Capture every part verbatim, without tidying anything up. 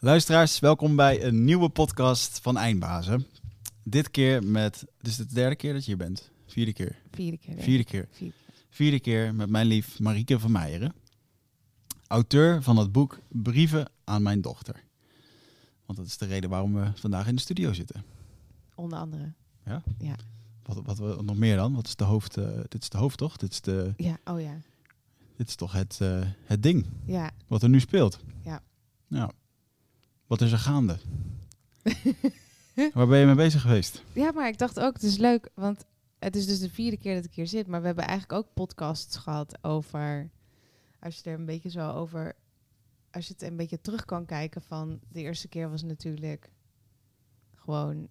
Luisteraars, welkom bij een nieuwe podcast van Eindbazen. Dit keer met... Dit is de derde keer dat je hier bent. Vierde keer. Vierde keer. Vierde keer. Vierde. Vierde keer met mijn lief Marieke van Meijeren. Auteur van het boek Brieven aan mijn dochter. Want dat is de reden waarom we vandaag in de studio zitten. Onder andere. Ja? Ja. Wat, wat, wat nog meer dan? Wat is de hoofd, uh, dit is de hoofdtocht. Dit is de... Ja, oh ja. Dit is toch het, uh, het ding. Ja. Wat er nu speelt. Ja. Nou, wat is er gaande? Waar ben je mee bezig geweest? Ja, maar ik dacht ook, het is leuk, want het is dus de vierde keer dat ik hier zit. Maar we hebben eigenlijk ook podcasts gehad over, als je er een beetje zo over, als je het een beetje terug kan kijken van, de eerste keer was natuurlijk gewoon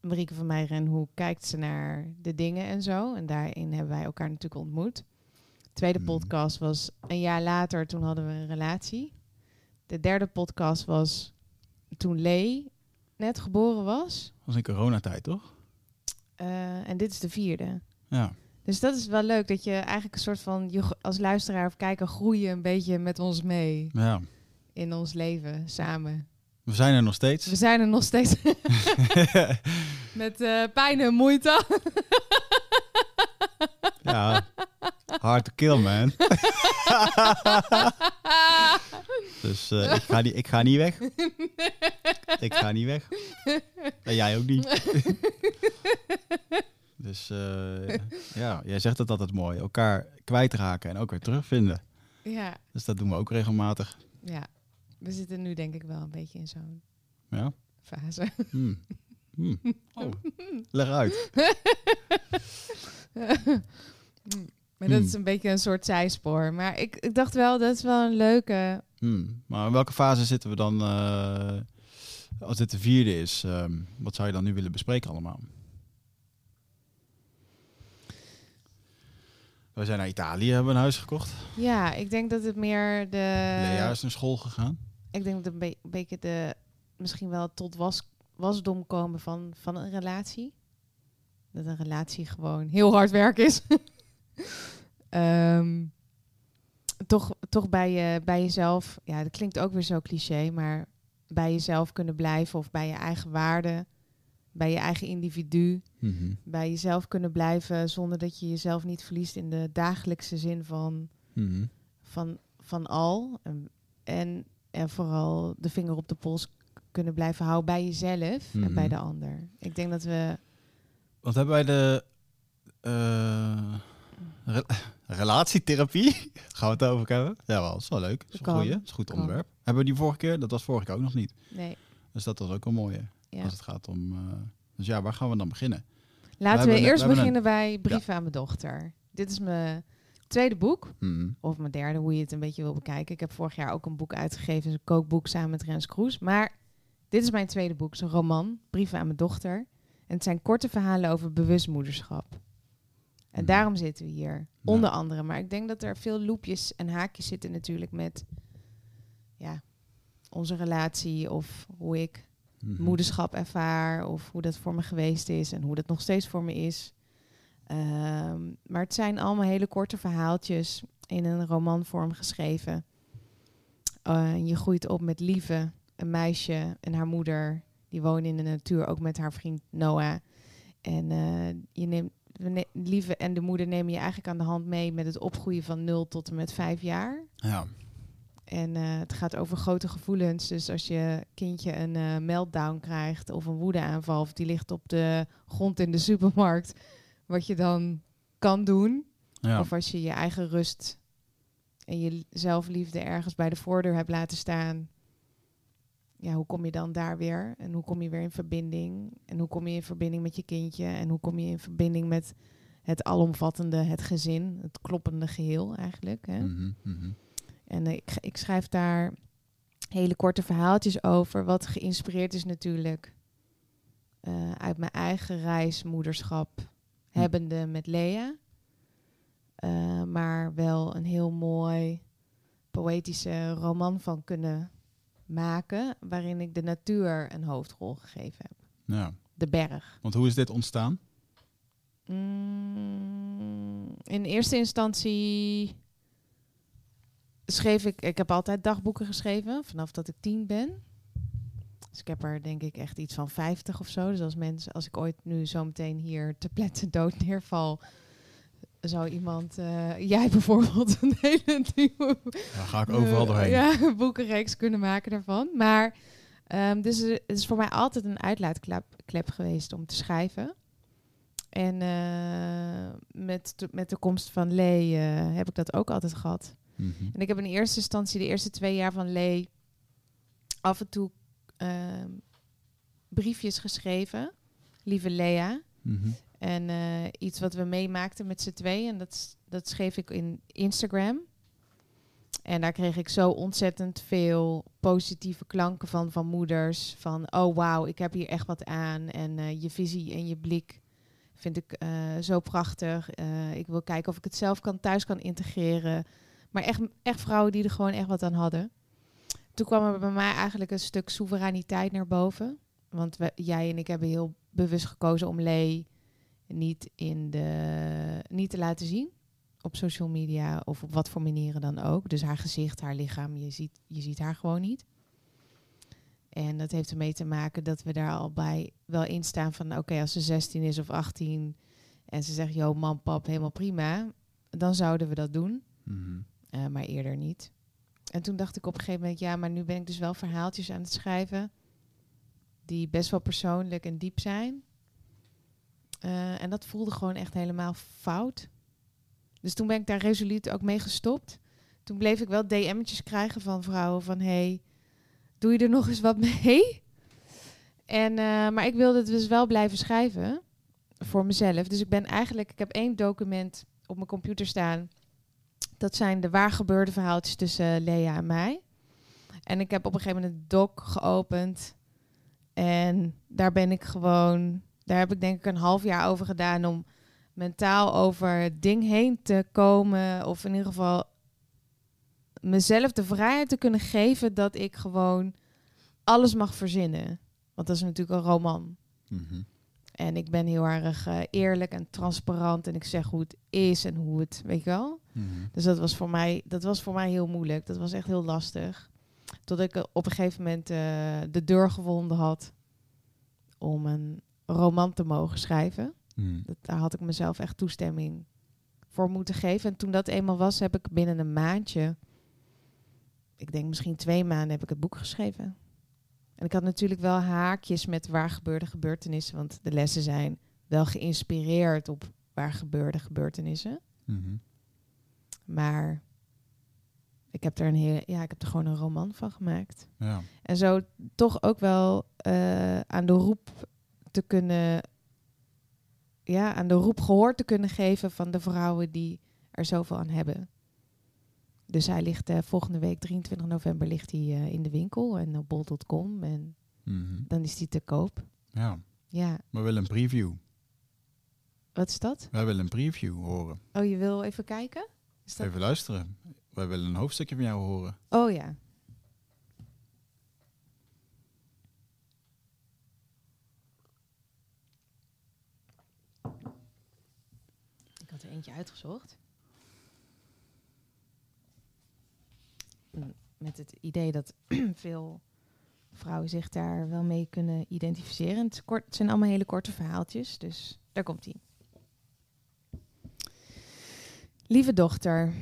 Marieke van Meijeren en hoe kijkt ze naar de dingen en zo. En daarin hebben wij elkaar natuurlijk ontmoet. De tweede mm. podcast was een jaar later, toen hadden we een relatie. De derde podcast was toen Lee net geboren was. Dat was in coronatijd, toch? Uh, en dit is de vierde. Ja. Dus dat is wel leuk, dat je eigenlijk een soort van... Je als luisteraar of kijker groeien een beetje met ons mee. Ja. In ons leven, samen. We zijn er nog steeds. We zijn er nog steeds. Met uh, pijn en moeite. Ja. Hard to kill, man. Dus uh, ik, ga die, ik ga niet weg. Ik ga niet weg. En jij ook niet. Dus uh, ja, jij zegt dat altijd mooi. Elkaar kwijtraken en ook weer terugvinden. Ja. Dus dat doen we ook regelmatig. Ja, we zitten nu denk ik wel een beetje in zo'n ja? fase. Hmm. Hmm. Oh, leg uit. Maar dat is een beetje een soort zijspoor. Maar ik, ik dacht wel, dat is wel een leuke... Hmm. Maar in welke fase zitten we dan, uh, als dit de vierde is, um, wat zou je dan nu willen bespreken allemaal? We zijn naar Italië, hebben een huis gekocht. Ja, ik denk dat het meer de... Lea is naar school gegaan. Ik denk dat een, be- een beetje de, misschien wel tot was, wasdom komen van, van een relatie. Dat een relatie gewoon heel hard werk is. um, toch toch bij, je, bij jezelf, ja, dat klinkt ook weer zo cliché, maar bij jezelf kunnen blijven of bij je eigen waarde, bij je eigen individu, mm-hmm. bij jezelf kunnen blijven zonder dat je jezelf niet verliest in de dagelijkse zin van, mm-hmm. van, van al. En, en vooral de vinger op de pols kunnen blijven houden bij jezelf mm-hmm. en bij de ander. Ik denk dat we... Wat hebben wij de... Uh... Re- relatietherapie, gaan we het over hebben? Ja, wel, dat is wel leuk. Dat is een goeie, dat is een goed onderwerp. Hebben we die vorige keer? Dat was vorige keer ook nog niet. Nee. Dus dat was ook wel mooi, ja. Als het gaat om... Uh, dus ja, waar gaan we dan beginnen? Laten we, we eerst we beginnen een... bij Brieven ja. aan mijn dochter. Dit is mijn tweede boek, hmm. of mijn derde, hoe je het een beetje wil bekijken. Ik heb vorig jaar ook een boek uitgegeven, een kookboek samen met Rens Kroes. Maar dit is mijn tweede boek, zo'n roman, Brieven aan mijn dochter. En het zijn korte verhalen over bewust moederschap. En daarom zitten we hier, onder ja. andere. Maar ik denk dat er veel loopjes en haakjes zitten natuurlijk met ja, onze relatie of hoe ik mm-hmm. moederschap ervaar of hoe dat voor me geweest is en hoe dat nog steeds voor me is. Um, maar het zijn allemaal hele korte verhaaltjes in een romanvorm geschreven. Uh, je groeit op met Lieve, een meisje en haar moeder. Die wonen in de natuur, ook met haar vriend Noah. En uh, je neemt... Ne- Lieve en de moeder nemen je eigenlijk aan de hand mee met het opgroeien van nul tot en met vijf jaar. Ja. En uh, het gaat over grote gevoelens. Dus als je kindje een uh, meltdown krijgt of een woedeaanval, of die ligt op de grond in de supermarkt, wat je dan kan doen. Ja. Of als je je eigen rust en je zelfliefde ergens bij de voordeur hebt laten staan. Ja, hoe kom je dan daar weer? En hoe kom je weer in verbinding? En hoe kom je in verbinding met je kindje? En hoe kom je in verbinding met het alomvattende, het gezin, het kloppende geheel eigenlijk? Hè? Mm-hmm, mm-hmm. En uh, ik, ik schrijf daar hele korte verhaaltjes over, wat geïnspireerd is natuurlijk uh, uit mijn eigen reis moederschap mm. hebbende met Lea. Uh, maar wel een heel mooi poëtische roman van kunnen maken, waarin ik de natuur een hoofdrol gegeven heb. Ja. De berg. Want hoe is dit ontstaan? Mm, in eerste instantie schreef ik... Ik heb altijd dagboeken geschreven, vanaf dat ik tien ben. Dus ik heb er denk ik echt iets van vijftig of zo. Dus als mensen, als ik ooit nu zo meteen hier te pletten dood neerval, zou iemand, uh, jij bijvoorbeeld, een hele nieuwe ja, ga ik overal doorheen. Uh, ja, boekenreeks kunnen maken daarvan. Maar um, dus uh, het is voor mij altijd een uitlaatklep klep geweest om te schrijven. En uh, met, t- met de komst van Lee uh, heb ik dat ook altijd gehad. Mm-hmm. En ik heb in eerste instantie de eerste twee jaar van Lee af en toe uh, briefjes geschreven. Lieve Lea. Mm-hmm. En uh, iets wat we meemaakten met z'n tweeën. En dat, dat schreef ik in Instagram. En daar kreeg ik zo ontzettend veel positieve klanken van. Van moeders. Van, oh wauw, ik heb hier echt wat aan. En uh, je visie en je blik vind ik uh, zo prachtig. Uh, ik wil kijken of ik het zelf kan, thuis kan integreren. Maar echt, echt vrouwen die er gewoon echt wat aan hadden. Toen kwam er bij mij eigenlijk een stuk soevereiniteit naar boven. Want we, jij en ik hebben heel bewust gekozen om Lee niet, in de, niet te laten zien. Op social media of op wat voor manieren dan ook. Dus haar gezicht, haar lichaam, je ziet, je ziet haar gewoon niet. En dat heeft ermee te maken dat we daar al bij wel in staan van, oké, okay, als ze zestien is of achttien en ze zegt, yo, mam, pap, helemaal prima. Dan zouden we dat doen. Mm-hmm. Uh, maar eerder niet. En toen dacht ik op een gegeven moment, ja, maar nu ben ik dus wel verhaaltjes aan het schrijven die best wel persoonlijk en diep zijn. Uh, en dat voelde gewoon echt helemaal fout. Dus toen ben ik daar resoluut ook mee gestopt. Toen bleef ik wel D M'tjes krijgen van vrouwen van, hey, doe je er nog eens wat mee? En, uh, maar ik wilde het dus wel blijven schrijven voor mezelf. Dus ik ben eigenlijk, ik heb één document op mijn computer staan. Dat zijn de waargebeurde verhaaltjes tussen uh, Lea en mij. En ik heb op een gegeven moment een doc geopend. En daar ben ik gewoon, daar heb ik denk ik een half jaar over gedaan om mentaal over het ding heen te komen. Of in ieder geval mezelf de vrijheid te kunnen geven dat ik gewoon alles mag verzinnen. Want dat is natuurlijk een roman. Mm-hmm. En ik ben heel erg uh, eerlijk en transparant. En ik zeg hoe het is en hoe het, weet je wel. Mm-hmm. Dus dat was voor mij, dat was voor mij heel moeilijk. Dat was echt heel lastig. Tot ik op een gegeven moment uh, de deur gewonden had om een roman te mogen schrijven. Mm. Dat, daar had ik mezelf echt toestemming voor moeten geven. En toen dat eenmaal was, heb ik binnen een maandje, ik denk misschien twee maanden, heb ik het boek geschreven. En ik had natuurlijk wel haakjes met waar gebeurde gebeurtenissen. Want de lessen zijn wel geïnspireerd op waar gebeurde gebeurtenissen. Mm-hmm. Maar ik heb er een hele, ja, ik heb er gewoon een roman van gemaakt. Ja. En zo toch ook wel uh, aan de roep te kunnen, ja, aan de roep gehoor te kunnen geven van de vrouwen die er zoveel aan hebben. Dus hij ligt uh, volgende week, drieëntwintig november, ligt hij uh, in de winkel en op bol punt com. En mm-hmm. dan is hij te koop. Ja. Ja. We willen een preview. Wat is dat? Wij willen een preview horen. Oh, je wil even kijken? Is dat... Even luisteren. Wij willen een hoofdstukje van jou horen. Oh ja. Ik had er eentje uitgezocht. Met het idee dat veel vrouwen zich daar wel mee kunnen identificeren. Het, kort, het zijn allemaal hele korte verhaaltjes, dus daar komt ie. Lieve dochter,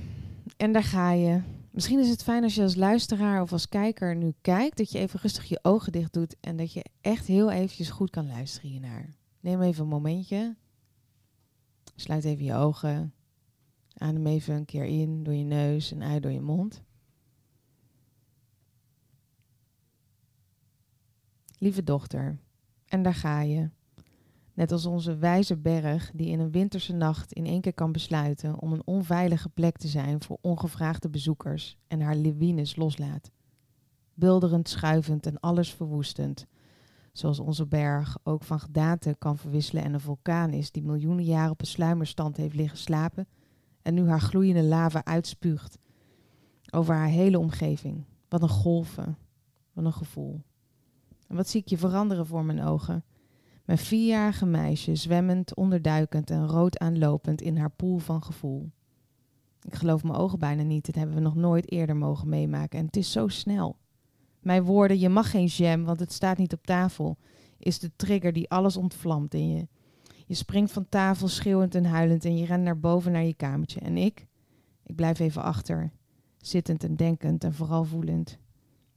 en daar ga je. Misschien is het fijn als je als luisteraar of als kijker nu kijkt, dat je even rustig je ogen dicht doet en dat je echt heel eventjes goed kan luisteren hiernaar. Neem even een momentje. Sluit even je ogen. Adem even een keer in door je neus en uit door je mond. Lieve dochter, en daar ga je. Net als onze wijze berg die in een winterse nacht in één keer kan besluiten om een onveilige plek te zijn voor ongevraagde bezoekers en haar lawines loslaat. Bulderend, schuivend en alles verwoestend. Zoals onze berg ook van gedaante kan verwisselen en een vulkaan is die miljoenen jaren op een sluimerstand heeft liggen slapen en nu haar gloeiende lava uitspuugt over haar hele omgeving. Wat een golven, wat een gevoel. En wat zie ik je veranderen voor mijn ogen? Mijn vierjarige meisje, zwemmend, onderduikend en rood aanlopend in haar poel van gevoel. Ik geloof mijn ogen bijna niet, dit hebben we nog nooit eerder mogen meemaken en het is zo snel. Mijn woorden, je mag geen jam, want het staat niet op tafel, is de trigger die alles ontvlamt in je. Je springt van tafel schreeuwend en huilend en je rent naar boven naar je kamertje. En ik? Ik blijf even achter, zittend en denkend en vooral voelend.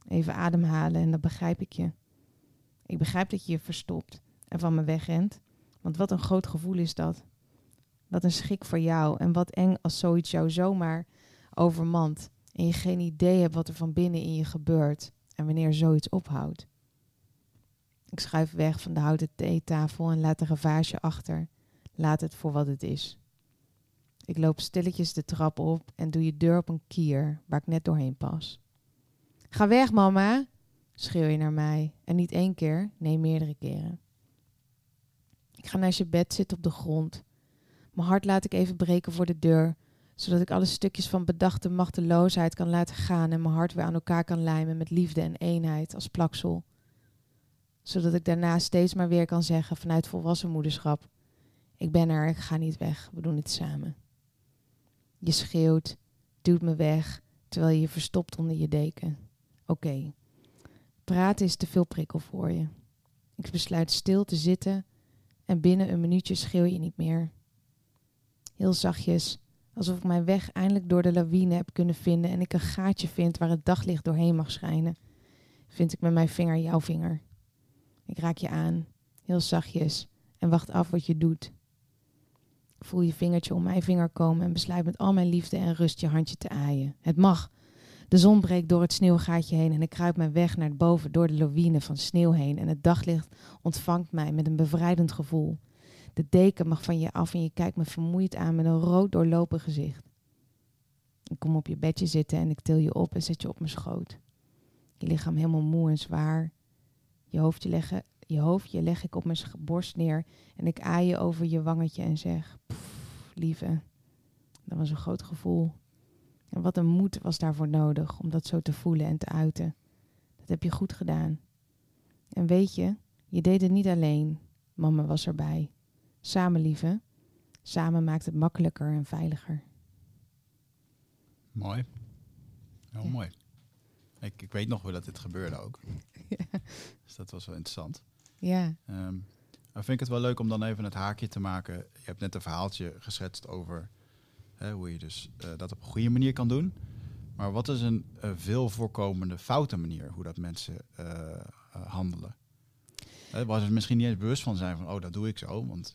Even ademhalen en dan begrijp ik je. Ik begrijp dat je je verstopt en van me wegrent, want wat een groot gevoel is dat. Wat een schrik voor jou en wat eng als zoiets jou zomaar overmand en je geen idee hebt wat er van binnen in je gebeurt en wanneer zoiets ophoudt. Ik schuif weg van de houten theetafel en laat de ravage achter. Laat het voor wat het is. Ik loop stilletjes de trap op en doe je deur op een kier waar ik net doorheen pas. Ga weg, mama, schreeuw je naar mij. En niet één keer, nee meerdere keren. Ik ga naast je bed zitten op de grond. Mijn hart laat ik even breken voor de deur, zodat ik alle stukjes van bedachte machteloosheid kan laten gaan en mijn hart weer aan elkaar kan lijmen met liefde en eenheid als plaksel. Zodat ik daarna steeds maar weer kan zeggen vanuit volwassen moederschap: ik ben er, ik ga niet weg, we doen het samen. Je schreeuwt, duwt me weg, terwijl je je verstopt onder je deken. Oké, okay. Praten is te veel prikkel voor je. Ik besluit stil te zitten en binnen een minuutje schreeuw je niet meer. Heel zachtjes, alsof ik mijn weg eindelijk door de lawine heb kunnen vinden en ik een gaatje vind waar het daglicht doorheen mag schijnen, vind ik met mijn vinger jouw vinger. Ik raak je aan, heel zachtjes, en wacht af wat je doet. Ik voel je vingertje om mijn vinger komen en besluit met al mijn liefde en rust je handje te aaien. Het mag. De zon breekt door het sneeuwgaatje heen en ik kruip mijn weg naar boven door de lawine van sneeuw heen en het daglicht ontvangt mij met een bevrijdend gevoel. De deken mag van je af en je kijkt me vermoeid aan met een rood doorlopen gezicht. Ik kom op je bedje zitten en ik til je op en zet je op mijn schoot. Je lichaam helemaal moe en zwaar. Je hoofdje, leggen, je hoofdje leg ik op mijn borst neer en ik aai je over je wangetje en zeg: "Pff, lieve." Dat was een groot gevoel. En wat een moed was daarvoor nodig om dat zo te voelen en te uiten. Dat heb je goed gedaan. En weet je, je deed het niet alleen. Mama was erbij. Samen, lieve. Samen maakt het makkelijker en veiliger. Mooi. Heel ja. mooi. Ik, ik weet nog wel dat dit gebeurde ook. Ja. Dus dat was wel interessant. Ja. Um, maar vind ik het wel leuk om dan even het haakje te maken. Je hebt net een verhaaltje geschetst over hè, hoe je dus uh, dat op een goede manier kan doen. Maar wat is een uh, veel voorkomende foute manier hoe dat mensen uh, uh, handelen? Uh, waar ze misschien niet eens bewust van zijn van, oh, dat doe ik zo. Want...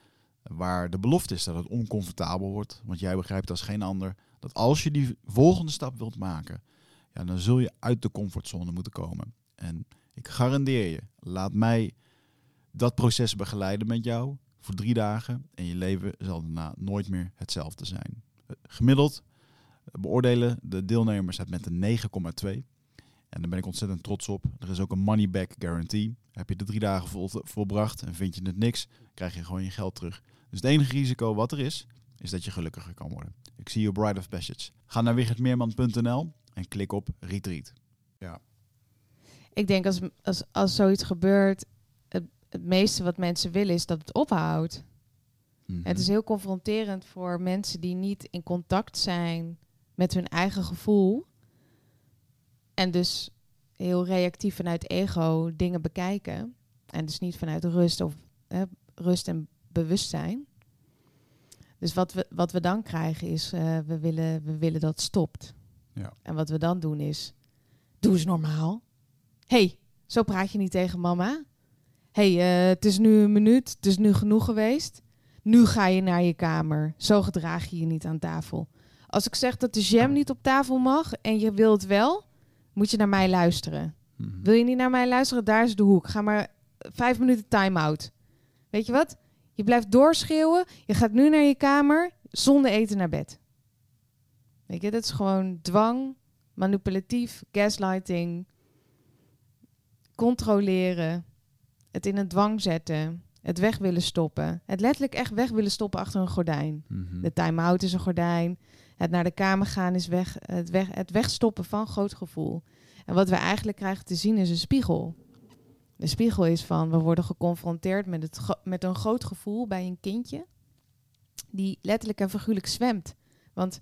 Waar de belofte is dat het oncomfortabel wordt. Want jij begrijpt als geen ander dat als je die volgende stap wilt maken, ja, dan zul je uit de comfortzone moeten komen. En ik garandeer je, laat mij dat proces begeleiden met jou voor drie dagen. En je leven zal daarna nooit meer hetzelfde zijn. Gemiddeld beoordelen de deelnemers het met een negen komma twee. En daar ben ik ontzettend trots op. Er is ook een money back guarantee. Heb je de drie dagen vol, volbracht en vind je het niks, krijg je gewoon je geld terug. Dus het enige risico wat er is, is dat je gelukkiger kan worden. Ik zie je op Ride of Passage. Ga naar wichardsmeerman punt n l en klik op retreat. Ja. Ik denk als, als, als zoiets gebeurt, het, het meeste wat mensen willen is dat het ophoudt. Mm-hmm. Het is heel confronterend voor mensen die niet in contact zijn met hun eigen gevoel. En dus heel reactief vanuit ego dingen bekijken. En dus niet vanuit rust of hè, rust en bewustzijn. Dus wat we, wat we dan krijgen is, uh, we, willen, we willen dat het stopt. Ja. En wat we dan doen is, doe eens normaal. Hé, hey, zo praat je niet tegen mama. hé, hey, uh, het is nu een minuut, het is nu genoeg geweest. Nu ga je naar je kamer. Zo gedraag je je niet aan tafel. Als ik zeg dat de jam niet op tafel mag en je wilt wel, moet je naar mij luisteren. Mm-hmm. Wil je niet naar mij luisteren? Daar is de hoek. Ga maar vijf minuten time-out. Weet je wat? Je blijft doorschreeuwen. Je gaat nu naar je kamer zonder eten naar bed. Weet je, dat is gewoon dwang, manipulatief, gaslighting, controleren, het in een dwang zetten, het weg willen stoppen. Het letterlijk echt weg willen stoppen achter een gordijn. Mm-hmm. De time-out is een gordijn. Het naar de kamer gaan is weg, het, weg, het wegstoppen van groot gevoel. En wat we eigenlijk krijgen te zien is een spiegel. De spiegel is van, we worden geconfronteerd met, het, met een groot gevoel bij een kindje die letterlijk en figuurlijk zwemt. Want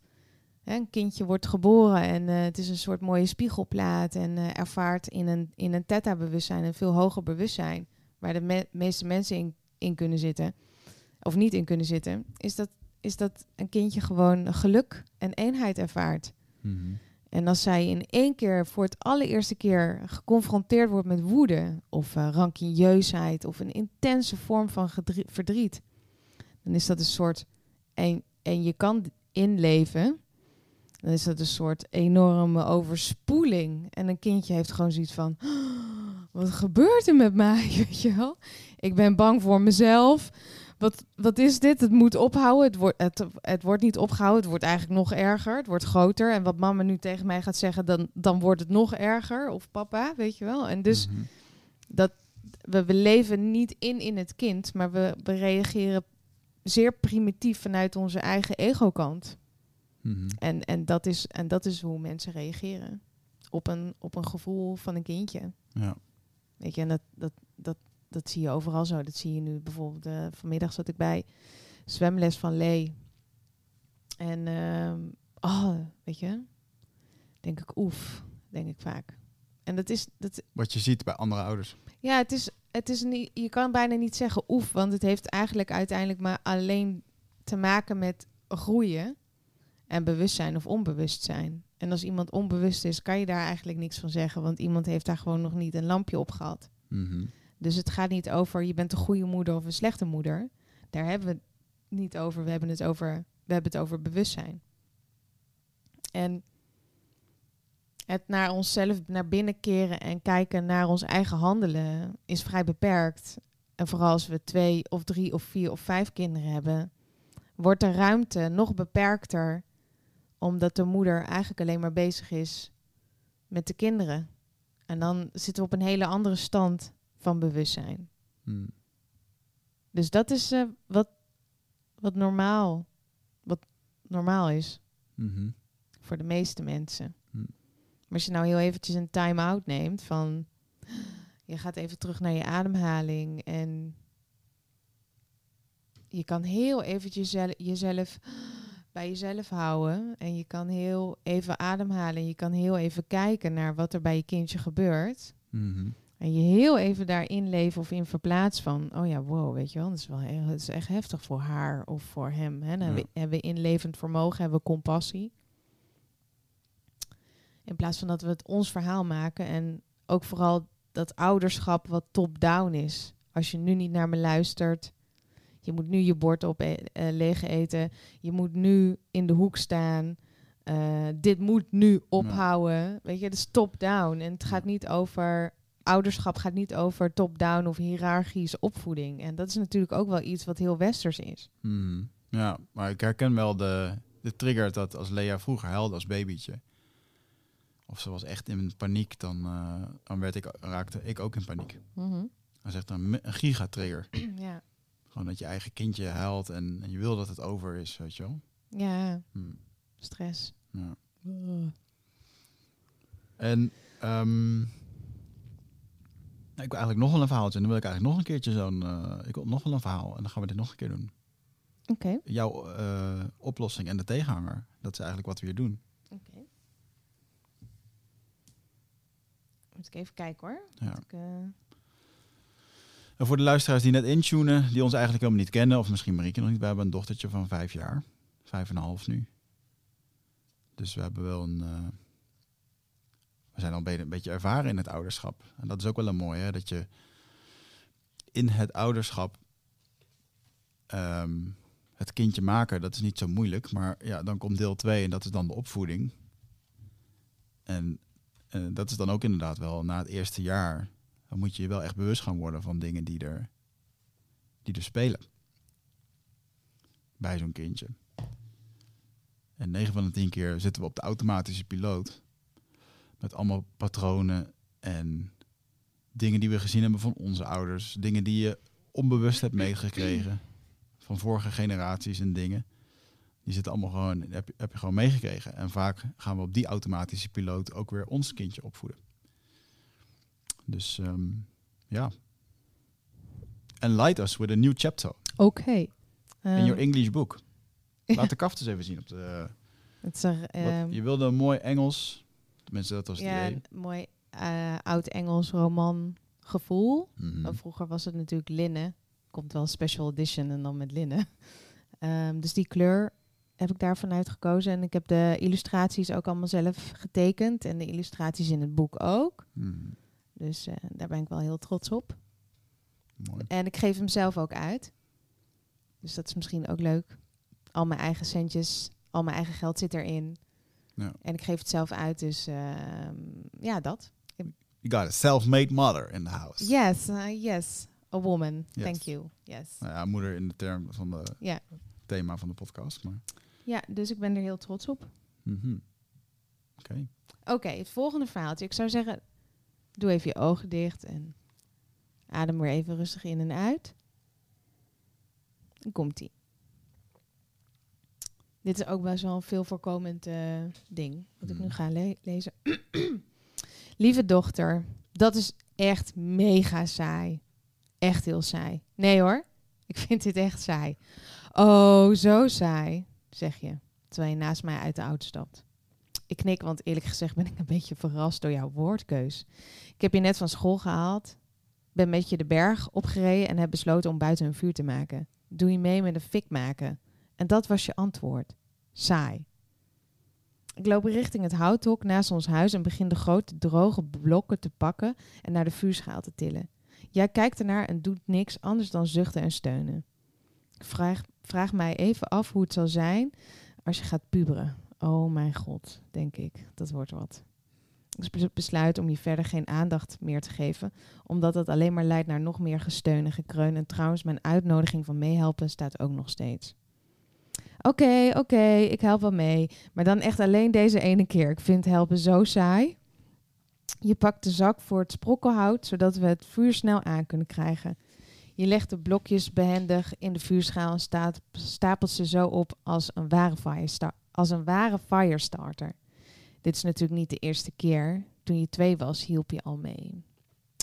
hè, een kindje wordt geboren en uh, het is een soort mooie spiegelplaat en uh, ervaart in een, in een theta-bewustzijn, een veel hoger bewustzijn, waar de me- meeste mensen in, in kunnen zitten, of niet in kunnen zitten, is dat, is dat een kindje gewoon geluk en eenheid ervaart. Mm-hmm. En als zij in één keer voor het allereerste keer geconfronteerd wordt met woede of uh, rancunieuzeheid of een intense vorm van gedri- verdriet, dan is dat een soort, en, en je kan inleven, dan is dat een soort enorme overspoeling. En een kindje heeft gewoon zoiets van, oh, wat gebeurt er met mij? Weet je wel? Ik ben bang voor mezelf. Wat, wat is dit? Het moet ophouden. Het, wordt, het, het wordt niet opgehouden. Het wordt eigenlijk nog erger. Het wordt groter. En wat mama nu tegen mij gaat zeggen, dan, dan wordt het nog erger. Of papa, weet je wel. En dus, mm-hmm. dat, we, we leven niet in in het kind, maar we, we reageren zeer primitief vanuit onze eigen ego-kant. Mm-hmm. En, en, dat is, en dat is hoe mensen reageren. Op een, op een gevoel van een kindje. Ja. Weet je, en dat... dat, dat Dat zie je overal zo. Dat zie je nu bijvoorbeeld... Uh, vanmiddag zat ik bij zwemles van Lee. En... Uh, oh, weet je... Denk ik oef. Denk ik vaak. En dat is... Dat, wat je ziet bij andere ouders. Ja, het is... Het is niet, je kan bijna niet zeggen oef. Want het heeft eigenlijk uiteindelijk maar alleen te maken met groeien. En bewustzijn of onbewustzijn. En als iemand onbewust is, kan je daar eigenlijk niks van zeggen. Want iemand heeft daar gewoon nog niet een lampje op gehad. Mm-hmm. Dus het gaat niet over, je bent een goede moeder of een slechte moeder. Daar hebben we het niet over. We hebben het over, we hebben het over bewustzijn. En het naar onszelf naar binnen keren en kijken naar ons eigen handelen is vrij beperkt. En vooral als we twee of drie of vier of vijf kinderen hebben, wordt de ruimte nog beperkter. Omdat de moeder eigenlijk alleen maar bezig is met de kinderen. En dan zitten we op een hele andere stand van bewustzijn. Hmm. Dus dat is uh, wat, wat normaal wat normaal is. Mm-hmm. Voor de meeste mensen. Hmm. Maar als je nou heel eventjes een time-out neemt van, je gaat even terug naar je ademhaling en je kan heel eventjes jel- jezelf bij jezelf houden en je kan heel even ademhalen en je kan heel even kijken naar wat er bij je kindje gebeurt. Mm-hmm. En je heel even daarin leven of in verplaats van, oh ja, wow, weet je wel, dat is, wel he- dat is echt heftig voor haar of voor hem. Hè? Dan ja. hebben, we, hebben we inlevend vermogen, hebben we compassie. In plaats van dat we het ons verhaal maken en ook vooral dat ouderschap wat top-down is. Als je nu niet naar me luistert, je moet nu je bord op e- uh, leeg eten, je moet nu in de hoek staan, uh, dit moet nu ophouden. Ja. Weet je, dat is top-down en het gaat niet over... Ouderschap gaat niet over top-down of hiërarchische opvoeding. En dat is natuurlijk ook wel iets wat heel westers is. Mm, ja, maar ik herken wel de, de trigger dat als Lea vroeger huilde als babytje. Of ze was echt in paniek, dan, uh, dan werd ik, raakte ik ook in paniek. Mm-hmm. Dat is echt een, een gigatrigger. Ja. Gewoon dat je eigen kindje huilt en, en je wil dat het over is, weet je wel. Ja, mm. Stress. Ja. Uh. En... Um, Ik wil eigenlijk nog wel een verhaaltje. En dan wil ik eigenlijk nog een keertje zo'n... Uh, ik wil nog wel een verhaal. En dan gaan we dit nog een keer doen. Oké. Okay. Jouw uh, oplossing en de tegenhanger. Dat is eigenlijk wat we hier doen. Oké. Okay. Moet ik even kijken hoor. Ja. Ik, uh... en voor de luisteraars die net intunen, die ons eigenlijk helemaal niet kennen. Of misschien Marieke nog niet. We hebben een dochtertje van vijf jaar. Vijf en een half nu. Dus we hebben wel een... Uh, We zijn al een beetje ervaren in het ouderschap. En dat is ook wel een mooie, hè? Dat je in het ouderschap um, het kindje maken, dat is niet zo moeilijk. Maar ja, dan komt deel twee en dat is dan de opvoeding. En uh, dat is dan ook inderdaad wel na het eerste jaar. Dan moet je je wel echt bewust gaan worden van dingen die er, die er spelen. Bij zo'n kindje. En negen van de tien keer zitten we op de automatische piloot. Met allemaal patronen en dingen die we gezien hebben van onze ouders. Dingen die je onbewust hebt meegekregen. Van vorige generaties en dingen. Die zitten allemaal gewoon, heb, heb je gewoon meegekregen. En vaak gaan we op die automatische piloot ook weer ons kindje opvoeden. Dus um, ja. And light us with a new chapter. Oké. Okay. Um. In your English book. Laat de kaft eens even zien. Op de, het is er, um, wat, je wilde een mooi Engels. Tenminste, dat was het ja, idee. Een mooi uh, oud-Engels roman gevoel. Mm-hmm. Vroeger was het natuurlijk linnen. Komt wel een special edition en dan met linnen. Um, dus die kleur heb ik daarvan uitgekozen. En ik heb de illustraties ook allemaal zelf getekend. En de illustraties in het boek ook. Mm. Dus uh, daar ben ik wel heel trots op. Mooi. En ik geef hem zelf ook uit. Dus dat is misschien ook leuk. Al mijn eigen centjes, al mijn eigen geld zit erin. Ja. En ik geef het zelf uit, dus uh, ja, dat. You got a self-made mother in the house. Yes, uh, yes, a woman. Yes. Thank you. Yes. Nou ja, moeder in de term van de ja. thema van de podcast. Maar. Ja, dus ik ben er heel trots op. Mm-hmm. Oké. Okay. Oké, okay, het volgende verhaaltje. Ik zou zeggen, doe even je ogen dicht en adem weer even rustig in en uit. Dan komt-ie. Dit is ook best wel een veel voorkomend uh, ding, wat ik nu ga le- lezen. Lieve dochter, dat is echt mega saai. Echt heel saai. Nee hoor, ik vind dit echt saai. Oh, zo saai, zeg je, terwijl je naast mij uit de auto stapt. Ik knik, want eerlijk gezegd ben ik een beetje verrast door jouw woordkeus. Ik heb je net van school gehaald, ben met je de berg opgereden en heb besloten om buiten een vuur te maken. Doe je mee met een fik maken? En dat was je antwoord. Saai. Ik loop richting het houthok naast ons huis en begin de grote droge blokken te pakken en naar de vuurschaal te tillen. Jij kijkt ernaar en doet niks anders dan zuchten en steunen. Ik vraag, vraag mij even af hoe het zal zijn als je gaat puberen. Oh mijn god, denk ik. Dat wordt wat. Ik besluit om je verder geen aandacht meer te geven, omdat dat alleen maar leidt naar nog meer gesteun en gekreun. En trouwens, mijn uitnodiging van meehelpen staat ook nog steeds. Oké, okay, oké, okay, ik help wel mee. Maar dan echt alleen deze ene keer. Ik vind helpen zo saai. Je pakt de zak voor het sprokkelhout, zodat we het vuur snel aan kunnen krijgen. Je legt de blokjes behendig in de vuurschaal en staat, stapelt ze zo op als een ware firestar- als een ware firestarter. Dit is natuurlijk niet de eerste keer. Toen je twee was, hielp je al mee.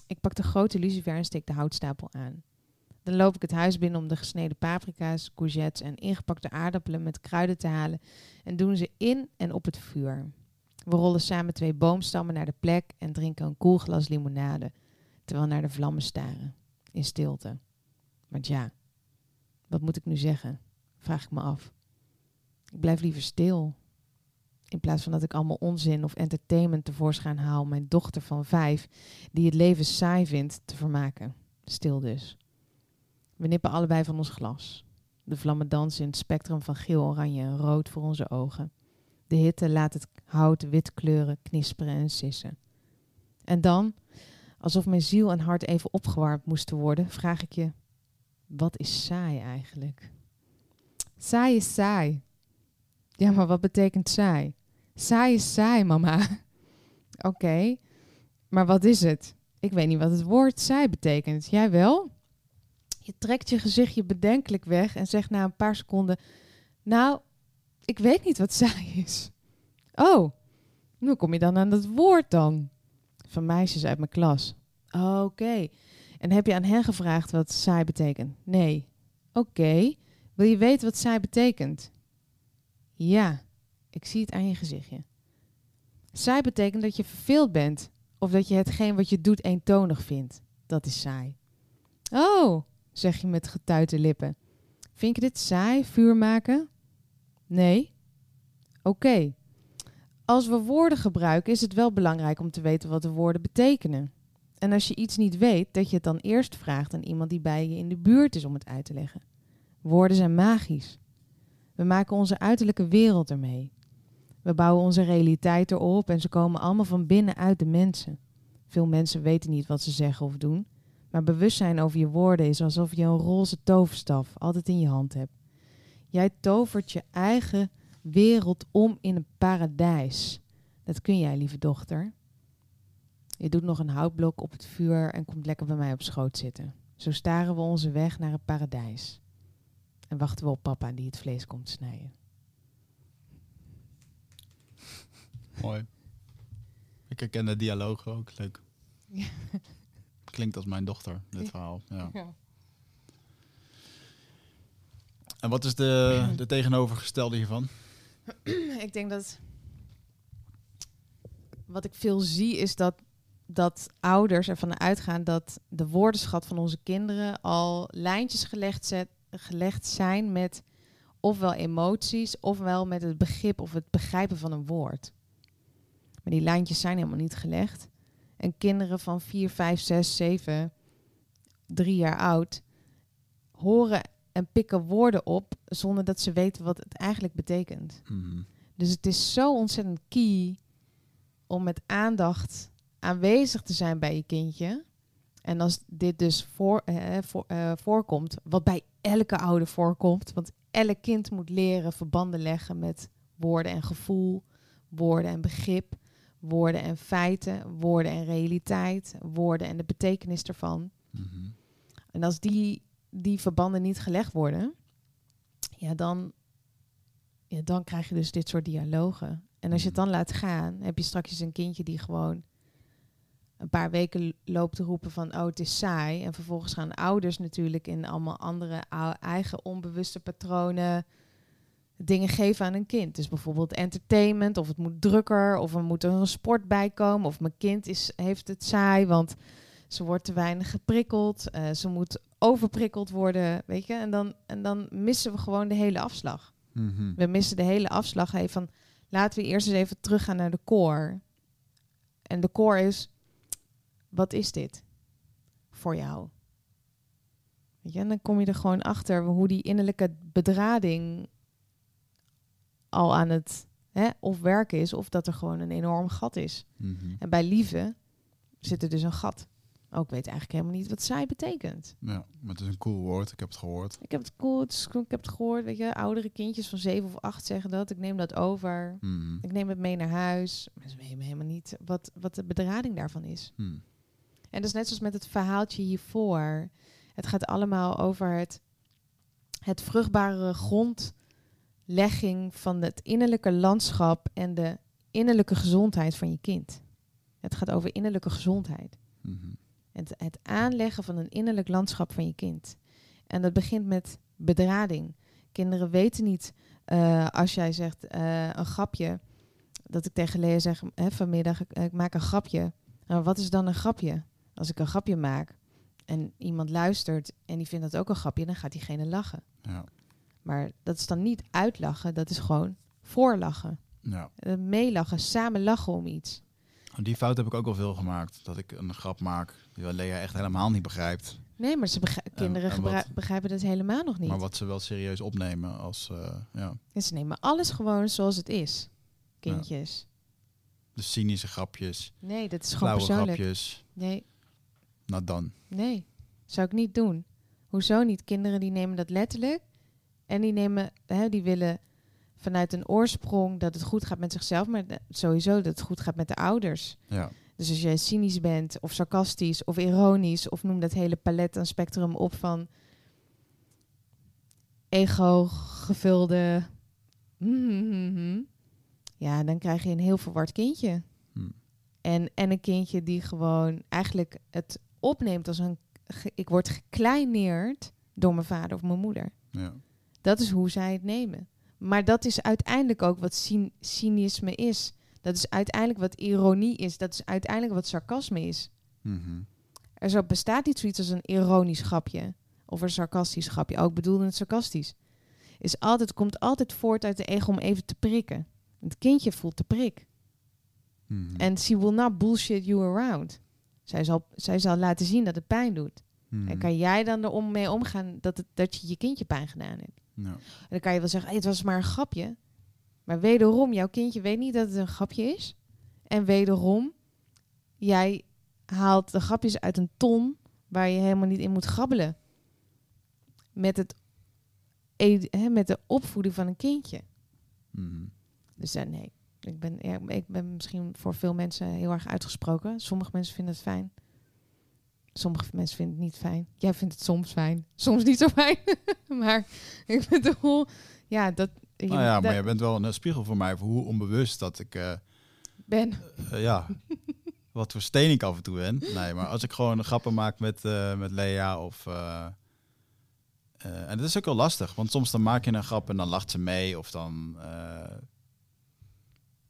Ik pak de grote lucifer en steek de houtstapel aan. Dan loop ik het huis binnen om de gesneden paprika's, courgettes en ingepakte aardappelen met kruiden te halen en doen ze in en op het vuur. We rollen samen twee boomstammen naar de plek en drinken een koel glas limonade, terwijl we naar de vlammen staren, in stilte. Want ja, wat moet ik nu zeggen? Vraag ik me af. Ik blijf liever stil, in plaats van dat ik allemaal onzin of entertainment tevoorschijn haal om mijn dochter van vijf, die het leven saai vindt, te vermaken. Stil dus. We nippen allebei van ons glas. De vlammen dansen in het spectrum van geel, oranje en rood voor onze ogen. De hitte laat het hout wit kleuren, knisperen en sissen. En dan, alsof mijn ziel en hart even opgewarmd moesten worden, vraag ik je, wat is saai eigenlijk? Saai is saai. Ja, maar wat betekent saai? Saai is saai, mama. Oké, okay. Maar wat is het? Ik weet niet wat het woord saai betekent. Jij wel? Je trekt je gezichtje bedenkelijk weg en zegt na een paar seconden, nou, ik weet niet wat saai is. Oh, hoe kom je dan aan dat woord dan? Van meisjes uit mijn klas. Oké. Okay. En heb je aan hen gevraagd wat saai betekent? Nee. Oké. Okay. Wil je weten wat saai betekent? Ja, ik zie het aan je gezichtje. Saai betekent dat je verveeld bent of dat je hetgeen wat je doet eentonig vindt. Dat is saai. Oh, zeg je met getuite lippen. Vind je dit saai, vuur maken? Nee? Oké. Okay. Als we woorden gebruiken, is het wel belangrijk om te weten wat de woorden betekenen. En als je iets niet weet, dat je het dan eerst vraagt aan iemand die bij je in de buurt is om het uit te leggen. Woorden zijn magisch. We maken onze uiterlijke wereld ermee. We bouwen onze realiteit erop en ze komen allemaal van binnen uit de mensen. Veel mensen weten niet wat ze zeggen of doen. Maar bewustzijn over je woorden is alsof je een roze toverstaf altijd in je hand hebt. Jij tovert je eigen wereld om in een paradijs. Dat kun jij, lieve dochter. Je doet nog een houtblok op het vuur en komt lekker bij mij op schoot zitten. Zo staren we onze weg naar het paradijs. En wachten we op papa die het vlees komt snijden. Mooi. Ik herken de dialoog ook. Leuk. Ja. Klinkt als mijn dochter, dit ja. verhaal. Ja. Ja. En wat is de, de tegenovergestelde hiervan? Ik denk dat... Wat ik veel zie is dat, dat ouders ervan uitgaan dat de woordenschat van onze kinderen al lijntjes gelegd, zet, gelegd zijn met ofwel emoties, ofwel met het begrip of het begrijpen van een woord. Maar die lijntjes zijn helemaal niet gelegd. En kinderen van vier, vijf, zes, zeven, drie jaar oud, horen en pikken woorden op zonder dat ze weten wat het eigenlijk betekent. Mm. Dus het is zo ontzettend key om met aandacht aanwezig te zijn bij je kindje. En als dit dus voor, eh, voor, eh, voorkomt, wat bij elke ouder voorkomt, want elk kind moet leren verbanden leggen met woorden en gevoel, woorden en begrip, woorden en feiten, woorden en realiteit, woorden en de betekenis ervan. Mm-hmm. En als die, die verbanden niet gelegd worden, ja dan, ja, dan krijg je dus dit soort dialogen. En als je het dan laat gaan, heb je straks een kindje die gewoon een paar weken loopt te roepen van, oh, het is saai. En vervolgens gaan ouders natuurlijk in allemaal andere ou- eigen onbewuste patronen dingen geven aan een kind. Dus bijvoorbeeld entertainment, of het moet drukker, of er moet er een sport bij komen, of mijn kind is, heeft het saai, want ze wordt te weinig geprikkeld, uh, ze moet overprikkeld worden, weet je. En dan, en dan missen we gewoon de hele afslag. Mm-hmm. We missen de hele afslag even van, laten we eerst eens even teruggaan naar de core. En de core is, wat is dit voor jou? Weet je, en dan kom je er gewoon achter hoe die innerlijke bedrading al aan het hè, of werken is, of dat er gewoon een enorm gat is. Mm-hmm. En bij liefde zit er dus een gat. Ook oh, weet eigenlijk helemaal niet wat saai betekent. Ja, maar het is een cool woord. Ik heb het gehoord. Ik heb het cool, het is, ik heb het gehoord. Weet je, oudere kindjes van zeven of acht zeggen dat. Ik neem dat over. Mm. Ik neem het mee naar huis. Maar ze weten helemaal niet wat, wat de bedrading daarvan is. Mm. En dat is net zoals met het verhaaltje hiervoor. Het gaat allemaal over het, het vruchtbare grondlegging van het innerlijke landschap en de innerlijke gezondheid van je kind. Het gaat over innerlijke gezondheid. Mm-hmm. Het, het aanleggen van een innerlijk landschap van je kind. En dat begint met bedrading. Kinderen weten niet, uh, als jij zegt uh, een grapje, dat ik tegen Lea zeg, hè, vanmiddag, ik, ik maak een grapje. Nou, wat is dan een grapje? Als ik een grapje maak en iemand luistert en die vindt dat ook een grapje, dan gaat diegene lachen. Ja. Maar dat is dan niet uitlachen, dat is gewoon voorlachen. Ja. Uh, meelachen, samen lachen om iets. Die fout heb ik ook al veel gemaakt. Dat ik een grap maak die Lea echt helemaal niet begrijpt. Nee, maar ze begri- kinderen en, en wat, begrijpen dat helemaal nog niet. Maar wat ze wel serieus opnemen als... Uh, ja. En ze nemen alles gewoon zoals het is. Kindjes. Ja. De cynische grapjes. Nee, dat is gewoon persoonlijk. Grapjes. Nee. Nou dan. Nee, zou ik niet doen. Hoezo niet? Kinderen die nemen dat letterlijk. En die nemen... Hè, die willen... vanuit een oorsprong dat het goed gaat met zichzelf, maar sowieso dat het goed gaat met de ouders. Ja. Dus als jij cynisch bent, of sarcastisch, of ironisch, of noem dat hele palet aan spectrum op van ego-gevulde... Mm-hmm. Ja, dan krijg je een heel verward kindje. Hmm. En, en een kindje die gewoon eigenlijk het opneemt als een... Ge- ik word gekleineerd door mijn vader of mijn moeder. Ja. Dat is hoe zij het nemen. Maar dat is uiteindelijk ook wat cyn- cynisme is. Dat is uiteindelijk wat ironie is. Dat is uiteindelijk wat sarcasme is. Mm-hmm. Er zo bestaat niet zoiets als een ironisch grapje. Of een sarcastisch grapje. Ook bedoelde het sarcastisch. Is altijd, komt altijd voort uit de ego om even te prikken. Het kindje voelt de prik. En mm-hmm. she will not bullshit you around. Zij zal, zij zal laten zien dat het pijn doet. Hmm. En kan jij dan er mee omgaan dat, het, dat je je kindje pijn gedaan hebt? No. En dan kan je wel zeggen, hey, het was maar een grapje. Maar wederom, jouw kindje weet niet dat het een grapje is. En wederom, jij haalt de grapjes uit een ton waar je helemaal niet in moet grabbelen. Met, het, he, met de opvoeding van een kindje. Hmm. Dus uh, nee, ik ben, ja, ik ben misschien voor veel mensen heel erg uitgesproken. Sommige mensen vinden het fijn. Sommige mensen vinden het niet fijn. Jij vindt het soms fijn. Soms niet zo fijn. Maar ik vind het wel... Ja, dat... Je, nou ja, dat, maar jij bent wel een spiegel voor mij... voor hoe onbewust dat ik... Uh, ben. Uh, ja. Wat voor steen ik af en toe ben. Nee, maar als ik gewoon grappen maak met, uh, met Lea of... Uh, uh, en dat is ook wel lastig. Want soms dan maak je een grap en dan lacht ze mee. Of dan... Uh,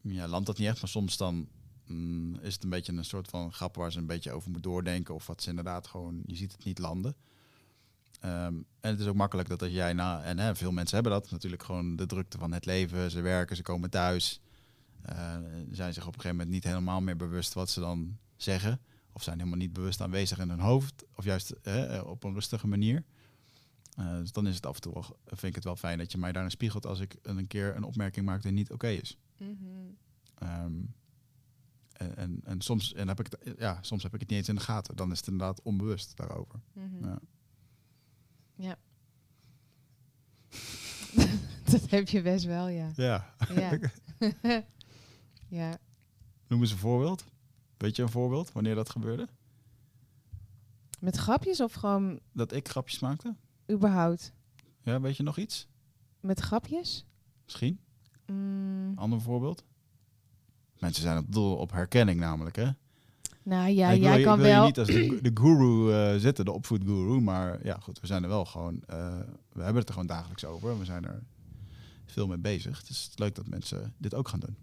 ja, landt dat niet echt. Maar soms dan... Mm, is het een beetje een soort van grap waar ze een beetje over moet doordenken. Of wat ze inderdaad gewoon... Je ziet het niet landen. Um, en het is ook makkelijk dat als jij... na en hè, veel mensen hebben dat. Natuurlijk gewoon de drukte van het leven. Ze werken, ze komen thuis. Uh, zijn zich op een gegeven moment niet helemaal meer bewust wat ze dan zeggen. Of zijn helemaal niet bewust aanwezig in hun hoofd. Of juist hè, op een rustige manier. Uh, dus dan is het af en toe wel... Vind ik het wel fijn dat je mij daarin spiegelt... als ik een keer een opmerking maak die niet oké okay is. Mm-hmm. Um, En, en, en, soms, en heb ik het, ja, soms heb ik het niet eens in de gaten. Dan is het inderdaad onbewust daarover. Mm-hmm. Ja. Ja. Dat heb je best wel, ja. Ja. Ja. Ja. Noem eens een voorbeeld. Weet je een voorbeeld wanneer dat gebeurde? Met grapjes of gewoon... Dat ik grapjes maakte? Überhaupt. Ja, weet je nog iets? Met grapjes? Misschien. Mm. Ander voorbeeld? Mensen zijn op doel op herkenning namelijk, hè? Nou ja, ik wil, jij kan ik wil wel... je niet als de, de guru uh, zitten, de opvoedguru. Maar ja, goed, we zijn er wel gewoon... Uh, we hebben het er gewoon dagelijks over. We zijn er veel mee bezig. Dus het is leuk dat mensen dit ook gaan doen.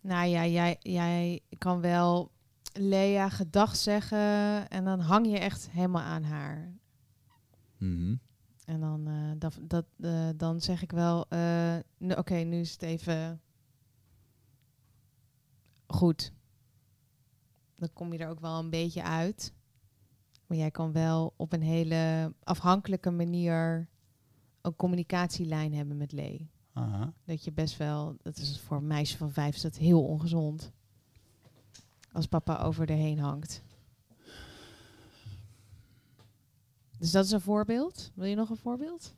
Nou ja, jij, jij kan wel Lea gedag zeggen... en dan hang je echt helemaal aan haar. Mm-hmm. En dan, uh, dat, dat, uh, dan zeg ik wel, uh, n- oké, okay, nu is het even goed. Dan kom je er ook wel een beetje uit. Maar jij kan wel op een hele afhankelijke manier een communicatielijn hebben met Lee. Uh-huh. Dat je best wel, dat is voor een meisje van vijf is dat heel ongezond. Als papa over erheen hangt. Dus dat is een voorbeeld. Wil je nog een voorbeeld?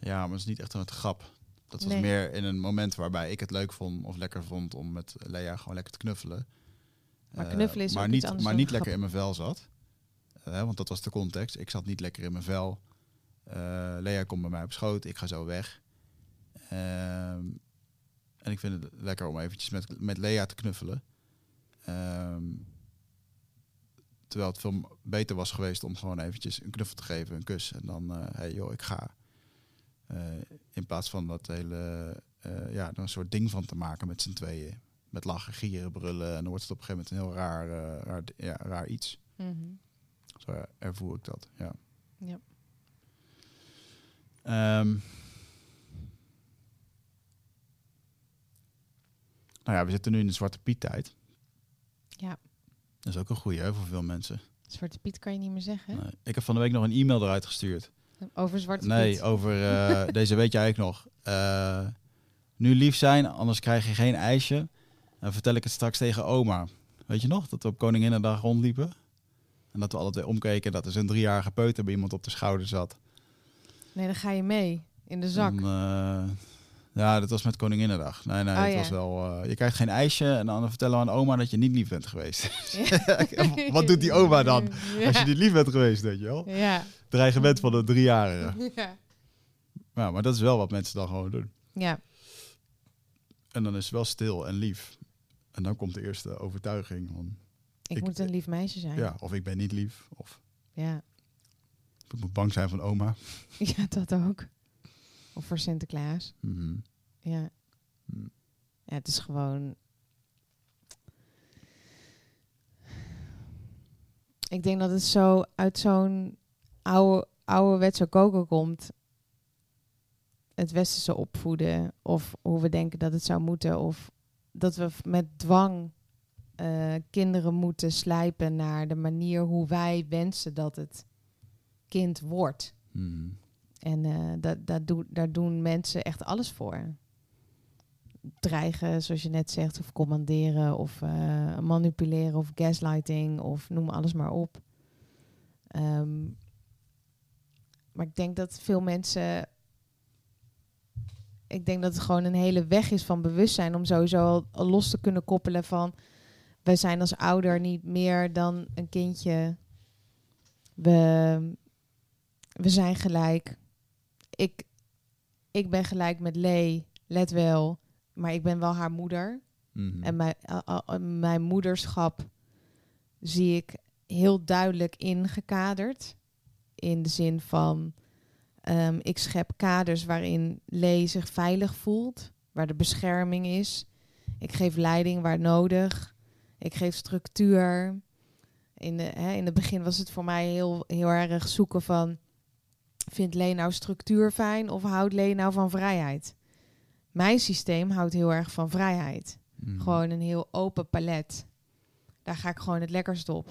Ja, maar dat is niet echt een grap. Dat was nee. meer in een moment waarbij ik het leuk vond of lekker vond om met Lea gewoon lekker te knuffelen. Maar knuffelen is uh, maar niet, iets maar niet lekker grap. In mijn vel zat. Uh, want dat was de context. Ik zat niet lekker in mijn vel. Uh, Lea komt bij mij op schoot. Ik ga zo weg. Uh, en ik vind het lekker om eventjes met, met Lea te knuffelen. Uh, Terwijl het veel beter was geweest om gewoon eventjes een knuffel te geven, een kus. En dan, uh, hey joh, ik ga. Uh, in plaats van dat hele, uh, ja, er een soort ding van te maken met z'n tweeën. Met lachen, gieren, brullen. En dan wordt het op een gegeven moment een heel raar, uh, raar, ja, raar iets. Mm-hmm. Zo ja, ervoer ik dat, ja. Ja. Um, nou ja, we zitten nu in de Zwarte Piet tijd. Ja. Dat is ook een goeie hè, voor veel mensen. Zwarte Piet kan je niet meer zeggen. Nee. Ik heb van de week nog een e-mail eruit gestuurd. Over Zwarte Piet? Nee, over uh, deze weet je eigenlijk nog. Uh, nu lief zijn, anders krijg je geen ijsje. Dan vertel ik het straks tegen oma. Weet je nog, dat we op Koninginnedag rondliepen? En dat we alle twee omkeken dat er zo'n driejarige peuter bij iemand op de schouder zat. Nee, dan ga je mee. In de zak. En, uh, ja, dat was met Koninginnedag. Nee, nee, oh, het ja. was wel... Uh, je krijgt geen ijsje en dan vertellen we aan oma dat je niet lief bent geweest. Ja. Wat doet die oma dan? Ja. Als je niet lief bent geweest, weet je wel. Ja. Dreigement van de driejarige. Ja. Ja, maar dat is wel wat mensen dan gewoon doen. Ja. En dan is het wel stil en lief. En dan komt de eerste overtuiging van... Ik, ik moet een lief meisje zijn. Ja, of ik ben niet lief. Of, ja. of ik moet bang zijn van oma. Ja, dat ook. Of voor Sinterklaas. Mm-hmm. Ja. Mm. Ja, het is gewoon... Ik denk dat het zo uit zo'n oude, ouderwetse koker komt. Het westerse opvoeden. Of hoe we denken dat het zou moeten. Of dat we met dwang uh, kinderen moeten slijpen naar de manier hoe wij wensen dat het kind wordt. Mm. En uh, dat, dat do- daar doen mensen echt alles voor. Dreigen, zoals je net zegt, of commanderen, of uh, manipuleren, of gaslighting, of noem alles maar op. Um, maar ik denk dat veel mensen... Ik denk dat het gewoon een hele weg is van bewustzijn om sowieso al, al los te kunnen koppelen van... Wij zijn als ouder niet meer dan een kindje. We, we zijn gelijk. Ik, ik ben gelijk met Lee, let wel. Maar ik ben wel haar moeder. Mm-hmm. En mijn, a, a, mijn moederschap zie ik heel duidelijk ingekaderd. In de zin van... Um, ik schep kaders waarin Lee zich veilig voelt, waar de bescherming is. Ik geef leiding waar nodig. Ik geef structuur. In, de, hè, in het begin was het voor mij heel, heel erg zoeken van... Vindt Lee nou structuur fijn of houdt Lee nou van vrijheid? Mijn systeem houdt heel erg van vrijheid. Mm. Gewoon een heel open palet. Daar ga ik gewoon het lekkerst op.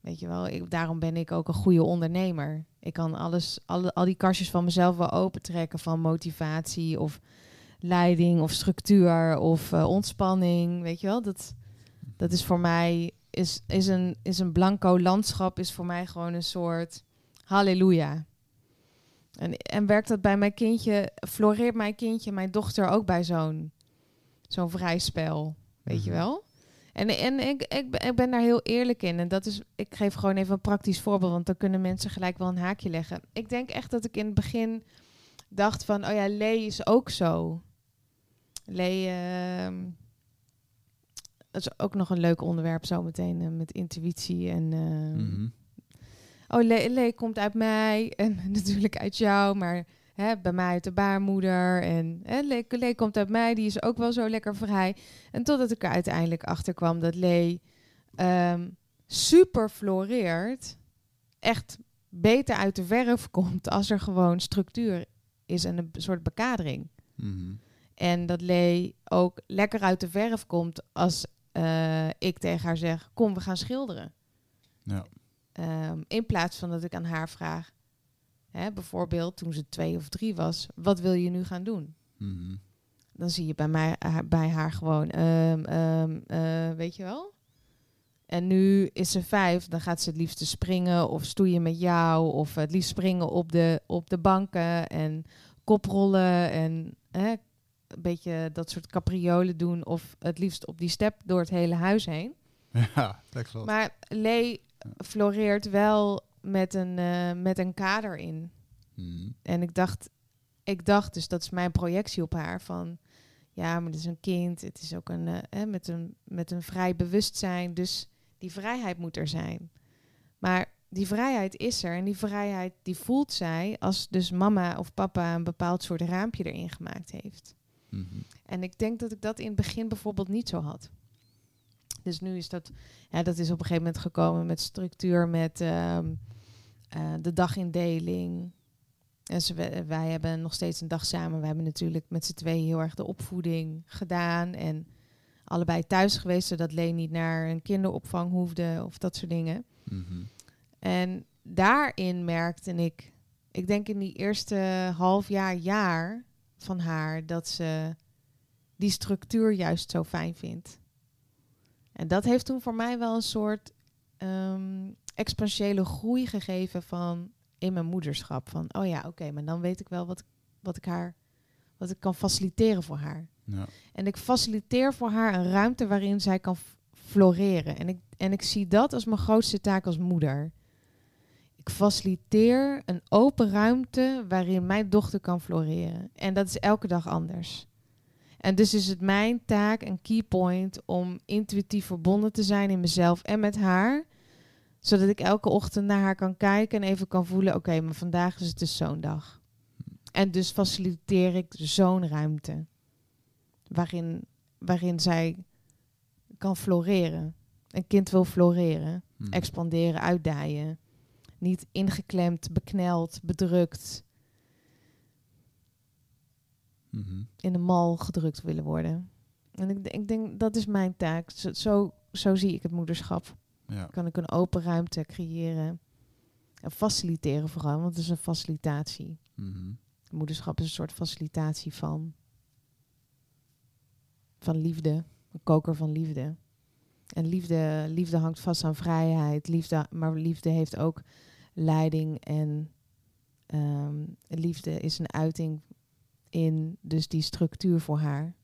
Weet je wel, ik, daarom ben ik ook een goede ondernemer. Ik kan alles, alle, al die kastjes van mezelf wel opentrekken van motivatie of leiding of structuur of uh, ontspanning. Weet je wel, dat, dat is voor mij, is, is, een, is een blanco landschap, is voor mij gewoon een soort halleluja. En, en werkt dat bij mijn kindje, floreert mijn kindje, mijn dochter ook bij zo'n, zo'n vrij spel, weet je wel. En, en ik, ik, ben, ik ben daar heel eerlijk in. En dat is, ik geef gewoon even een praktisch voorbeeld, want dan kunnen mensen gelijk wel een haakje leggen. Ik denk echt dat ik in het begin dacht van, oh ja, Lee is ook zo. Lee, uh, dat is ook nog een leuk onderwerp zometeen uh, met intuïtie. En, uh, mm-hmm. Oh, Lee, Lee komt uit mij en natuurlijk uit jou, maar hè, bij mij uit de baarmoeder. En hè, Lee, Lee komt uit mij, die is ook wel zo lekker vrij. En totdat ik er uiteindelijk achter kwam dat Lee um, super floreert. Echt beter uit de verf komt als er gewoon structuur is en een soort bekadering. Mm-hmm. En dat Lee ook lekker uit de verf komt als uh, ik tegen haar zeg, kom we gaan schilderen. Ja. Um, in plaats van dat ik aan haar vraag, hè, bijvoorbeeld toen ze twee of drie was, wat wil je nu gaan doen? Mm-hmm. Dan zie je bij, mij, haar, bij haar gewoon, um, um, uh, weet je wel? En nu is ze vijf, dan gaat ze het liefst springen of stoeien met jou, of het liefst springen op de, op de banken en koprollen en hè, een beetje dat soort capriolen doen, of het liefst op die step door het hele huis heen. Ja, dat klopt. Maar Lee floreert wel met een, uh, met een kader in. Mm. En ik dacht, ik dacht dus, dat is mijn projectie op haar, van ja, maar het is een kind, het is ook een, uh, eh, met een, met een vrij bewustzijn, dus die vrijheid moet er zijn. Maar die vrijheid is er en die vrijheid die voelt zij als dus mama of papa een bepaald soort raampje erin gemaakt heeft. Mm-hmm. En ik denk dat ik dat in het begin bijvoorbeeld niet zo had. Dus nu is dat, ja, dat is op een gegeven moment gekomen met structuur, met um, uh, de dagindeling. En ze, wij hebben nog steeds een dag samen. We hebben natuurlijk met z'n tweeën heel erg de opvoeding gedaan. En allebei thuis geweest, zodat Lee niet naar een kinderopvang hoefde of dat soort dingen. Mm-hmm. En daarin merkte ik, ik denk in die eerste half jaar, jaar van haar, dat ze die structuur juist zo fijn vindt. En dat heeft toen voor mij wel een soort um, exponentiële groei gegeven van in mijn moederschap. Van, oh ja, oké, okay, maar dan weet ik wel wat, wat ik haar, wat ik kan faciliteren voor haar. Ja. En ik faciliteer voor haar een ruimte waarin zij kan f- floreren. En ik, en ik zie dat als mijn grootste taak als moeder. Ik faciliteer een open ruimte waarin mijn dochter kan floreren. En dat is elke dag anders. En dus is het mijn taak en keypoint om intuïtief verbonden te zijn in mezelf en met haar. Zodat ik elke ochtend naar haar kan kijken en even kan voelen, oké, okay, maar vandaag is het dus zo'n dag. En dus faciliteer ik zo'n ruimte waarin, waarin zij kan floreren. Een kind wil floreren, hmm. expanderen, uitdijen. Niet ingeklemd, bekneld, bedrukt. In de mal gedrukt willen worden. En ik, ik denk, dat is mijn taak. Zo, zo, zo zie ik het moederschap. Ja. Kan ik een open ruimte creëren. En faciliteren vooral, want het is een facilitatie. Mm-hmm. Moederschap is een soort facilitatie van... van liefde. Een koker van liefde. En liefde, liefde hangt vast aan vrijheid. Liefde, maar liefde heeft ook leiding. En um, liefde is een uiting in dus die structuur voor haar.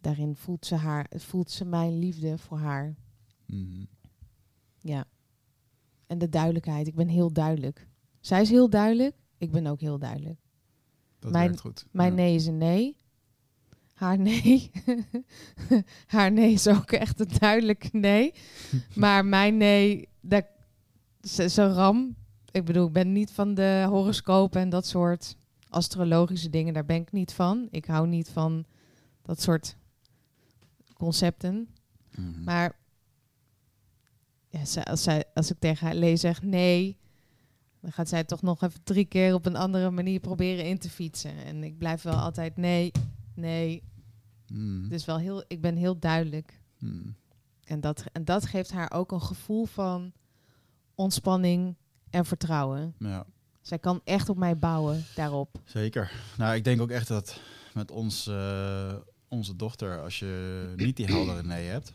Daarin voelt ze, haar, voelt ze mijn liefde voor haar. Mm-hmm. Ja. En de duidelijkheid. Ik ben heel duidelijk. Zij is heel duidelijk. Ik ben ook heel duidelijk. Dat mijn, werkt goed. Mijn ja. nee is een nee. Haar nee. Haar nee is ook echt een duidelijke nee. Maar mijn nee, dat is een ram. Ik bedoel, ik ben niet van de horoscopen en dat soort astrologische dingen. Daar ben ik niet van. Ik hou niet van dat soort concepten. Mm-hmm. Maar ja, als, zij, als ik tegen haar lees zeg nee... dan gaat zij toch nog even drie keer op een andere manier proberen in te fietsen. En ik blijf wel altijd nee... Nee, mm. dus wel heel, ik ben heel duidelijk. Mm. En, dat, en dat geeft haar ook een gevoel van ontspanning en vertrouwen. Ja. Zij kan echt op mij bouwen daarop. Zeker. Nou, ik denk ook echt dat met ons, uh, onze dochter, als je niet die heldere nee hebt...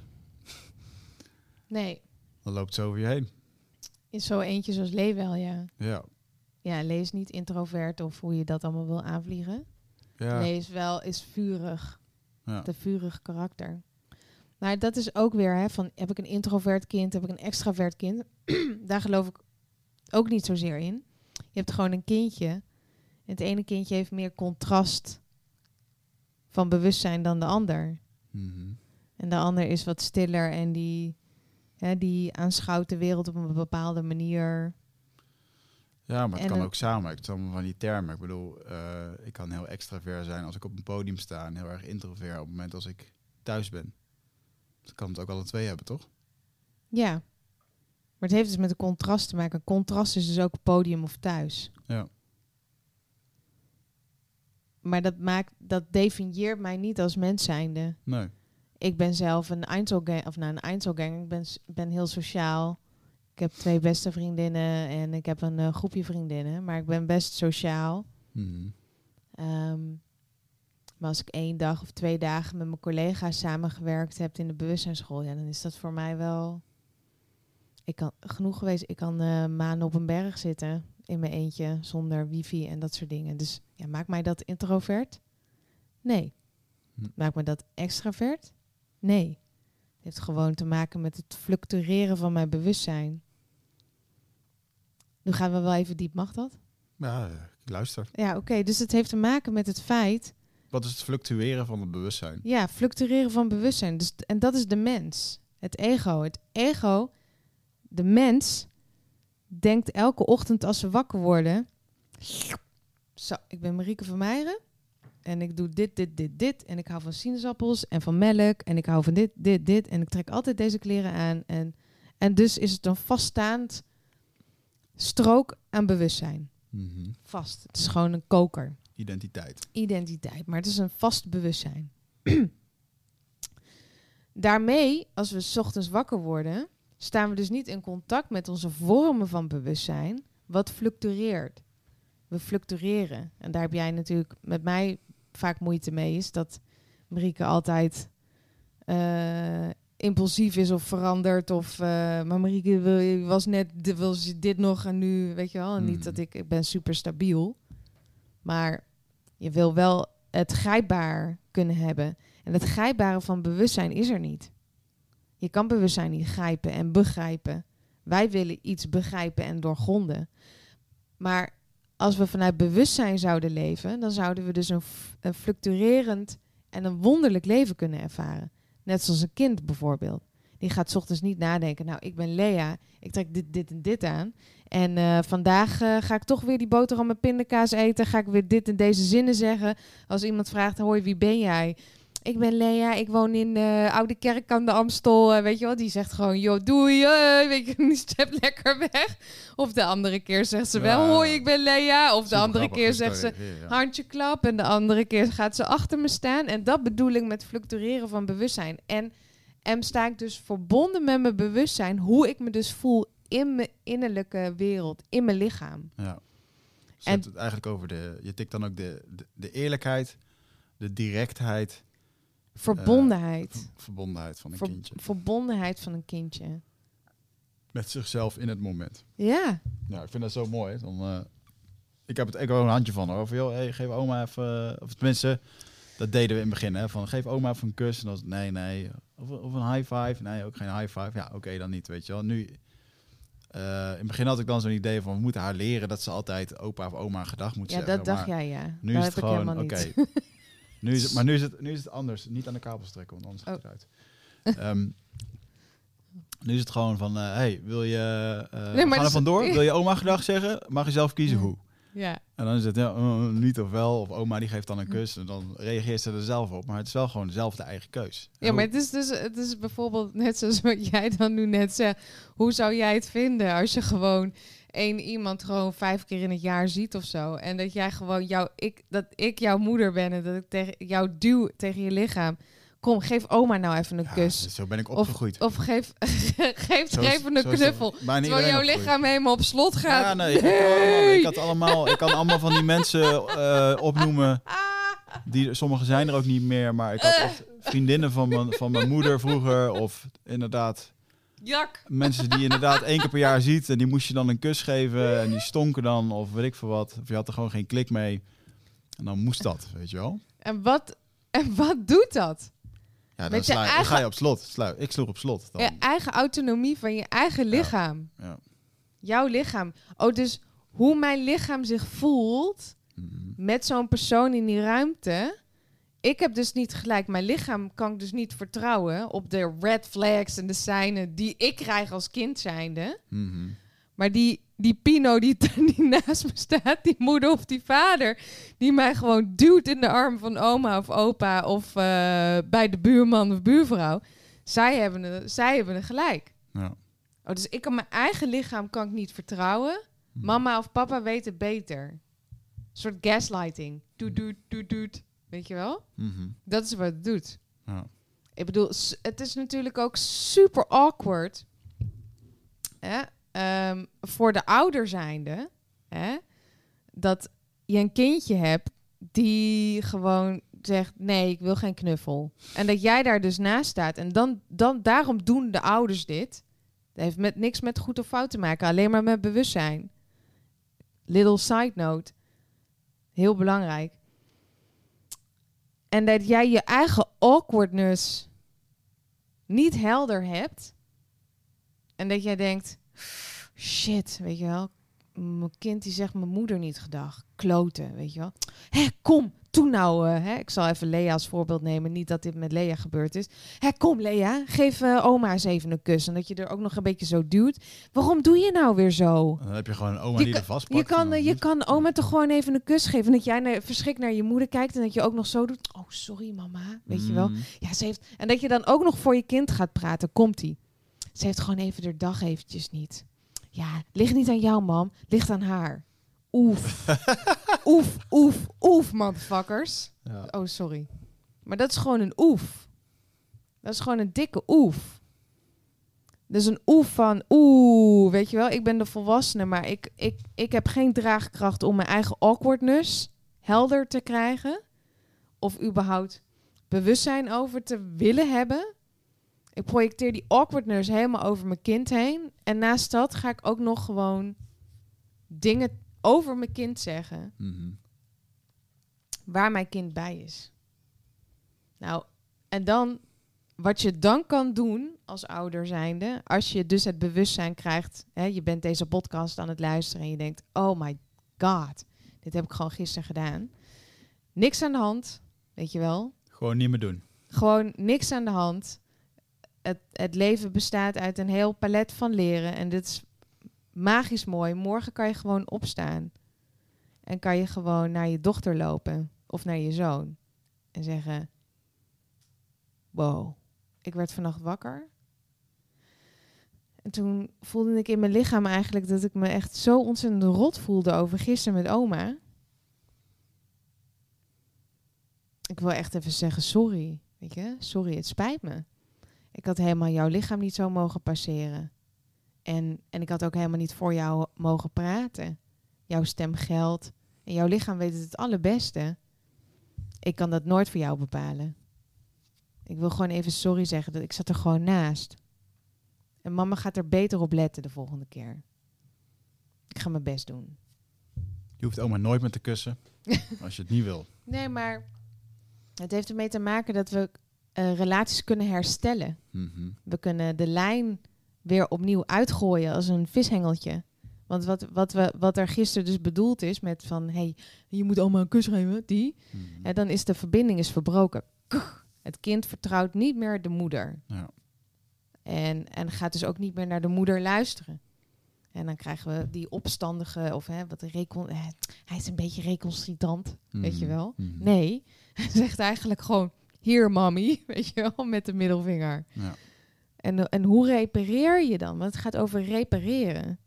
Nee. Dan loopt ze over je heen. Is zo eentje zoals Lee wel, ja. Ja. Ja, Lee is niet introvert of hoe je dat allemaal wil aanvliegen. Ja. Nee, is wel is vurig. Ja. De vurig karakter. Maar dat is ook weer, hè, van heb ik een introvert kind, heb ik een extravert kind. Daar geloof ik ook niet zozeer in. Je hebt gewoon een kindje. En het ene kindje heeft meer contrast van bewustzijn dan de ander. Mm-hmm. En de ander is wat stiller en die, hè, die aanschouwt de wereld op een bepaalde manier. Ja, maar het en kan ook samen. Het is allemaal van die termen. Ik bedoel, uh, ik kan heel extravert zijn als ik op een podium sta... en heel erg introvert op het moment als ik thuis ben. Dus ik kan het ook alle twee hebben, toch? Ja. Maar het heeft dus met een contrast te maken. Contrast is dus ook podium of thuis. Ja. Maar dat maakt, dat definieert mij niet als mens zijnde. Nee. Ik ben zelf een Einzelganger, of nou een Einzelganger. Ik ben, ben heel sociaal... Ik heb twee beste vriendinnen en ik heb een uh, groepje vriendinnen. Maar ik ben best sociaal. Mm. Um, maar als ik één dag of twee dagen met mijn collega's samengewerkt heb in de bewustzijnsschool... Ja, dan is dat voor mij wel... Ik kan genoeg geweest. Ik kan uh, maanden op een berg zitten in mijn eentje zonder wifi en dat soort dingen. Dus ja, maakt mij dat introvert? Nee. Mm. Maakt me dat extravert? Nee. Het heeft gewoon te maken met het fluctueren van mijn bewustzijn. Nu gaan we wel even diep, mag dat? Ja, ik luister. Ja, oké. Okay, dus het heeft te maken met het feit... Wat is het fluctueren van het bewustzijn? Ja, fluctueren van bewustzijn. Dus, en dat is de mens. Het ego. Het ego, de mens, denkt elke ochtend als ze wakker worden... Zo, ik ben Marieke van Meijeren. En ik doe dit, dit, dit, dit. En ik hou van sinaasappels en van melk. En ik hou van dit, dit, dit. En ik trek altijd deze kleren aan. En, en dus is het een vaststaand strook aan bewustzijn. Mm-hmm. Vast. Het is gewoon een koker. Identiteit. Identiteit. Maar het is een vast bewustzijn. Daarmee, als we 's ochtends wakker worden... staan we dus niet in contact met onze vormen van bewustzijn... wat fluctueert. We fluctueren. En daar heb jij natuurlijk met mij... vaak moeite mee is dat Marieke altijd uh, impulsief is of verandert of uh, maar Marieke wil, was net wil ze dit nog en nu weet je wel en mm. niet dat ik ik ben super stabiel, maar je wil wel het grijpbaar kunnen hebben en het grijpbare van bewustzijn is er niet. Je kan bewustzijn niet grijpen en begrijpen. Wij willen iets begrijpen en doorgronden, maar als we vanuit bewustzijn zouden leven... dan zouden we dus een, f- een fluctuerend en een wonderlijk leven kunnen ervaren. Net zoals een kind bijvoorbeeld. Die gaat 's ochtends niet nadenken... nou, ik ben Lea, ik trek dit, dit en dit aan... en uh, vandaag uh, ga ik toch weer die boterham met pindakaas eten... ga ik weer dit en deze zinnen zeggen... als iemand vraagt, hoi, wie ben jij... ik ben Lea, ik woon in uh, Oudekerk aan de Amstel. Uh, weet je wel, die zegt gewoon, joh, doei, uh, weet je, die step lekker weg. Of de andere keer zegt ze wel, ja, hoi, ik ben Lea. Of de andere keer zegt ze, handje klap. En de andere keer gaat ze achter me staan. En dat bedoel ik met fluctueren van bewustzijn. En, en sta ik dus verbonden met mijn bewustzijn, hoe ik me dus voel in mijn innerlijke wereld, in mijn lichaam. Ja. Dus en je hebt het eigenlijk over de, je tikt dan ook de, de, de eerlijkheid, de directheid. Verbondenheid. Uh, v- verbondenheid van een Ver- kindje. Verbondenheid van een kindje. Met zichzelf in het moment. Ja. Nou, ik vind dat zo mooi. Dan, uh, ik heb het ik wel een handje van hoor. Van, joh, hey, geef oma even, uh, of tenminste, dat deden we in het begin. Hè, van, geef oma even een kus. En dan nee, nee. Of, of een high five. Nee, ook geen high five. Ja, oké, okay, dan niet, weet je wel. Nu... Uh, in het begin had ik dan zo'n idee van we moeten haar leren dat ze altijd opa of oma gedag moet ja, zeggen. Ja, dat dacht jij, ja. Nu dat is het gewoon, oké. Okay. Maar nu is, het, nu is het anders. Niet aan de kabels trekken, want anders oh. gaat het eruit. Um, nu is het gewoon van, hé, uh, hey, wil je... Uh, nee, we gaan er vandoor. Wil je oma gedag zeggen? Mag je zelf kiezen hoe. Ja. En dan is het ja, uh, niet of wel. Of oma die geeft dan een kus. En dan reageert ze er zelf op. Maar het is wel gewoon zelf de eigen keus. Ja, maar het is dus het is bijvoorbeeld net zoals wat jij dan nu net zegt. Hoe zou jij het vinden als je gewoon één iemand gewoon vijf keer in het jaar ziet of zo. En dat jij gewoon jou, ik, dat ik jouw moeder ben. En dat ik tegen jou duw tegen je lichaam. Kom, geef oma nou even een ja, kus. Zo ben ik opgegroeid. Of, of geef, geef er even een knuffel. Terwijl jouw lichaam helemaal op slot gaat. Ja, nee, nee. Ik, had allemaal, ik, had allemaal, ik kan allemaal van die mensen uh, opnoemen. Die, sommige zijn er ook niet meer. Maar ik had echt vriendinnen van mijn, van mijn moeder vroeger. Of inderdaad... Jak. Mensen die je inderdaad één keer per jaar ziet. En die moest je dan een kus geven. En die stonken dan. Of weet ik veel wat. Of je had er gewoon geen klik mee. En dan moest dat, weet je wel. En wat, en wat doet dat? Ja, dan, slu- eigen... dan ga je op slot. Slu- ik sloeg op slot. Dan. Je eigen autonomie van je eigen lichaam. Ja. Ja. Jouw lichaam. Oh, dus hoe mijn lichaam zich voelt... Mm-hmm. met zo'n persoon in die ruimte... Ik heb dus niet gelijk... Mijn lichaam kan ik dus niet vertrouwen... op de red flags en de seinen... die ik krijg als kind zijnde. Mm-hmm. Maar die, die Pino die, die naast me staat... die moeder of die vader... die mij gewoon duwt in de arm van oma of opa... of uh, bij de buurman of buurvrouw... zij hebben het, zij hebben het gelijk. Ja. Oh, dus ik kan mijn eigen lichaam kan ik niet vertrouwen. Mm. Mama of papa weten beter. Een soort gaslighting. Doet, doet, doet, doet. Weet je wel? Mm-hmm. Dat is wat het doet. Ja. Ik bedoel, het is natuurlijk ook super awkward. Hè? Um, voor de ouder zijnde. Hè? Dat je een kindje hebt die gewoon zegt... Nee, ik wil geen knuffel. En dat jij daar dus naast staat. En dan, dan, daarom doen de ouders dit. Dat heeft met, niks met goed of fout te maken. Alleen maar met bewustzijn. Little side note. Heel belangrijk. En dat jij je eigen awkwardness niet helder hebt. En dat jij denkt, shit, weet je wel. Mijn kind die zegt mijn moeder niet gedag. Kloten, weet je wel. Hé, kom, toen nou. Uh, hè. Ik zal even Lea als voorbeeld nemen. Niet dat dit met Lea gebeurd is. Hé, kom Lea, geef uh, oma eens even een kus. En dat je er ook nog een beetje zo duwt. Waarom doe je nou weer zo? Dan heb je gewoon een oma je die kan, er vastpakt. Je kan, uh, je kan oma toch gewoon even een kus geven. En dat jij naar, verschrikt naar je moeder kijkt. En dat je ook nog zo doet. Oh, sorry mama. Weet mm. je wel. Ja, ze heeft, en dat je dan ook nog voor je kind gaat praten. Komt-ie. Ze heeft gewoon even haar dag eventjes niet. Ja, ligt niet aan jou, mam. Ligt aan haar. Oef. oef, oef, oef, motherfuckers. Ja. Oh, sorry. Maar dat is gewoon een oef. Dat is gewoon een dikke oef. Dat is een oef van... Oeh, weet je wel, ik ben de volwassene... maar ik, ik, ik heb geen draagkracht om mijn eigen awkwardness... helder te krijgen. Of überhaupt bewustzijn over te willen hebben... Ik projecteer die awkwardness helemaal over mijn kind heen. En naast dat ga ik ook nog gewoon dingen over mijn kind zeggen. Mm-hmm. Waar mijn kind bij is. Nou, en dan wat je dan kan doen als ouder zijnde. Als je dus het bewustzijn krijgt. Hè, je bent deze podcast aan het luisteren en je denkt... Oh my god, dit heb ik gewoon gisteren gedaan. Niks aan de hand, weet je wel. Gewoon niet meer doen. Gewoon niks aan de hand... Het, het leven bestaat uit een heel palet van leren. En dit is magisch mooi. Morgen kan je gewoon opstaan. En kan je gewoon naar je dochter lopen. Of naar je zoon. En zeggen... wow. Ik werd vannacht wakker. En toen voelde ik in mijn lichaam eigenlijk dat ik me echt zo ontzettend rot voelde over gisteren met oma. Ik wil echt even zeggen sorry, weet je? Sorry, het spijt me. Ik had helemaal jouw lichaam niet zo mogen passeren. En, en ik had ook helemaal niet voor jou mogen praten. Jouw stem geldt. En jouw lichaam weet het het allerbeste. Ik kan dat nooit voor jou bepalen. Ik wil gewoon even sorry zeggen. Dat ik zat er gewoon naast. En mama gaat er beter op letten de volgende keer. Ik ga mijn best doen. Je hoeft oma nooit meer te kussen. Als je het niet wil. Nee, maar het heeft ermee te maken dat we uh, relaties kunnen herstellen. Mm-hmm. We kunnen de lijn weer opnieuw uitgooien als een vishengeltje. Want wat, wat, we, wat er gisteren dus bedoeld is met van... hey, je moet oma een kus geven, die. Mm-hmm. En dan is de verbinding is verbroken. Kuch, het kind vertrouwt niet meer de moeder. Ja. En, en gaat dus ook niet meer naar de moeder luisteren. En dan krijgen we die opstandige... of hè, wat recon- eh, hij is een beetje recalcitrant, mm-hmm. weet je wel. Mm-hmm. Nee, hij zegt eigenlijk gewoon... hier, mami, weet je wel, met de middelvinger. Ja. En, en hoe repareer je dan? Want het gaat over repareren.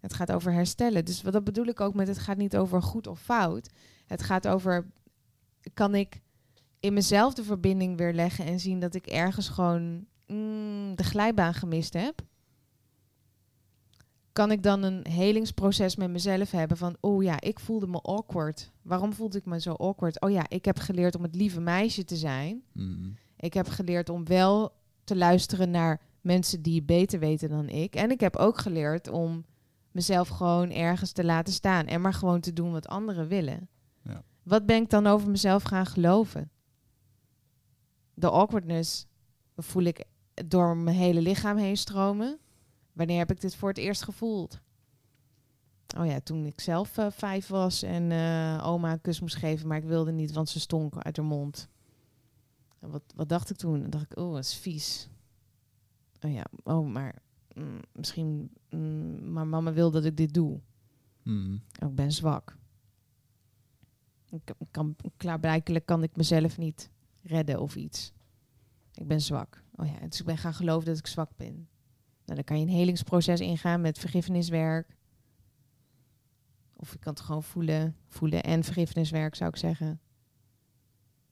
Het gaat over herstellen. Dus wat dat bedoel ik ook met het gaat niet over goed of fout. Het gaat over, kan ik in mezelf de verbinding weer leggen en zien dat ik ergens gewoon mm, de glijbaan gemist heb? Kan ik dan een helingsproces met mezelf hebben van, oh ja, ik voelde me awkward. Waarom voelde ik me zo awkward? Oh ja, ik heb geleerd om het lieve meisje te zijn. Mm. Ik heb geleerd om wel te luisteren naar mensen die beter weten dan ik. En ik heb ook geleerd om mezelf gewoon ergens te laten staan. En maar gewoon te doen wat anderen willen. Ja. Wat ben ik dan over mezelf gaan geloven? De awkwardness voel ik door mijn hele lichaam heen stromen. Wanneer heb ik dit voor het eerst gevoeld? Oh ja, toen ik zelf uh, vijf was en uh, oma een kus moest geven. Maar ik wilde niet, want ze stonk uit haar mond. En wat, wat dacht ik toen? Dan dacht ik, oh, dat is vies. Oh ja, oh, maar... Mm, misschien, mm, maar mama wil dat ik dit doe. Mm. Ik ben zwak. Ik kan, klaarblijkelijk kan ik mezelf niet redden of iets. Ik ben zwak. Oh ja, dus ik ben gaan geloven dat ik zwak ben. Nou, dan kan je een helingsproces ingaan met vergiffeniswerk. Of ik kan het gewoon voelen, voelen en vergiffeniswerk zou ik zeggen.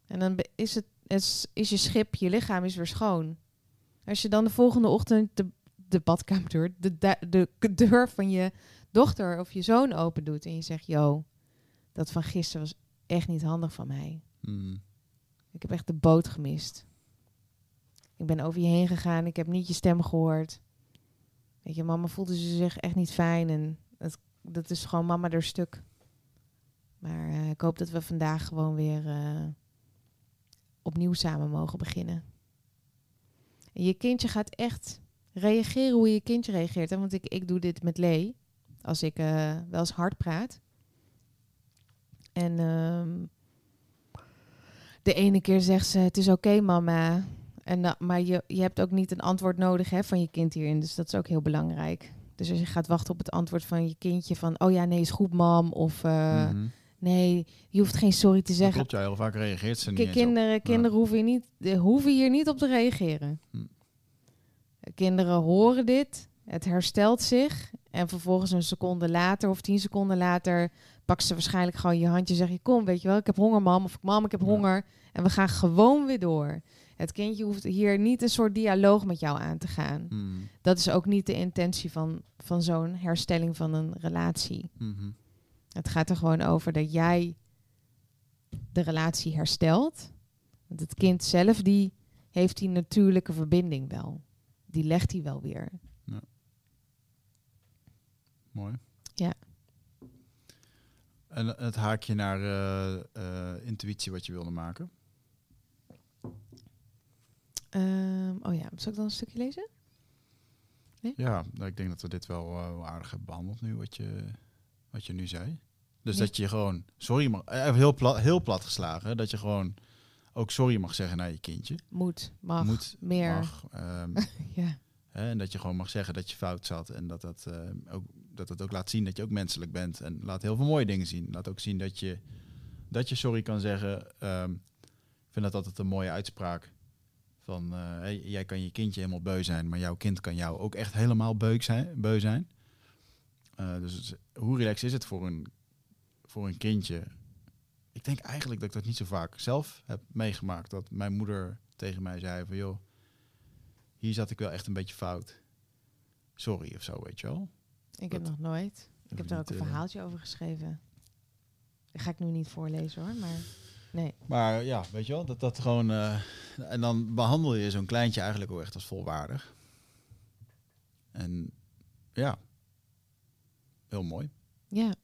En dan is, het, is, is je schip, je lichaam is weer schoon. Als je dan de volgende ochtend de de badkamerdeur, de, de, de deur van je dochter of je zoon open doet en je zegt, yo, dat van gisteren was echt niet handig van mij. Mm. Ik heb echt de boot gemist. Ik ben over je heen gegaan, ik heb niet je stem gehoord. Weet je, mama voelde ze zich echt niet fijn en het, dat is gewoon mama er stuk. Maar uh, ik hoop dat we vandaag gewoon weer uh, opnieuw samen mogen beginnen. En je kindje gaat echt... reageer hoe je kindje reageert. Hè? Want ik, ik doe dit met Lee. Als ik uh, wel eens hard praat. En um, de ene keer zegt ze, het is oké okay, mama. En, uh, maar je, je hebt ook niet een antwoord nodig hè, van je kind hierin. Dus dat is ook heel belangrijk. Dus als je gaat wachten op het antwoord van je kindje. Van, oh ja, nee, is goed mam. Of uh, mm-hmm. nee, je hoeft geen sorry te zeggen. Dat klopt, ja, heel vaak reageert ze niet. Kinderen, kinderen ja. hoeven, hier niet, hoeven hier niet op te reageren. Mm. Kinderen horen dit, het herstelt zich. En vervolgens een seconde later of tien seconden later... pakt ze waarschijnlijk gewoon je handje en zeg je... kom, weet je wel, ik heb honger, mam. Of mam, ik heb ja. honger. En we gaan gewoon weer door. Het kindje hoeft hier niet een soort dialoog met jou aan te gaan. Mm. Dat is ook niet de intentie van, van zo'n herstelling van een relatie. Mm-hmm. Het gaat er gewoon over dat jij de relatie herstelt. Want het kind zelf die heeft die natuurlijke verbinding wel. Die legt hij wel weer. Ja. Mooi. Ja. En het haakje naar uh, uh, intuïtie wat je wilde maken. Um, oh ja, zal ik dan een stukje lezen? Nee? Ja, nou, ik denk dat we dit wel, uh, wel aardig hebben behandeld nu, wat je, wat je nu zei. Dus nee. dat je gewoon, sorry mag, even heel plat, heel plat geslagen, hè, dat je gewoon... ook sorry mag zeggen naar je kindje. Moet, mag, Moet, meer. Mag, um, ja. hè, en dat je gewoon mag zeggen dat je fout zat. En dat dat, uh, ook, dat dat ook laat zien dat je ook menselijk bent. En laat heel veel mooie dingen zien. Laat ook zien dat je, dat je sorry kan zeggen. Um, ik vind dat altijd een mooie uitspraak Van, uh, jij kan je kindje helemaal beu zijn, maar jouw kind kan jou ook echt helemaal beuk zijn, beu zijn. Uh, dus hoe relaxed is het voor een, voor een kindje? Ik denk eigenlijk dat ik dat niet zo vaak zelf heb meegemaakt. Dat mijn moeder tegen mij zei van, joh, hier zat ik wel echt een beetje fout. Sorry of zo, weet je wel. Ik dat heb nog nooit. Ik heb daar ook een verhaaltje over geschreven. Dat ga ik nu niet voorlezen hoor, maar... Nee. Maar ja, weet je wel, dat dat gewoon... Uh, en dan behandel je zo'n kleintje eigenlijk ook echt als volwaardig. En ja, heel mooi. Ja,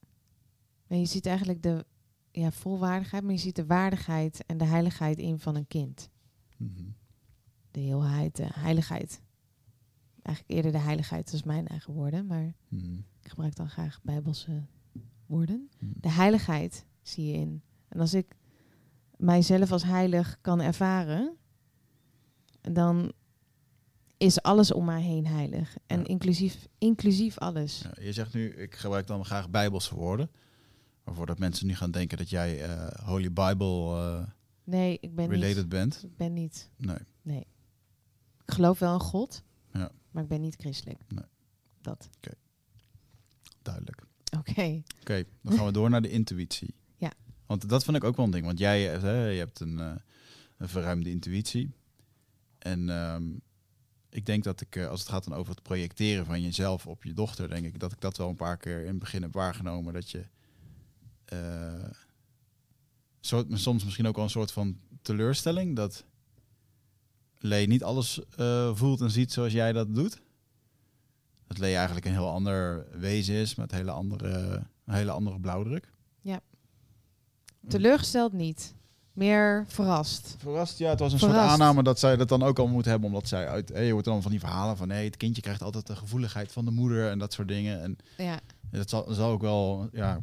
en je ziet eigenlijk de ja, volwaardigheid, maar je ziet de waardigheid en de heiligheid in van een kind. Mm-hmm. De heelheid, de heiligheid. Eigenlijk eerder de heiligheid als mijn eigen woorden, maar mm-hmm. ik gebruik dan graag Bijbelse woorden. Mm-hmm. De heiligheid zie je in. En als ik mijzelf als heilig kan ervaren, dan is alles om mij heen heilig. En ja. inclusief, inclusief alles. Ja, je zegt nu, ik gebruik dan graag Bijbelse woorden. Maar voordat mensen nu gaan denken dat jij uh, Holy Bible uh, nee, ik ben related niet, bent. Ik ben niet. Nee. nee. Ik geloof wel in God, ja. maar ik ben niet christelijk. Nee. Dat. Oké. Okay. Duidelijk. Oké. Okay. Oké, okay, dan gaan we door naar de intuïtie. Want dat vond ik ook wel een ding. Want jij hè, je hebt een, uh, een verruimde intuïtie. En um, ik denk dat ik, uh, als het gaat dan over het projecteren van jezelf op je dochter, denk ik dat ik dat wel een paar keer in het begin heb waargenomen. Dat je uh, soort, soms misschien ook al een soort van teleurstelling. Dat Lee niet alles uh, voelt en ziet zoals jij dat doet. Dat Lee eigenlijk een heel ander wezen is met hele andere, een hele andere blauwdruk. Ja. Teleurgesteld niet. Meer verrast. Verrast, ja. Het was een verrast. soort aanname dat zij dat dan ook al moet hebben. Omdat zij uit... Hey, je hoort dan van die verhalen van... Hey, het kindje krijgt altijd de gevoeligheid van de moeder en dat soort dingen. En ja. Dat zal, zal ook wel... Ja,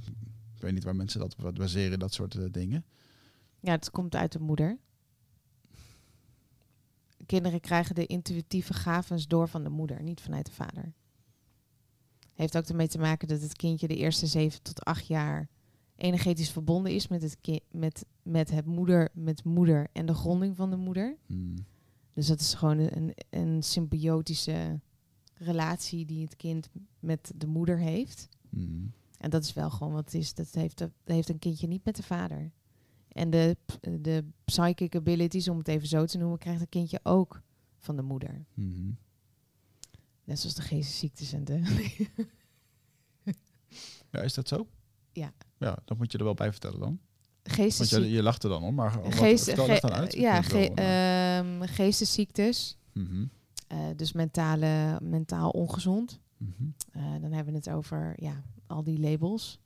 ik weet niet waar mensen dat wat baseren, dat soort uh, dingen. Ja, het komt uit de moeder. Kinderen krijgen de intuïtieve gaven door van de moeder, niet vanuit de vader. Heeft ook ermee te maken dat het kindje de eerste zeven tot acht jaar... energetisch verbonden is met het ki- met, met het moeder, met moeder en de gronding van de moeder. Mm. Dus dat is gewoon een, een symbiotische relatie die het kind met de moeder heeft. Mm. En dat is wel gewoon wat het is. Dat heeft, dat heeft een kindje niet met de vader. En de, de psychic abilities, om het even zo te noemen, krijgt een kindje ook van de moeder. Mm. Net zoals de geestesziektes en de... Ja, is dat zo? Ja. Ja, dat moet je er wel bij vertellen dan. Geestes... Want je, je lacht er dan om, maar Geest... wat, vertel ge- dan uit. Ja, ge- wel, uh, geestesziektes. Mm-hmm. Uh, dus mentale, mentaal ongezond. Mm-hmm. Uh, dan hebben we het over ja, al die labels.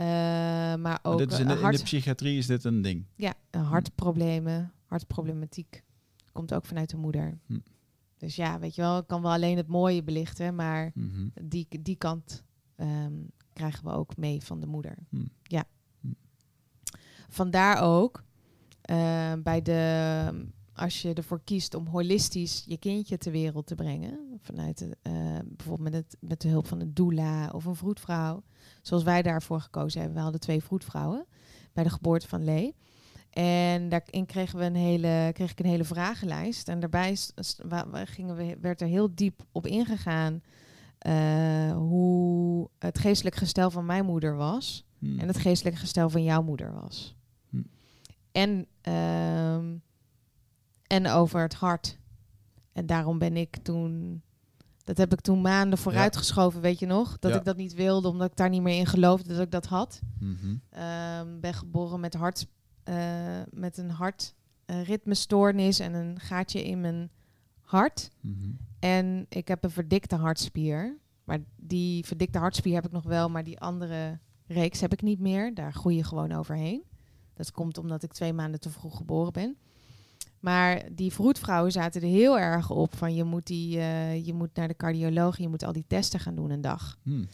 Uh, maar ook maar dit is in, de, hart... in de psychiatrie is dit een ding? Ja, uh, hartproblemen, hartproblematiek. Komt ook vanuit de moeder. Mm. Dus ja, weet je wel, ik kan wel alleen het mooie belichten, maar mm-hmm. die, die kant... Um, krijgen we ook mee van de moeder. Hmm. Ja. Hmm. Vandaar ook uh, bij de als je ervoor kiest om holistisch je kindje ter wereld te brengen vanuit de, uh, bijvoorbeeld met, het, met de hulp van een doula of een vroedvrouw, zoals wij daarvoor gekozen hebben. We hadden twee vroedvrouwen bij de geboorte van Lee en daarin kregen we een hele kreeg ik een hele vragenlijst en daarbij st- wa- gingen we werd er heel diep op ingegaan. Uh, hoe het geestelijk gestel van mijn moeder was... Hmm. en het geestelijk gestel van jouw moeder was. Hmm. En, uh, en over het hart. En daarom ben ik toen... Dat heb ik toen maanden vooruitgeschoven, ja. weet je nog? Dat ja. ik dat niet wilde, omdat ik daar niet meer in geloofde dat ik dat had. Mm-hmm. Uh, ben geboren met, hart, uh, met een hartritmestoornis... Uh, en een gaatje in mijn hart... Mm-hmm. En ik heb een verdikte hartspier. Maar die verdikte hartspier heb ik nog wel, maar die andere reeks heb ik niet meer. Daar groei je gewoon overheen. Dat komt omdat ik twee maanden te vroeg geboren ben. Maar die vroedvrouwen zaten er heel erg op van je moet, die, uh, je moet naar de cardioloog, je moet al die testen gaan doen een dag. Hmm.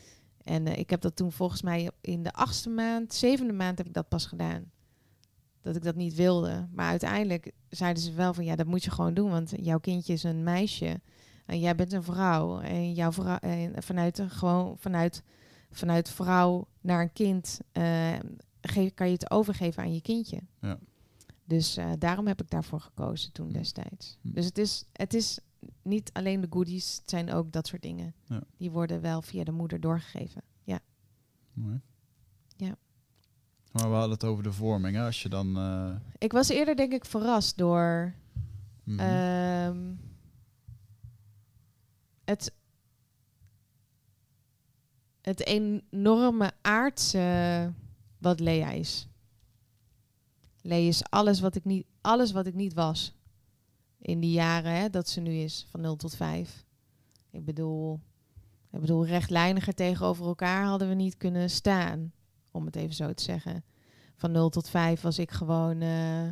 En uh, ik heb dat toen volgens mij in de achtste maand, zevende maand heb ik dat pas gedaan. Dat ik dat niet wilde. Maar uiteindelijk zeiden ze wel van ja, dat moet je gewoon doen, want jouw kindje is een meisje. En jij bent een vrouw. En, jouw vrou- en vanuit, gewoon vanuit, vanuit vrouw naar een kind uh, ge- kan je het overgeven aan je kindje. Ja. Dus uh, daarom heb ik daarvoor gekozen toen destijds. Mm. Dus het is, het is niet alleen de goodies, het zijn ook dat soort dingen. Ja. Die worden wel via de moeder doorgegeven. Ja. Mooi. Ja. Maar we hadden het over de vorming. Hè? Als je dan. Uh... Ik was eerder denk ik verrast door. Mm-hmm. Um, het, het enorme aardse wat Lea is. Lea is alles wat ik niet, alles wat ik niet was. In die jaren hè, dat ze nu is, van nul tot vijf. Ik bedoel, ik bedoel, rechtlijniger tegenover elkaar hadden we niet kunnen staan. Om het even zo te zeggen. Van nul tot vijf was ik gewoon... Uh,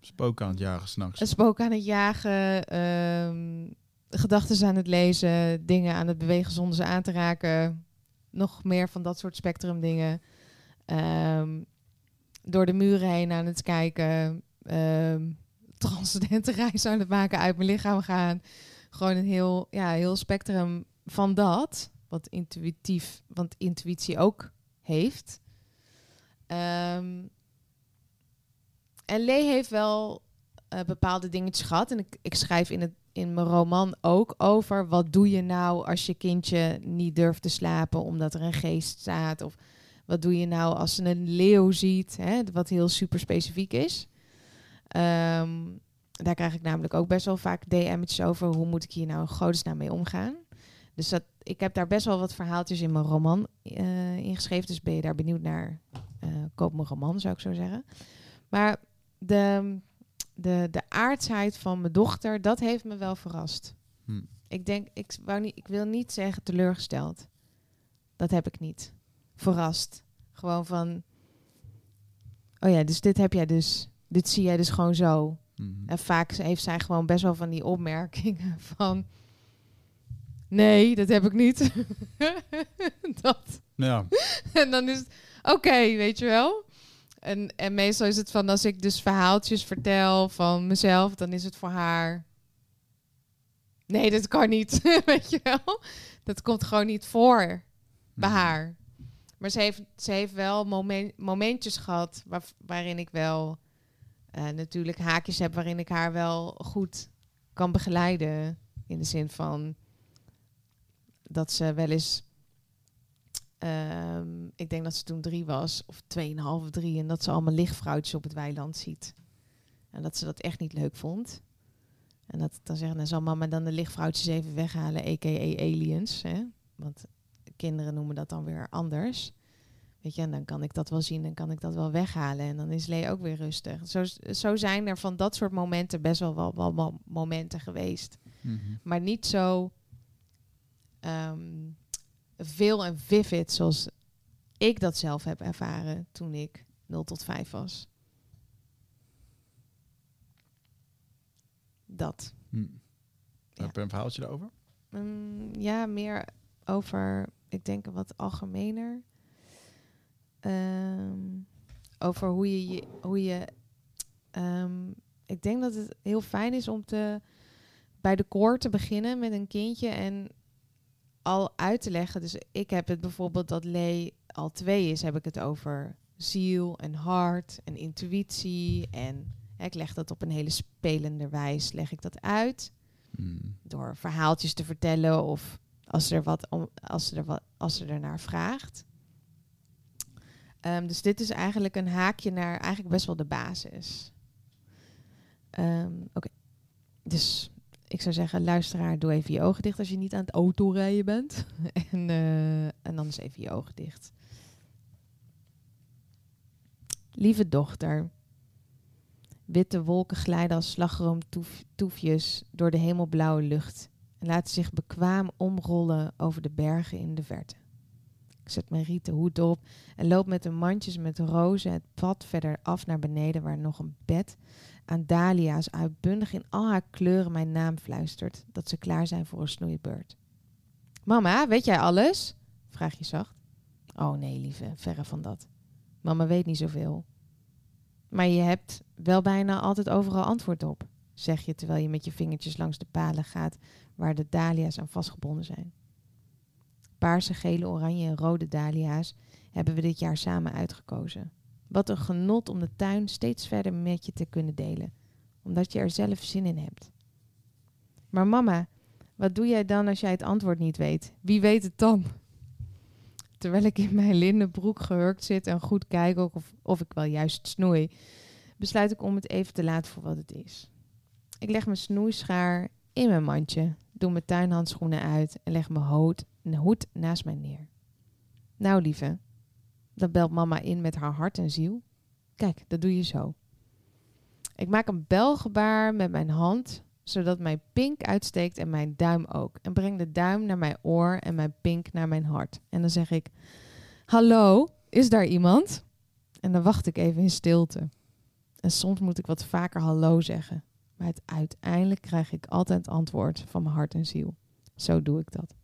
spook aan het jagen s'nachts. Een spook aan het jagen. Um, gedachten aan het lezen. Dingen aan het bewegen zonder ze aan te raken. Nog meer van dat soort spectrum dingen. Um, door de muren heen aan het kijken. Um, transcendente reis aan het maken. Uit mijn lichaam gaan. Gewoon een heel, ja, heel spectrum van dat. Wat intuïtief, want intuïtie ook... heeft. Um, en Lee heeft wel uh, bepaalde dingetjes gehad. En ik, ik schrijf in, het, in mijn roman ook over... wat doe je nou als je kindje niet durft te slapen... omdat er een geest staat? Of wat doe je nou als ze een leeuw ziet? Hè, wat heel super specifiek is. Um, daar krijg ik namelijk ook best wel vaak D M'tjes over... hoe moet ik hier nou in godesnaam mee omgaan? Dus dat... Ik heb daar best wel wat verhaaltjes in mijn roman uh, ingeschreven. Dus ben je daar benieuwd naar, uh, koop mijn roman, zou ik zo zeggen. Maar de, de, de aardsheid van mijn dochter, dat heeft me wel verrast. Hm. Ik denk, ik, wou niet, ik wil niet zeggen teleurgesteld. Dat heb ik niet. Verrast. Gewoon van, oh ja, dus dit heb jij dus, dit zie jij dus gewoon zo. Mm-hmm. En vaak heeft zij gewoon best wel van die opmerkingen van... Nee, dat heb ik niet. dat. Ja. En dan is het... Oké, okay, weet je wel. En, en meestal is het van... Als ik dus verhaaltjes vertel van mezelf... Dan is het voor haar... Nee, dat kan niet. weet je wel. Dat komt gewoon niet voor bij hm. haar. Maar ze heeft, ze heeft wel momen, momentjes gehad... Waar, waarin ik wel... Uh, natuurlijk haakjes heb... Waarin ik haar wel goed kan begeleiden. In de zin van... Dat ze wel eens... Um, ik denk dat ze toen drie was. Of tweeënhalf of drie. En dat ze allemaal lichtvrouwtjes op het weiland ziet. En dat ze dat echt niet leuk vond. En dat dan zeggen... Dan zal mama dan de lichtvrouwtjes even weghalen. A K A aliens. Hè? Want kinderen noemen dat dan weer anders. Weet je, en dan kan ik dat wel zien. En kan ik dat wel weghalen. En dan is Lee ook weer rustig. Zo, zo zijn er van dat soort momenten best wel wel, wel, wel momenten geweest. Mm-hmm. Maar niet zo... Um, veel en vivid zoals ik dat zelf heb ervaren toen ik nul tot vijf was. Dat. Hmm. Ja. Heb je een verhaaltje daarover? Um, ja, meer over, ik denk wat algemener. Um, over hoe je... je, hoe je um, ik denk dat het heel fijn is om te, bij de koor te beginnen met een kindje en... al uit te leggen. Dus ik heb het bijvoorbeeld dat Lee al twee is, heb ik het over ziel en hart en intuïtie. En hè, ik leg dat op een hele spelende wijze, leg ik dat uit. Mm. Door verhaaltjes te vertellen of als ze er, wat om, als ze er, wat, als ze er naar vraagt. Um, dus dit is eigenlijk een haakje naar eigenlijk best wel de basis. Um, Oké, okay. Dus... Ik zou zeggen, luisteraar, doe even je ogen dicht als je niet aan het autorijden bent. en, uh, en dan is even je ogen dicht. Lieve dochter. Witte wolken glijden als slagroomtoefjes door de hemelblauwe lucht. En laten zich bekwaam omrollen over de bergen in de verte. Ik zet mijn rieten hoed op en loop met de mandjes met rozen het pad verder af naar beneden waar nog een bed... aan dahlia's uitbundig in al haar kleuren mijn naam fluistert... dat ze klaar zijn voor een snoeibeurt. Mama, weet jij alles? Vraag je zacht. Oh nee, lieve, verre van dat. Mama weet niet zoveel. Maar je hebt wel bijna altijd overal antwoord op... zeg je terwijl je met je vingertjes langs de palen gaat... waar de dahlia's aan vastgebonden zijn. Paarse, gele, oranje en rode dahlia's... hebben we dit jaar samen uitgekozen... Wat een genot om de tuin steeds verder met je te kunnen delen. Omdat je er zelf zin in hebt. Maar mama, wat doe jij dan als jij het antwoord niet weet? Wie weet het dan? Terwijl ik in mijn lindenbroek gehurkt zit en goed kijk of, of ik wel juist snoei, besluit ik om het even te laten voor wat het is. Ik leg mijn snoeischaar in mijn mandje, doe mijn tuinhandschoenen uit en leg mijn hoed, mijn hoed naast mij neer. Nou lieve, dan belt mama in met haar hart en ziel. Kijk, dat doe je zo. Ik maak een belgebaar met mijn hand, zodat mijn pink uitsteekt en mijn duim ook. En breng de duim naar mijn oor en mijn pink naar mijn hart. En dan zeg ik, hallo, is daar iemand? En dan wacht ik even in stilte. En soms moet ik wat vaker hallo zeggen. Maar het, uiteindelijk krijg ik altijd antwoord van mijn hart en ziel. Zo doe ik dat.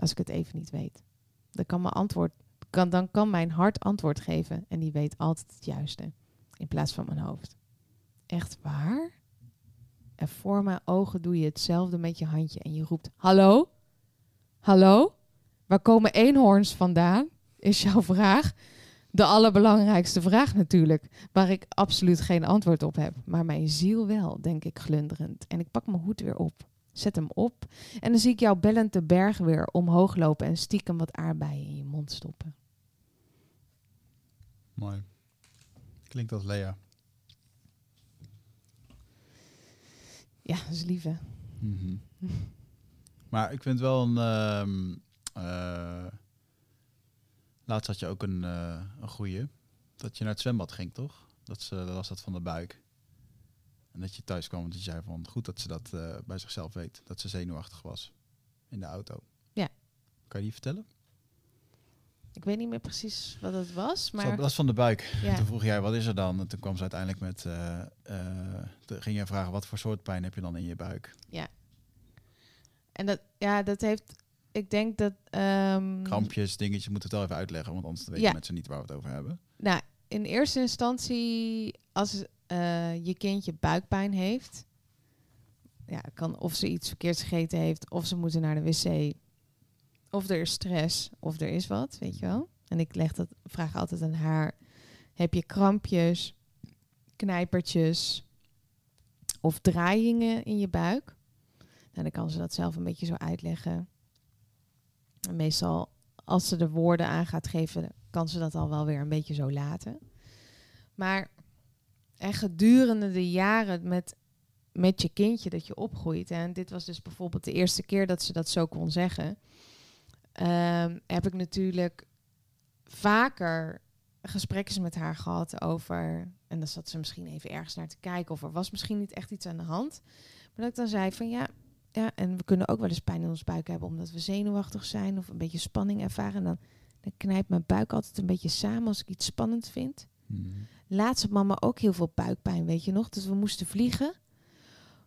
Als ik het even niet weet. Dan kan mijn, antwoord, kan, dan kan mijn hart antwoord geven. En die weet altijd het juiste. In plaats van mijn hoofd. Echt waar? En voor mijn ogen doe je hetzelfde met je handje. En je roept, hallo? Hallo? Waar komen eenhoorns vandaan? Is jouw vraag. De allerbelangrijkste vraag natuurlijk. Waar ik absoluut geen antwoord op heb. Maar mijn ziel wel, denk ik glunderend. En ik pak mijn hoed weer op. Zet hem op. En dan zie ik jou bellend de berg weer omhoog lopen. En stiekem wat aardbeien in je mond stoppen. Mooi. Klinkt als Lea. Ja, dat is lief, hè? Mm-hmm. Maar ik vind wel een... Um, uh, laatst had je ook een, uh, een goeie. Dat je naar het zwembad ging, toch? Dat ze dat was dat van de buik. En dat je thuis kwam en dat je zei van... Goed dat ze dat uh, bij zichzelf weet. Dat ze zenuwachtig was. In de auto. Ja. Kan je die vertellen? Ik weet niet meer precies wat het was, maar... Zo, dat is van de buik. Ja. Toen vroeg jij, wat is er dan? En toen kwam ze uiteindelijk met... Uh, uh, toen ging jij vragen, wat voor soort pijn heb je dan in je buik? Ja. En dat, ja, dat heeft... Ik denk dat... Um... Krampjes, dingetjes, moet het wel even uitleggen. Want anders weten ja. mensen niet waar we het over hebben. Nou, in eerste instantie... Als uh, je kindje buikpijn heeft... Ja, kan of ze iets verkeerds gegeten heeft... Of ze moeten naar de wc... Of er is stress, of er is wat, weet je wel. En ik leg dat, vraag altijd aan haar. Heb je krampjes, knijpertjes of draaiingen in je buik? Nou, dan kan ze dat zelf een beetje zo uitleggen. En meestal, als ze de woorden aan gaat geven, kan ze dat al wel weer een beetje zo laten. Maar en gedurende de jaren met, met je kindje dat je opgroeit... en dit was dus bijvoorbeeld de eerste keer dat ze dat zo kon zeggen... Um, heb ik natuurlijk vaker gesprekjes met haar gehad over... en dan zat ze misschien even ergens naar te kijken... of er was misschien niet echt iets aan de hand. Maar dat ik dan zei van ja, ja en we kunnen ook wel eens pijn in ons buik hebben... omdat we zenuwachtig zijn of een beetje spanning ervaren. En dan, dan knijpt mijn buik altijd een beetje samen als ik iets spannend vind. Mm-hmm. Laatst had mama ook heel veel buikpijn, weet je nog? Dus we moesten vliegen.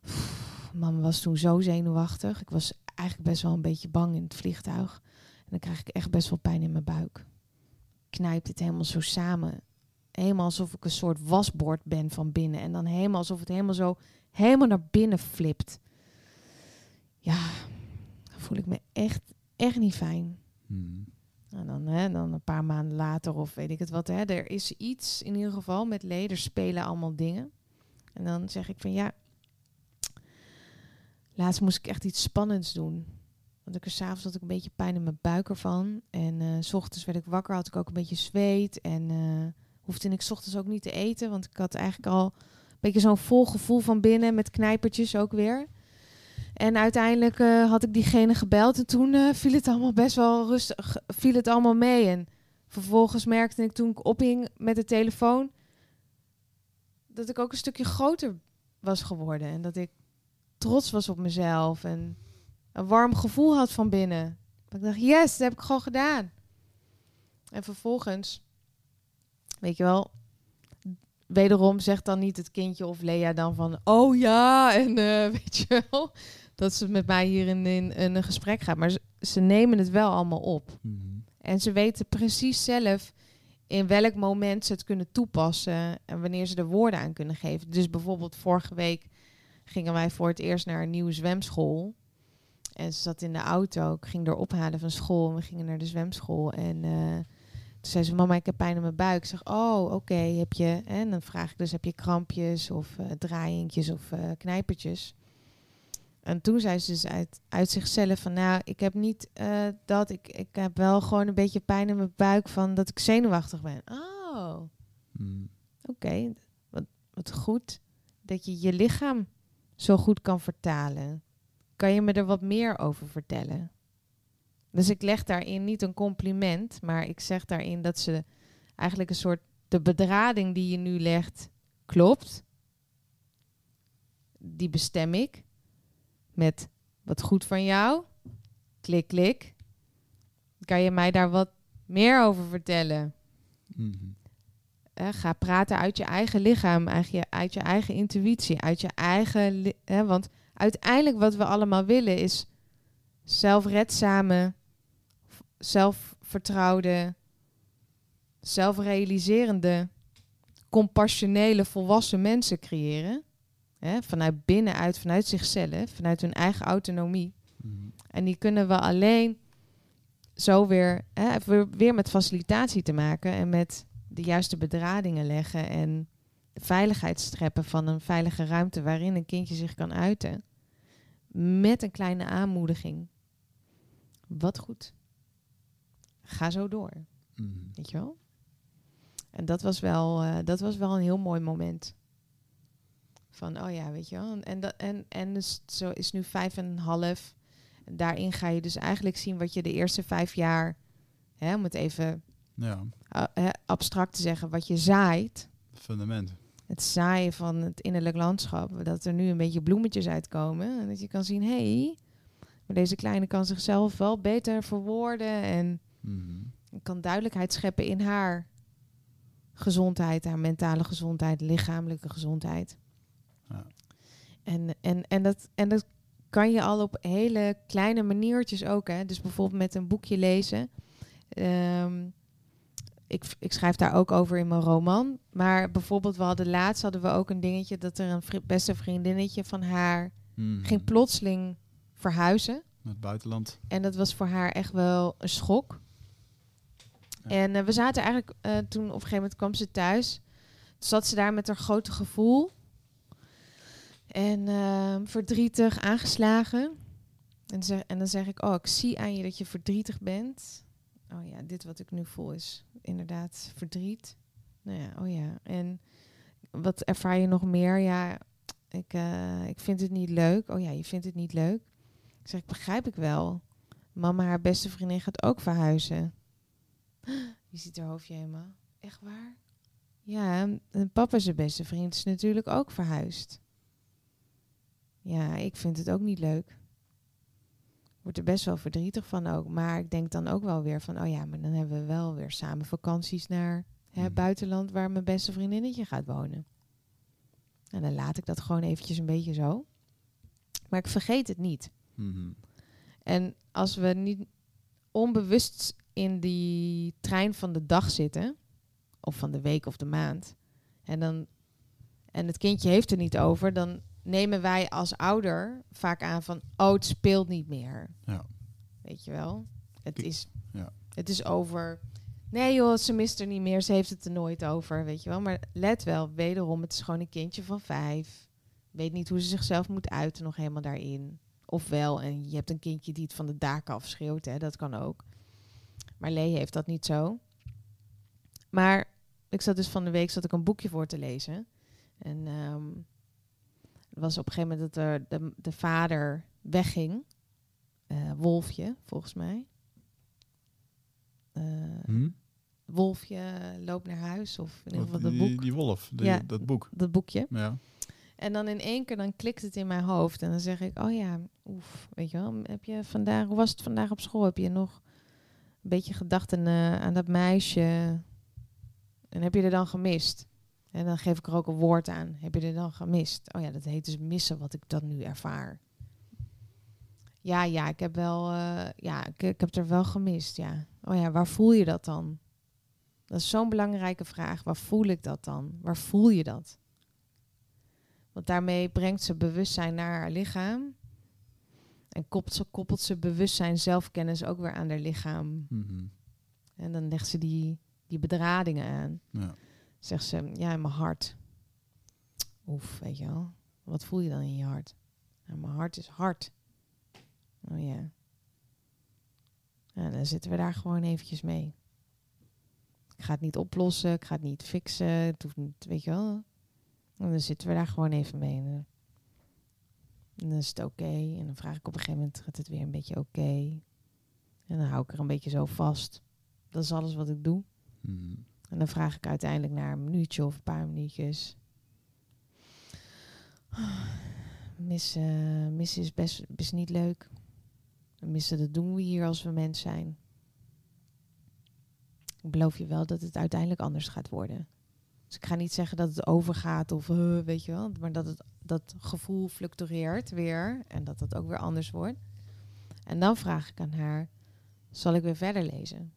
Pff, mama was toen zo zenuwachtig. Ik was eigenlijk best wel een beetje bang in het vliegtuig... En dan krijg ik echt best wel pijn in mijn buik. Knijpt het helemaal zo samen. Helemaal alsof ik een soort wasbord ben van binnen. En dan helemaal alsof het helemaal zo... helemaal naar binnen flipt. Ja, dan voel ik me echt, echt niet fijn. Hmm. En dan, hè, dan een paar maanden later of weet ik het wat. Hè, er is iets in ieder geval met Lee. Er spelen allemaal dingen. En dan zeg ik van ja... Laatst moest ik echt iets spannends doen... Want ik er s'avonds had ik een beetje pijn in mijn buik ervan. En uh, 's ochtends werd ik wakker, had ik ook een beetje zweet. En uh, hoefde ik 's ochtends ook niet te eten. Want ik had eigenlijk al een beetje zo'n vol gevoel van binnen. Met knijpertjes ook weer. En uiteindelijk uh, had ik diegene gebeld. En toen uh, viel het allemaal best wel rustig. Viel het allemaal mee. En vervolgens merkte ik toen ik ophing met de telefoon. Dat ik ook een stukje groter was geworden. En dat ik trots was op mezelf. En... een warm gevoel had van binnen. Ik dacht, yes, dat heb ik gewoon gedaan. En vervolgens, weet je wel, wederom zegt dan niet het kindje of Lea dan van, oh ja, en uh, weet je wel, dat ze met mij hier in, in, in een gesprek gaat. Maar ze, ze nemen het wel allemaal op. Mm-hmm. En ze weten precies zelf in welk moment ze het kunnen toepassen en wanneer ze er woorden aan kunnen geven. Dus bijvoorbeeld vorige week gingen wij voor het eerst naar een nieuwe zwemschool. En ze zat in de auto. Ik ging haar ophalen van school. En we gingen naar de zwemschool. En uh, Toen zei ze, mama, ik heb pijn in mijn buik. Ik zeg, oh, oké, okay, heb je... En dan vraag ik dus, heb je krampjes of uh, draaientjes of uh, knijpertjes? En toen zei ze dus uit, uit zichzelf van, nou, ik heb niet uh, dat. Ik, ik heb wel gewoon een beetje pijn in mijn buik van dat ik zenuwachtig ben. Oh, mm. oké. Okay. Wat, wat goed dat je je lichaam zo goed kan vertalen. Kan je me er wat meer over vertellen? Dus ik leg daarin niet een compliment, maar ik zeg daarin dat ze eigenlijk een soort... De bedrading die je nu legt, klopt. Die bestem ik met wat goed van jou. Klik, klik. Kan je mij daar wat meer over vertellen? Mm-hmm. Eh, ga praten uit je eigen lichaam, uit je, uit je eigen intuïtie, uit je eigen... Li- eh, want uiteindelijk wat we allemaal willen is zelfredzame... zelfvertrouwde, zelfrealiserende, compassionele, volwassen mensen creëren. Hè, vanuit binnenuit, vanuit zichzelf, vanuit hun eigen autonomie. Mm-hmm. En die kunnen we alleen zo weer, hè, weer met facilitatie te maken en met de juiste bedradingen leggen en de veiligheid scheppen van een veilige ruimte waarin een kindje zich kan uiten. Met een kleine aanmoediging. Wat goed. Ga zo door. Mm. Weet je wel? En dat was wel, uh, dat was wel een heel mooi moment. Van, oh ja, weet je wel. En, dat, en, en dus zo is nu vijf en een half. En daarin ga je dus eigenlijk zien wat je de eerste vijf jaar... Hè, om het even ja. a- hè, abstract te zeggen, wat je zaait. Fundament. Het zaaien van het innerlijk landschap. Dat er nu een beetje bloemetjes uitkomen. En dat je kan zien, hé... Hey, maar deze kleine kan zichzelf wel beter verwoorden en mm-hmm. kan duidelijkheid scheppen in haar gezondheid, haar mentale gezondheid, lichamelijke gezondheid. Ja. En, en, en, dat, en dat kan je al op hele kleine maniertjes ook. Hè? Dus bijvoorbeeld met een boekje lezen. Um, ik, ik schrijf daar ook over in mijn roman. Maar bijvoorbeeld, we hadden laatst hadden we ook een dingetje dat er een vri- beste vriendinnetje van haar mm-hmm. ging plotseling verhuizen. Naar het buitenland. En dat was voor haar echt wel een schok. Ja. En uh, we zaten eigenlijk... Uh, toen op een gegeven moment kwam ze thuis. Zat ze daar met haar grote gevoel. En uh, verdrietig, aangeslagen. En, ze, en dan zeg ik... Oh, ik zie aan je dat je verdrietig bent. Oh ja, dit wat ik nu voel is inderdaad verdriet. Nou ja, oh ja. En wat ervaar je nog meer? Ja, ik, uh, ik vind het niet leuk. Oh ja, je vindt het niet leuk. Ik zeg, begrijp ik wel. Mama, haar beste vriendin, gaat ook verhuizen. Je ziet haar hoofdje helemaal. Echt waar? Ja, en papa zijn beste vriend is natuurlijk ook verhuisd. Ja, ik vind het ook niet leuk. Wordt er best wel verdrietig van ook. Maar ik denk dan ook wel weer van... Oh ja, maar dan hebben we wel weer samen vakanties naar het buitenland... waar mijn beste vriendinnetje gaat wonen. En dan laat ik dat gewoon eventjes een beetje zo. Maar ik vergeet het niet. Mm-hmm. En als we niet onbewust in die trein van de dag zitten, of van de week of de maand, en, dan, en het kindje heeft er niet over, dan nemen wij als ouder vaak aan van, oh, het speelt niet meer. Ja. Weet je wel? Het is, ja. het is over. Nee joh, ze mist er niet meer, ze heeft het er nooit over, weet je wel. Maar let wel, wederom, het is gewoon een kindje van vijf. Weet niet hoe ze zichzelf moet uiten nog helemaal daarin. Ofwel, en je hebt een kindje die het van de daken afschreeuwt, hè, dat kan ook. Maar Lee heeft dat niet zo. Maar ik zat dus van de week zat ik een boekje voor te lezen. En um, er was op een gegeven moment dat er de, de vader wegging. Uh, wolfje, volgens mij. Uh, hmm? Wolfje loopt naar huis. Of in ieder geval dat boek. Die, die wolf, die, ja, dat boek. Dat boekje. Ja. En dan in één keer, dan klikt het in mijn hoofd. En dan zeg ik, oh ja, oef, weet je wel. Heb je vandaag, hoe was het vandaag op school? Heb je nog een beetje gedachten uh, aan dat meisje? En heb je er dan gemist? En dan geef ik er ook een woord aan. Heb je er dan gemist? Oh ja, dat heet dus missen wat ik dan nu ervaar. Ja, ja, ik heb wel, uh, ja, ik, ik heb er wel gemist, ja. Oh ja, waar voel je dat dan? Dat is zo'n belangrijke vraag. Waar voel ik dat dan? Waar voel je dat? Want daarmee brengt ze bewustzijn naar haar lichaam. En koppelt ze, koppelt ze bewustzijn, zelfkennis ook weer aan haar lichaam. Mm-hmm. En dan legt ze die die bedradingen aan. Ja. Zegt ze, ja, in mijn hart. Oef, weet je wel. Wat voel je dan in je hart? Nou, mijn hart is hard. Oh ja. Nou, dan zitten we daar gewoon eventjes mee. Ik ga het niet oplossen. Ik ga het niet fixen. Het hoeft niet, weet je wel. En dan zitten we daar gewoon even mee. En dan is het oké. Okay. En dan vraag ik op een gegeven moment, gaat het weer een beetje oké? Okay. En dan hou ik er een beetje zo vast. Dat is alles wat ik doe. Mm-hmm. En dan vraag ik uiteindelijk naar een minuutje of een paar minuutjes. Oh, missen, uh, missen is best, best niet leuk. Missen, dat doen we hier als we mens zijn. Ik beloof je wel dat het uiteindelijk anders gaat worden. Dus ik ga niet zeggen dat het overgaat of uh, weet je wel. Maar dat het, dat gevoel fluctueert weer. En dat dat ook weer anders wordt. En dan vraag ik aan haar, zal ik weer verder lezen?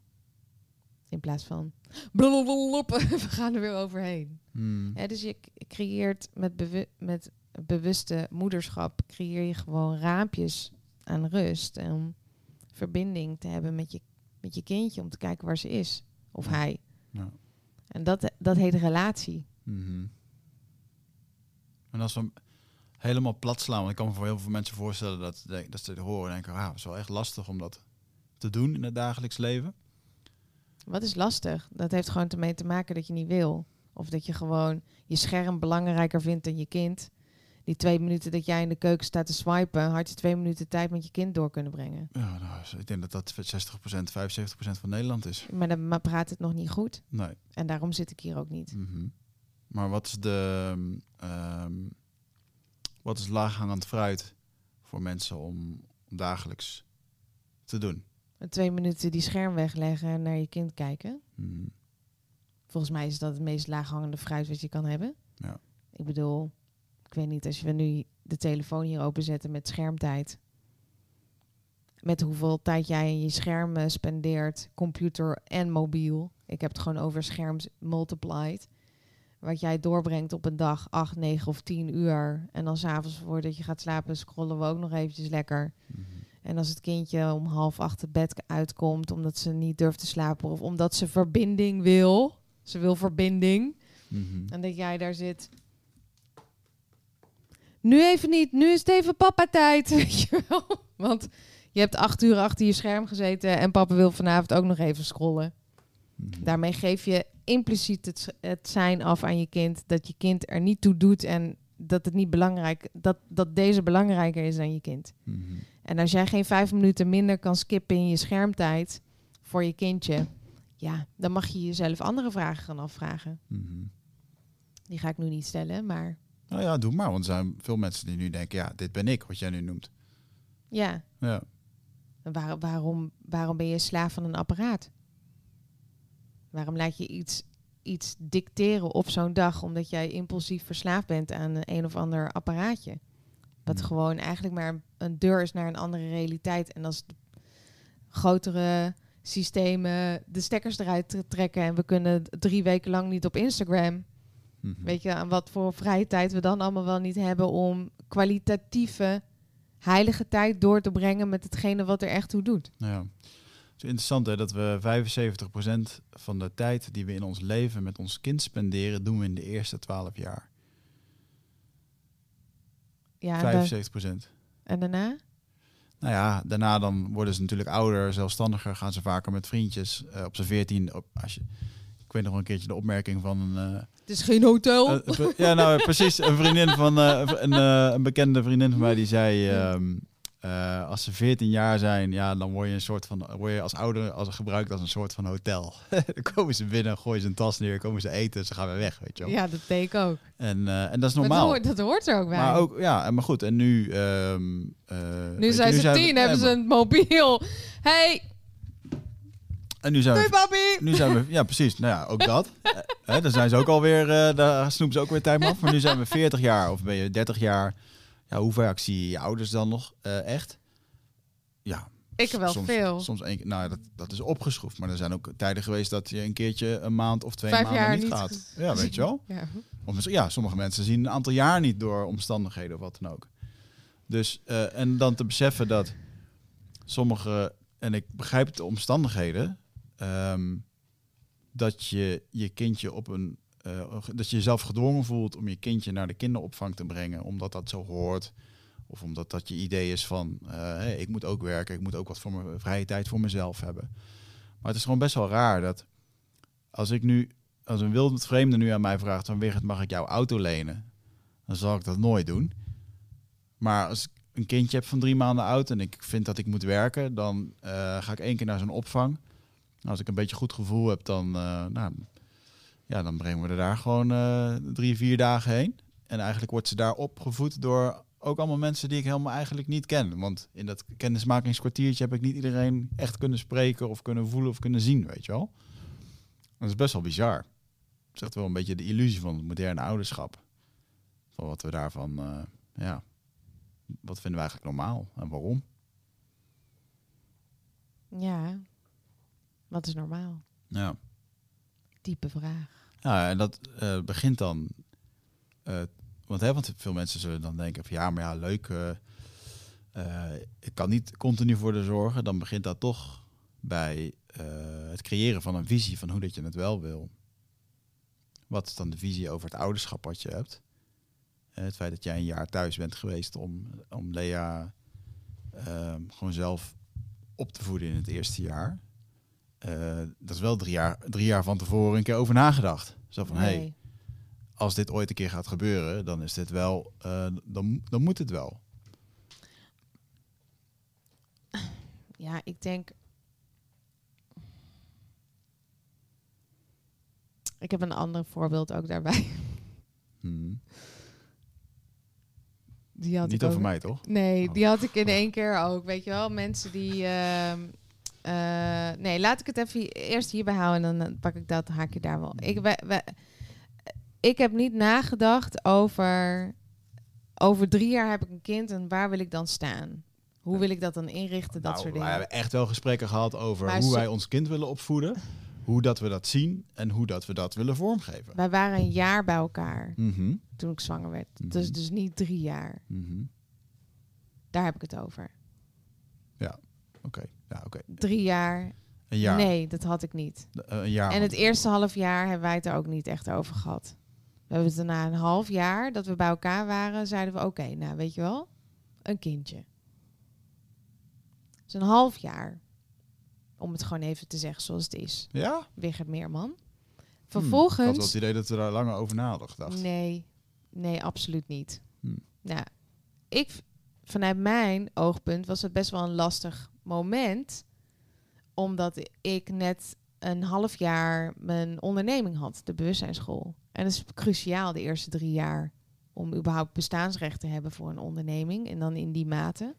In plaats van, we gaan er weer overheen. Hmm. Ja, dus je creëert met, bewu- met bewuste moederschap, creëer je gewoon raampjes aan rust. En om verbinding te hebben met je, met je kindje, om te kijken waar ze is. Of hij. Ja. En dat, dat heet relatie. Mm-hmm. En als we helemaal plat slaan, want ik kan me voor heel veel mensen voorstellen dat, dat ze het horen en denken, ah, het is wel echt lastig om dat te doen in het dagelijks leven. Wat is lastig? Dat heeft gewoon ermee te maken dat je niet wil. Of dat je gewoon je scherm belangrijker vindt dan je kind. Die twee minuten dat jij in de keuken staat te swipen, had je twee minuten tijd met je kind door kunnen brengen. Ja, nou, ik denk dat dat zestig procent, vijfenzeventig procent van Nederland is. Maar dan maar praat het nog niet goed. Nee. En daarom zit ik hier ook niet. Mm-hmm. Maar wat is de um, wat is laaghangend fruit voor mensen om dagelijks te doen? Twee minuten die scherm wegleggen en naar je kind kijken. Mm. Volgens mij is dat het meest laaghangende fruit wat je kan hebben. Ja. Ik bedoel, ik weet niet, als we nu de telefoon hier openzetten met schermtijd. Met hoeveel tijd jij in je schermen spendeert, computer en mobiel. Ik heb het gewoon over scherms multiplied. Wat jij doorbrengt op een dag, acht, negen of tien uur. En dan s'avonds voordat je gaat slapen scrollen we ook nog eventjes lekker. Mm-hmm. En als het kindje om half acht het bed uitkomt, omdat ze niet durft te slapen of omdat ze verbinding wil. Ze wil verbinding. Mm-hmm. En dat jij daar zit. Nu even niet, nu is het even papa tijd. Weet je wel? Want je hebt acht uur achter je scherm gezeten en papa wil vanavond ook nog even scrollen. Mm-hmm. Daarmee geef je impliciet het, het zijn af aan je kind dat je kind er niet toe doet en dat het niet belangrijk, dat, dat deze belangrijker is dan je kind. Mm-hmm. En als jij geen vijf minuten minder kan skippen in je schermtijd voor je kindje, ja, dan mag je jezelf andere vragen gaan afvragen. Mm-hmm. Die ga ik nu niet stellen, maar... Nou ja, doe maar, want er zijn veel mensen die nu denken, ja, dit ben ik, wat jij nu noemt. Ja. Ja. Waar, waarom, waarom ben je slaaf van een apparaat? Waarom laat je iets, iets dicteren op zo'n dag, omdat jij impulsief verslaafd bent aan een of ander apparaatje? Wat mm. gewoon eigenlijk maar een deur is naar een andere realiteit. En als grotere systemen de stekkers eruit trekken en we kunnen drie weken lang niet op Instagram. Mm-hmm. Weet je, aan wat voor vrije tijd we dan allemaal wel niet hebben om kwalitatieve, heilige tijd door te brengen met hetgene wat er echt toe doet. Ja, het is interessant hè, dat we vijfenzeventig procent van de tijd die we in ons leven met ons kind spenderen, doen we in de eerste twaalf jaar. Ja, vijfenzeventig procent. En daarna? Nou ja, daarna dan worden ze natuurlijk ouder, zelfstandiger, gaan ze vaker met vriendjes. Uh, op z'n veertien, op, als je, ik weet nog wel een keertje de opmerking van een... Uh, het is geen hotel. Uh, uh, ja, nou precies, een vriendin van uh, een, uh, een bekende vriendin van mij die zei, um, uh, als ze veertien jaar zijn, ja, dan word je een soort van, word je als ouder als gebruikt als een soort van hotel. Dan komen ze binnen, gooien ze een tas neer, komen ze eten, ze gaan weer weg, weet je wel. Ja, dat deed ik ook. En, uh, en dat is normaal. Dat hoort, dat hoort er ook bij. Maar ook, ja, maar goed. En nu, um, uh, nu zijn je, nu ze tien, hebben ze een mobiel. Hey. En nu zijn we, hey, nu zijn we, ja precies, nou ja, ook dat. He, dan zijn ze ook alweer, uh, daar snoepen ze ook weer tijd af. Maar nu zijn we veertig jaar of ben je dertig jaar. Ja, hoe vaak zie je je ouders dan nog uh, echt? Ja. Ik wel soms, veel. Soms één keer, nou dat, dat is opgeschroefd. Maar er zijn ook tijden geweest dat je een keertje een maand of twee Vijf maanden jaar niet, niet gaat. Gez- ja, weet je wel. Ja. Of, ja, sommige mensen zien een aantal jaar niet door omstandigheden of wat dan ook. Dus, uh, en dan te beseffen dat sommige, en ik begrijp de omstandigheden... Um, dat je je kindje op een uh, dat je jezelf gedwongen voelt om je kindje naar de kinderopvang te brengen, omdat dat zo hoort. Of omdat dat je idee is van, uh, hey, ik moet ook werken, ik moet ook wat voor mijn vrije tijd voor mezelf hebben. Maar het is gewoon best wel raar dat als ik nu, als een wild vreemde nu aan mij vraagt van Wigert, mag ik jouw auto lenen? Dan zal ik dat nooit doen. Maar als ik een kindje heb van drie maanden oud en ik vind dat ik moet werken, dan uh, ga ik één keer naar zo'n opvang. Als ik een beetje goed gevoel heb, dan, uh, nou, ja, dan brengen we er daar gewoon uh, drie, vier dagen heen. En eigenlijk wordt ze daar opgevoed door ook allemaal mensen die ik helemaal eigenlijk niet ken. Want in dat kennismakingskwartiertje heb ik niet iedereen echt kunnen spreken of kunnen voelen of kunnen zien, weet je wel. Dat is best wel bizar. Dat is echt wel een beetje de illusie van het moderne ouderschap. Van wat we daarvan, uh, ja, wat vinden we eigenlijk normaal en waarom? Ja, wat is normaal? Ja. Diepe vraag. Ja, en dat uh, begint dan... Uh, want, hè, want veel mensen zullen dan denken van ja, maar ja, leuk. Uh, uh, ik kan niet continu voor de zorgen. Dan begint dat toch bij uh, het creëren van een visie van hoe dat je het wel wil. Wat is dan de visie over het ouderschap wat je hebt? Uh, het feit dat jij een jaar thuis bent geweest om, om Lea uh, gewoon zelf op te voeden in het eerste jaar. Uh, dat is wel drie jaar, drie jaar van tevoren een keer over nagedacht. Zo van, nee. hey, als dit ooit een keer gaat gebeuren, dan is dit wel, uh, dan, dan moet het wel. Ja, ik denk... Ik heb een ander voorbeeld ook daarbij. Hmm. Die had Niet ik over ook... mij, toch? Nee, oh. die had ik in één keer ook. Weet je wel, mensen die... Uh... Uh, nee, laat ik het even eerst hierbij houden en dan pak ik dat haakje daar wel. Ik, we, we, ik heb niet nagedacht over... Over drie jaar heb ik een kind en waar wil ik dan staan? Hoe wil ik dat dan inrichten? Dat nou, soort dingen. We hebben echt wel gesprekken gehad over maar hoe so- wij ons kind willen opvoeden. Hoe dat we dat zien en hoe dat we dat willen vormgeven. Wij waren een jaar bij elkaar mm-hmm. toen ik zwanger werd. Mm-hmm. Dus, dus niet drie jaar. Mm-hmm. Daar heb ik het over. Ja, oké. Okay. Ja, okay. Drie jaar. Een jaar? Nee, dat had ik niet. De, uh, een jaar en het eerste half jaar hebben wij het er ook niet echt over gehad. We hebben het na een half jaar dat we bij elkaar waren, zeiden we oké, okay, nou weet je wel, een kindje. Dus een half jaar. Om het gewoon even te zeggen zoals het is. Ja? Wigert Meerman. Vervolgens... Hmm, ik had wel het idee dat we daar langer over nadacht. Nee, nee, absoluut niet. Hmm. Nou, ik, vanuit mijn oogpunt was het best wel een lastig moment, omdat ik net een half jaar mijn onderneming had, de bewustzijnsschool. En dat is cruciaal de eerste drie jaar om überhaupt bestaansrecht te hebben voor een onderneming. En dan in die mate,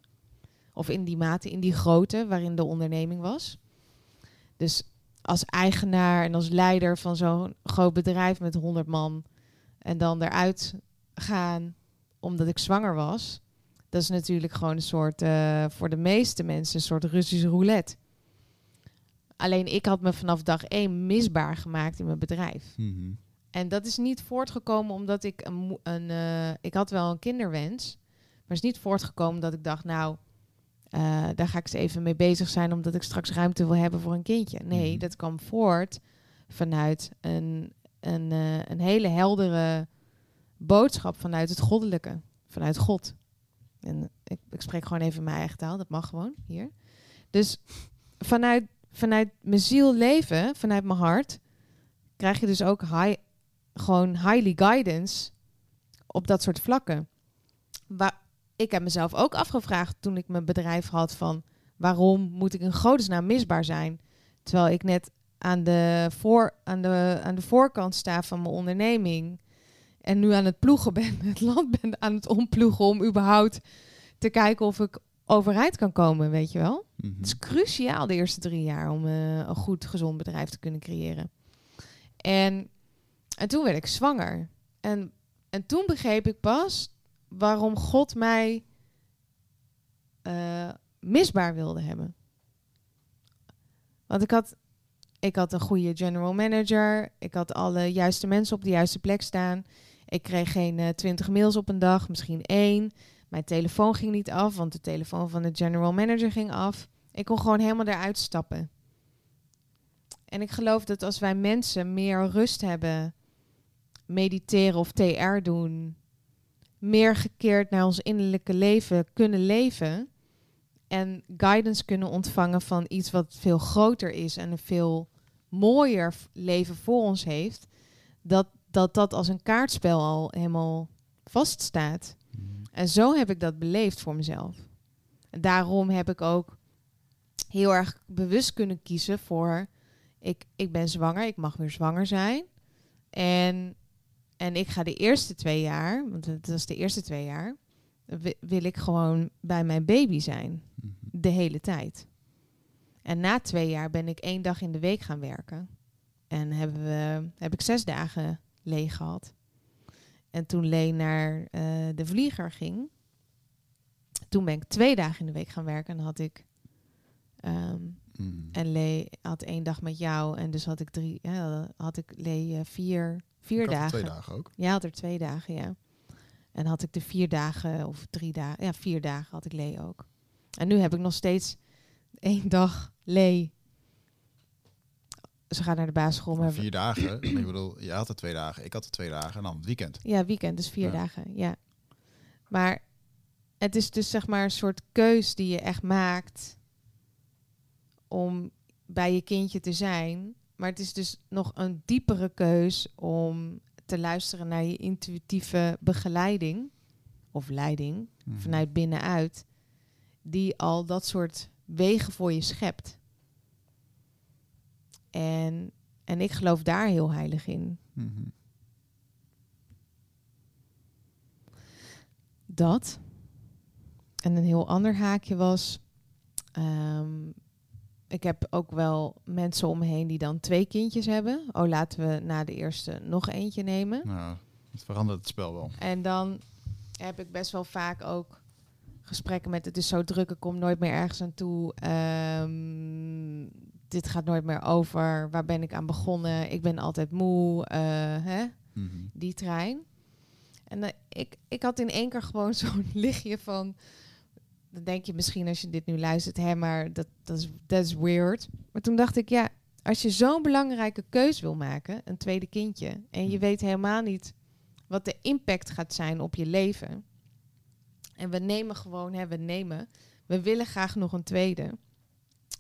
of in die mate, in die grootte waarin de onderneming was. Dus als eigenaar en als leider van zo'n groot bedrijf met honderd man en dan eruit gaan omdat ik zwanger was, dat is natuurlijk gewoon een soort, uh, voor de meeste mensen, een soort Russisch roulette. Alleen ik had me vanaf dag één misbaar gemaakt in mijn bedrijf. Mm-hmm. En dat is niet voortgekomen omdat ik een... een uh, ik had wel een kinderwens, maar het is niet voortgekomen dat ik dacht, nou, uh, daar ga ik eens even mee bezig zijn, omdat ik straks ruimte wil hebben voor een kindje. Nee, mm-hmm. dat kwam voort vanuit een, een, uh, een hele heldere boodschap vanuit het goddelijke, vanuit God. En ik, ik spreek gewoon even mijn eigen taal, dat mag gewoon hier. Dus vanuit, vanuit mijn ziel leven, vanuit mijn hart, krijg je dus ook high, gewoon highly guidance op dat soort vlakken. Waar, ik heb mezelf ook afgevraagd toen ik mijn bedrijf had van waarom moet ik in godesnaam misbaar zijn? Terwijl ik net aan de, voor, aan de, aan de voorkant sta van mijn onderneming. En nu aan het ploegen ben, het land ben aan het omploegen om überhaupt te kijken of ik overeind kan komen, weet je wel. Mm-hmm. Het is cruciaal de eerste drie jaar om uh, een goed, gezond bedrijf te kunnen creëren. En, en toen werd ik zwanger. En, en toen begreep ik pas waarom God mij uh, misbaar wilde hebben. Want ik had... Ik had een goede general manager. Ik had alle juiste mensen op de juiste plek staan. Ik kreeg geen uh, twintig mails op een dag, misschien één. Mijn telefoon ging niet af, want de telefoon van de general manager ging af. Ik kon gewoon helemaal eruit stappen. En ik geloof dat als wij mensen meer rust hebben, mediteren of T R doen, meer gekeerd naar ons innerlijke leven kunnen leven en guidance kunnen ontvangen van iets wat veel groter is en een veel mooier leven voor ons heeft, dat dat, dat als een kaartspel al helemaal vaststaat. En zo heb ik dat beleefd voor mezelf. En daarom heb ik ook heel erg bewust kunnen kiezen voor... Ik, ik ben zwanger, ik mag weer zwanger zijn. En, en ik ga de eerste twee jaar... want dat was de eerste twee jaar... wil ik gewoon bij mijn baby zijn. De hele tijd. En na twee jaar ben ik één dag in de week gaan werken. En hebben we, heb ik zes dagen leeg gehad. En toen Leen naar uh, de vlieger ging... toen ben ik twee dagen in de week gaan werken. En had ik... Um, Mm. En Lee had één dag met jou. En dus had ik drie... Ja, had ik Lee uh, vier, vier ik dagen. Twee dagen ook. Ja, had er twee dagen, ja. En had ik de vier dagen of drie dagen... Ja, vier dagen had ik Lee ook. En nu heb ik nog steeds één dag Lee. Ze gaat naar de basisschool. Maar vier dagen? Ik bedoel, je had er twee dagen. Ik had er twee dagen. En dan het weekend. Ja, weekend. Dus vier ja. dagen, ja. Maar het is dus zeg maar een soort keus die je echt maakt... om bij je kindje te zijn. Maar het is dus nog een diepere keus om te luisteren naar je intuïtieve begeleiding. Of leiding. Mm. Vanuit binnenuit. Die al dat soort wegen voor je schept. En, en ik geloof daar heel heilig in. Mm-hmm. Dat. En een heel ander haakje was... Um, Ik heb ook wel mensen om me heen die dan twee kindjes hebben. Oh, laten we na de eerste nog eentje nemen. Nou, het verandert het spel wel. En dan heb ik best wel vaak ook gesprekken met... het is zo druk, ik kom nooit meer ergens aan toe. Um, dit gaat nooit meer over. Waar ben ik aan begonnen? Ik ben altijd moe. Uh, hè? Mm-hmm. Die trein. En uh, ik, ik had in één keer gewoon zo'n lichtje van... Dan denk je misschien als je dit nu luistert... hé, maar dat, dat is, dat is weird. Maar toen dacht ik, ja... als je zo'n belangrijke keus wil maken... een tweede kindje... en je weet helemaal niet... wat de impact gaat zijn op je leven... en we nemen gewoon... Hè, we nemen... we willen graag nog een tweede...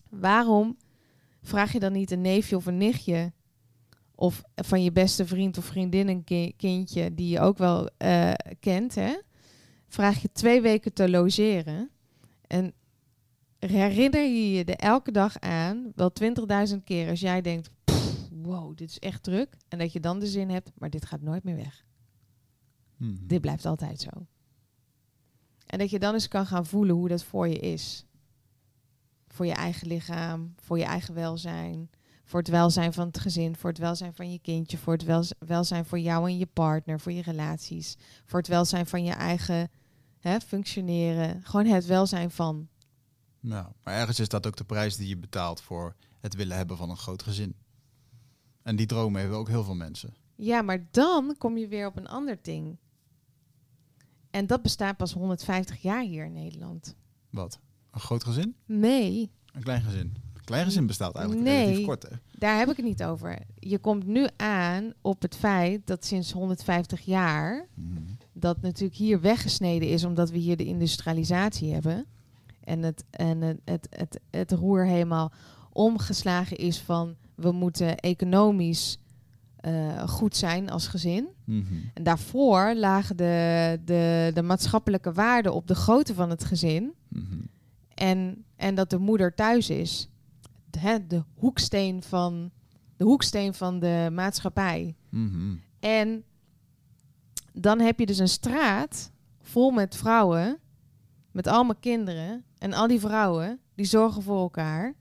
waarom vraag je dan niet een neefje of een nichtje... of van je beste vriend of vriendin een ki- kindje... die je ook wel uh, kent, hè? Vraag je twee weken te logeren... En herinner je je er elke dag aan, wel twintigduizend keer, als jij denkt, pff, wow, dit is echt druk. En dat je dan de zin hebt, maar dit gaat nooit meer weg. Mm-hmm. Dit blijft altijd zo. En dat je dan eens kan gaan voelen hoe dat voor je is. Voor je eigen lichaam, voor je eigen welzijn. Voor het welzijn van het gezin, voor het welzijn van je kindje. Voor het welzijn voor jou en je partner, voor je relaties. Voor het welzijn van je eigen... Hè, functioneren, gewoon het welzijn van. Nou, maar ergens is dat ook de prijs die je betaalt voor het willen hebben van een groot gezin. En die dromen hebben ook heel veel mensen. Ja, maar dan kom je weer op een ander ding. En dat bestaat pas honderdvijftig jaar hier in Nederland. Wat? Een groot gezin? Nee. Een klein gezin? Een klein gezin bestaat eigenlijk nee, relatief kort, hè? Daar heb ik het niet over. Je komt nu aan op het feit dat sinds honderdvijftig jaar... Mm. dat natuurlijk hier weggesneden is... omdat we hier de industrialisatie hebben... en het, en het, het, het, het roer helemaal omgeslagen is van... we moeten economisch uh, goed zijn als gezin. Mm-hmm. En daarvoor lagen de, de, de maatschappelijke waarden... op de grootte van het gezin... Mm-hmm. en, en dat de moeder thuis is. De, hè, de, hoeksteen, van, de hoeksteen van de maatschappij. Mm-hmm. En... dan heb je dus een straat vol met vrouwen, met allemaal kinderen. En al die vrouwen, die zorgen voor elkaar.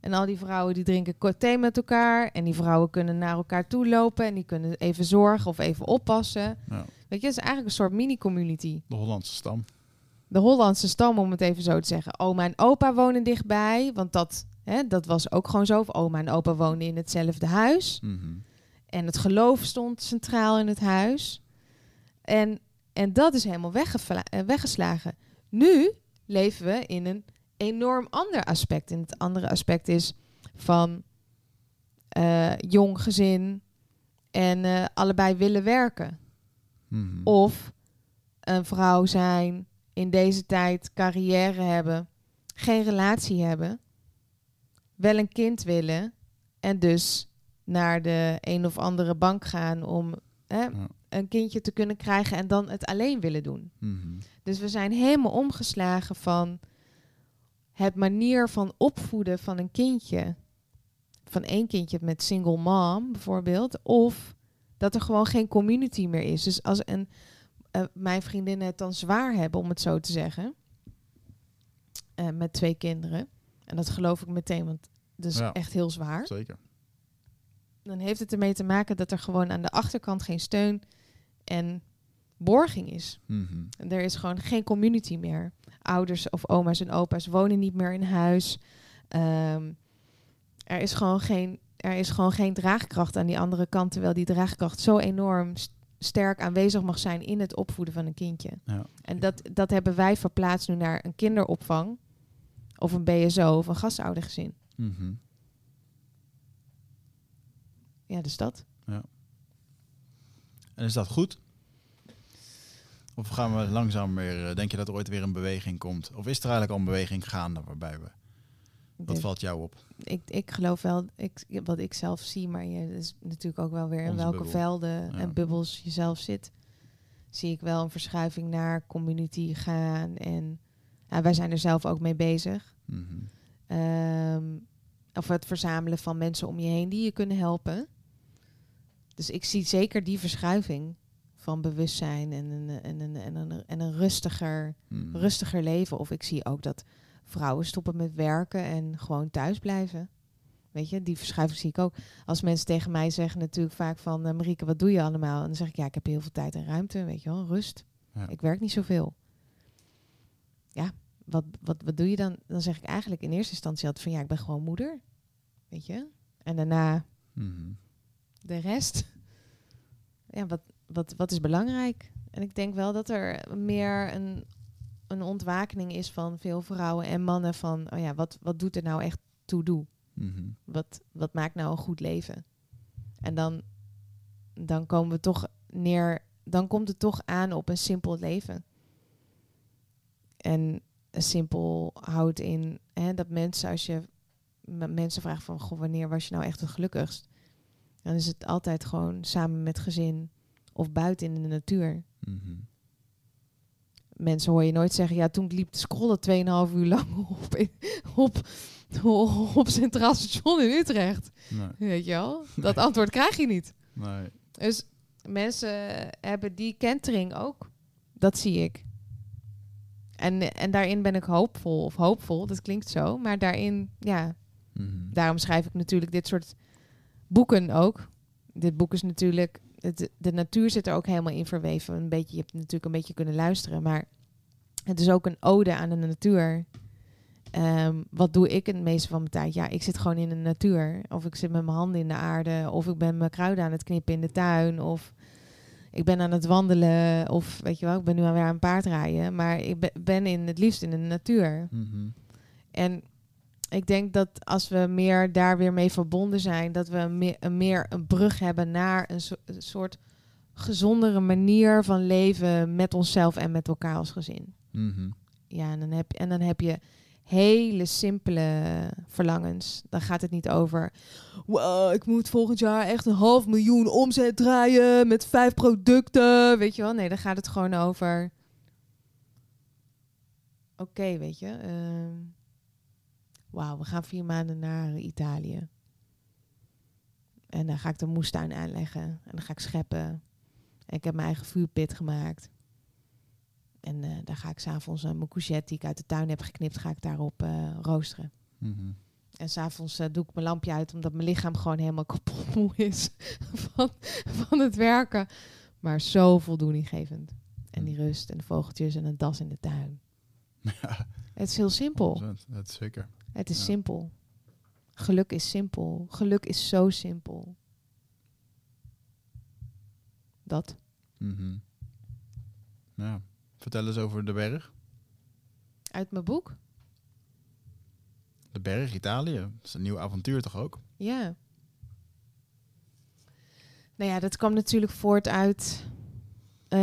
En al die vrouwen, die drinken cocktail met elkaar. En die vrouwen kunnen naar elkaar toe lopen. En die kunnen even zorgen of even oppassen. Ja. Weet je, het is eigenlijk een soort mini-community. De Hollandse stam. De Hollandse stam, om het even zo te zeggen. Oma en opa wonen dichtbij. Want dat, hè, dat was ook gewoon zo. Of oma en opa woonden in hetzelfde huis. Mm-hmm. En het geloof stond centraal in het huis. En, en dat is helemaal weggevla- weggeslagen. Nu leven we in een enorm ander aspect. En het andere aspect is van uh, jong gezin en uh, allebei willen werken. Hmm. Of een vrouw zijn, in deze tijd carrière hebben, geen relatie hebben, wel een kind willen en dus naar de een of andere bank gaan om eh, ja. een kindje te kunnen krijgen en dan het alleen willen doen. Mm-hmm. Dus we zijn helemaal omgeslagen van het manier van opvoeden van een kindje, van één kindje met single mom bijvoorbeeld, of dat er gewoon geen community meer is. Dus als een Uh, mijn vriendinnen het dan zwaar hebben, om het zo te zeggen. Uh, met twee kinderen. En dat geloof ik meteen, want dat is ja, echt heel zwaar. Zeker. Dan heeft het ermee te maken dat er gewoon aan de achterkant geen steun en borging is. Mm-hmm. En er is gewoon geen community meer. Ouders of oma's en opa's wonen niet meer in huis. Um, er is gewoon geen, er is gewoon geen draagkracht aan die andere kant, terwijl die draagkracht zo enorm st- sterk aanwezig mag zijn in het opvoeden van een kindje. Ja. En dat, dat hebben wij verplaatst nu naar een kinderopvang of een B S O of een gastoudergezin. Mm-hmm. Ja, dus dat. Ja. En is dat goed? Of gaan we langzaam weer, denk je dat er ooit weer een beweging komt? Of is er eigenlijk al een beweging gaande waarbij we... Wat de, valt jou op? Ik, ik geloof wel, ik, wat ik zelf zie, maar je is natuurlijk ook wel weer in Ons welke bubbel. velden ja. en bubbels je zelf zit, zie ik wel een verschuiving naar community gaan. En nou, wij zijn er zelf ook mee bezig. Mm-hmm. Um, of het verzamelen van mensen om je heen die je kunnen helpen. Dus ik zie zeker die verschuiving van bewustzijn en een, en een, en een, en een rustiger, mm. rustiger leven. Of ik zie ook dat vrouwen stoppen met werken en gewoon thuis blijven. Weet je, die verschuiving zie ik ook. Als mensen tegen mij zeggen natuurlijk vaak van... Uh, Marieke, wat doe je allemaal? En dan zeg ik, ja, ik heb heel veel tijd en ruimte. Weet je wel, rust. Ja. Ik werk niet zoveel. Ja, wat, wat, wat doe je dan? Dan zeg ik eigenlijk in eerste instantie altijd van... ja, ik ben gewoon moeder. Weet je? En daarna mm-hmm. de rest. Ja, wat, wat, wat is belangrijk? En ik denk wel dat er meer een... een ontwakening is van veel vrouwen en mannen van, oh ja, wat, wat doet er nou echt toe doe? Mm-hmm. Wat, wat maakt nou een goed leven? En dan, dan komen we toch neer, dan komt het toch aan op een simpel leven. En een simpel houdt in, hè, dat mensen, als je m- mensen vraagt van, goh, wanneer was je nou echt het gelukkigst? Dan is het altijd gewoon samen met gezin of buiten in de natuur. Mm-hmm. Mensen hoor je nooit zeggen, ja, toen ik liep te scrollen tweeënhalf uur lang op, in, op, op, op Centraal Station in Utrecht. Nee. Weet je wel? Dat nee. antwoord krijg je niet. Nee. Dus mensen hebben die kentering ook. Dat zie ik. En, en daarin ben ik hoopvol, of hoopvol, dat klinkt zo. Maar daarin, ja, mm-hmm. daarom schrijf ik natuurlijk dit soort boeken ook. Dit boek is natuurlijk... Het, de natuur zit er ook helemaal in verweven. Een beetje, je hebt natuurlijk een beetje kunnen luisteren. Maar het is ook een ode aan de natuur. Um, wat doe ik het meeste van mijn tijd? Ja, ik zit gewoon in de natuur. Of ik zit met mijn handen in de aarde. Of ik ben mijn kruiden aan het knippen in de tuin. Of ik ben aan het wandelen. Of weet je wel, ik ben nu alweer aan paardrijden. Maar ik be, ben in het liefst in de natuur. Mm-hmm. En ik denk dat als we meer daar weer mee verbonden zijn... dat we meer een, meer een brug hebben naar een, so- een soort gezondere manier van leven... met onszelf en met elkaar als gezin. Mm-hmm. Ja, en dan, heb, en dan heb je hele simpele verlangens. Dan gaat het niet over... wow, ik moet volgend jaar echt een half miljoen omzet draaien... met vijf producten, weet je wel. Nee, dan gaat het gewoon over... Oké, okay, weet je... Uh, wauw, we gaan vier maanden naar Italië. En dan ga ik de moestuin aanleggen. En dan ga ik scheppen. En ik heb mijn eigen vuurpit gemaakt. En uh, daar ga ik s'avonds uh, mijn courgette die ik uit de tuin heb geknipt... ga ik daarop uh, roosteren. Mm-hmm. En s'avonds uh, doe ik mijn lampje uit... omdat mijn lichaam gewoon helemaal kapot moe is van, van het werken. Maar zo voldoeninggevend. En die rust en de vogeltjes en een das in de tuin. Het is heel simpel. Dat is zeker. Het is ja. simpel. Geluk is simpel. Geluk is zo simpel. Dat. Mm-hmm. Ja. Vertel eens over de berg. Uit mijn boek. De berg, Italië. Dat is een nieuw avontuur toch ook? Ja. Nou ja, dat kwam natuurlijk voort uit... Uh,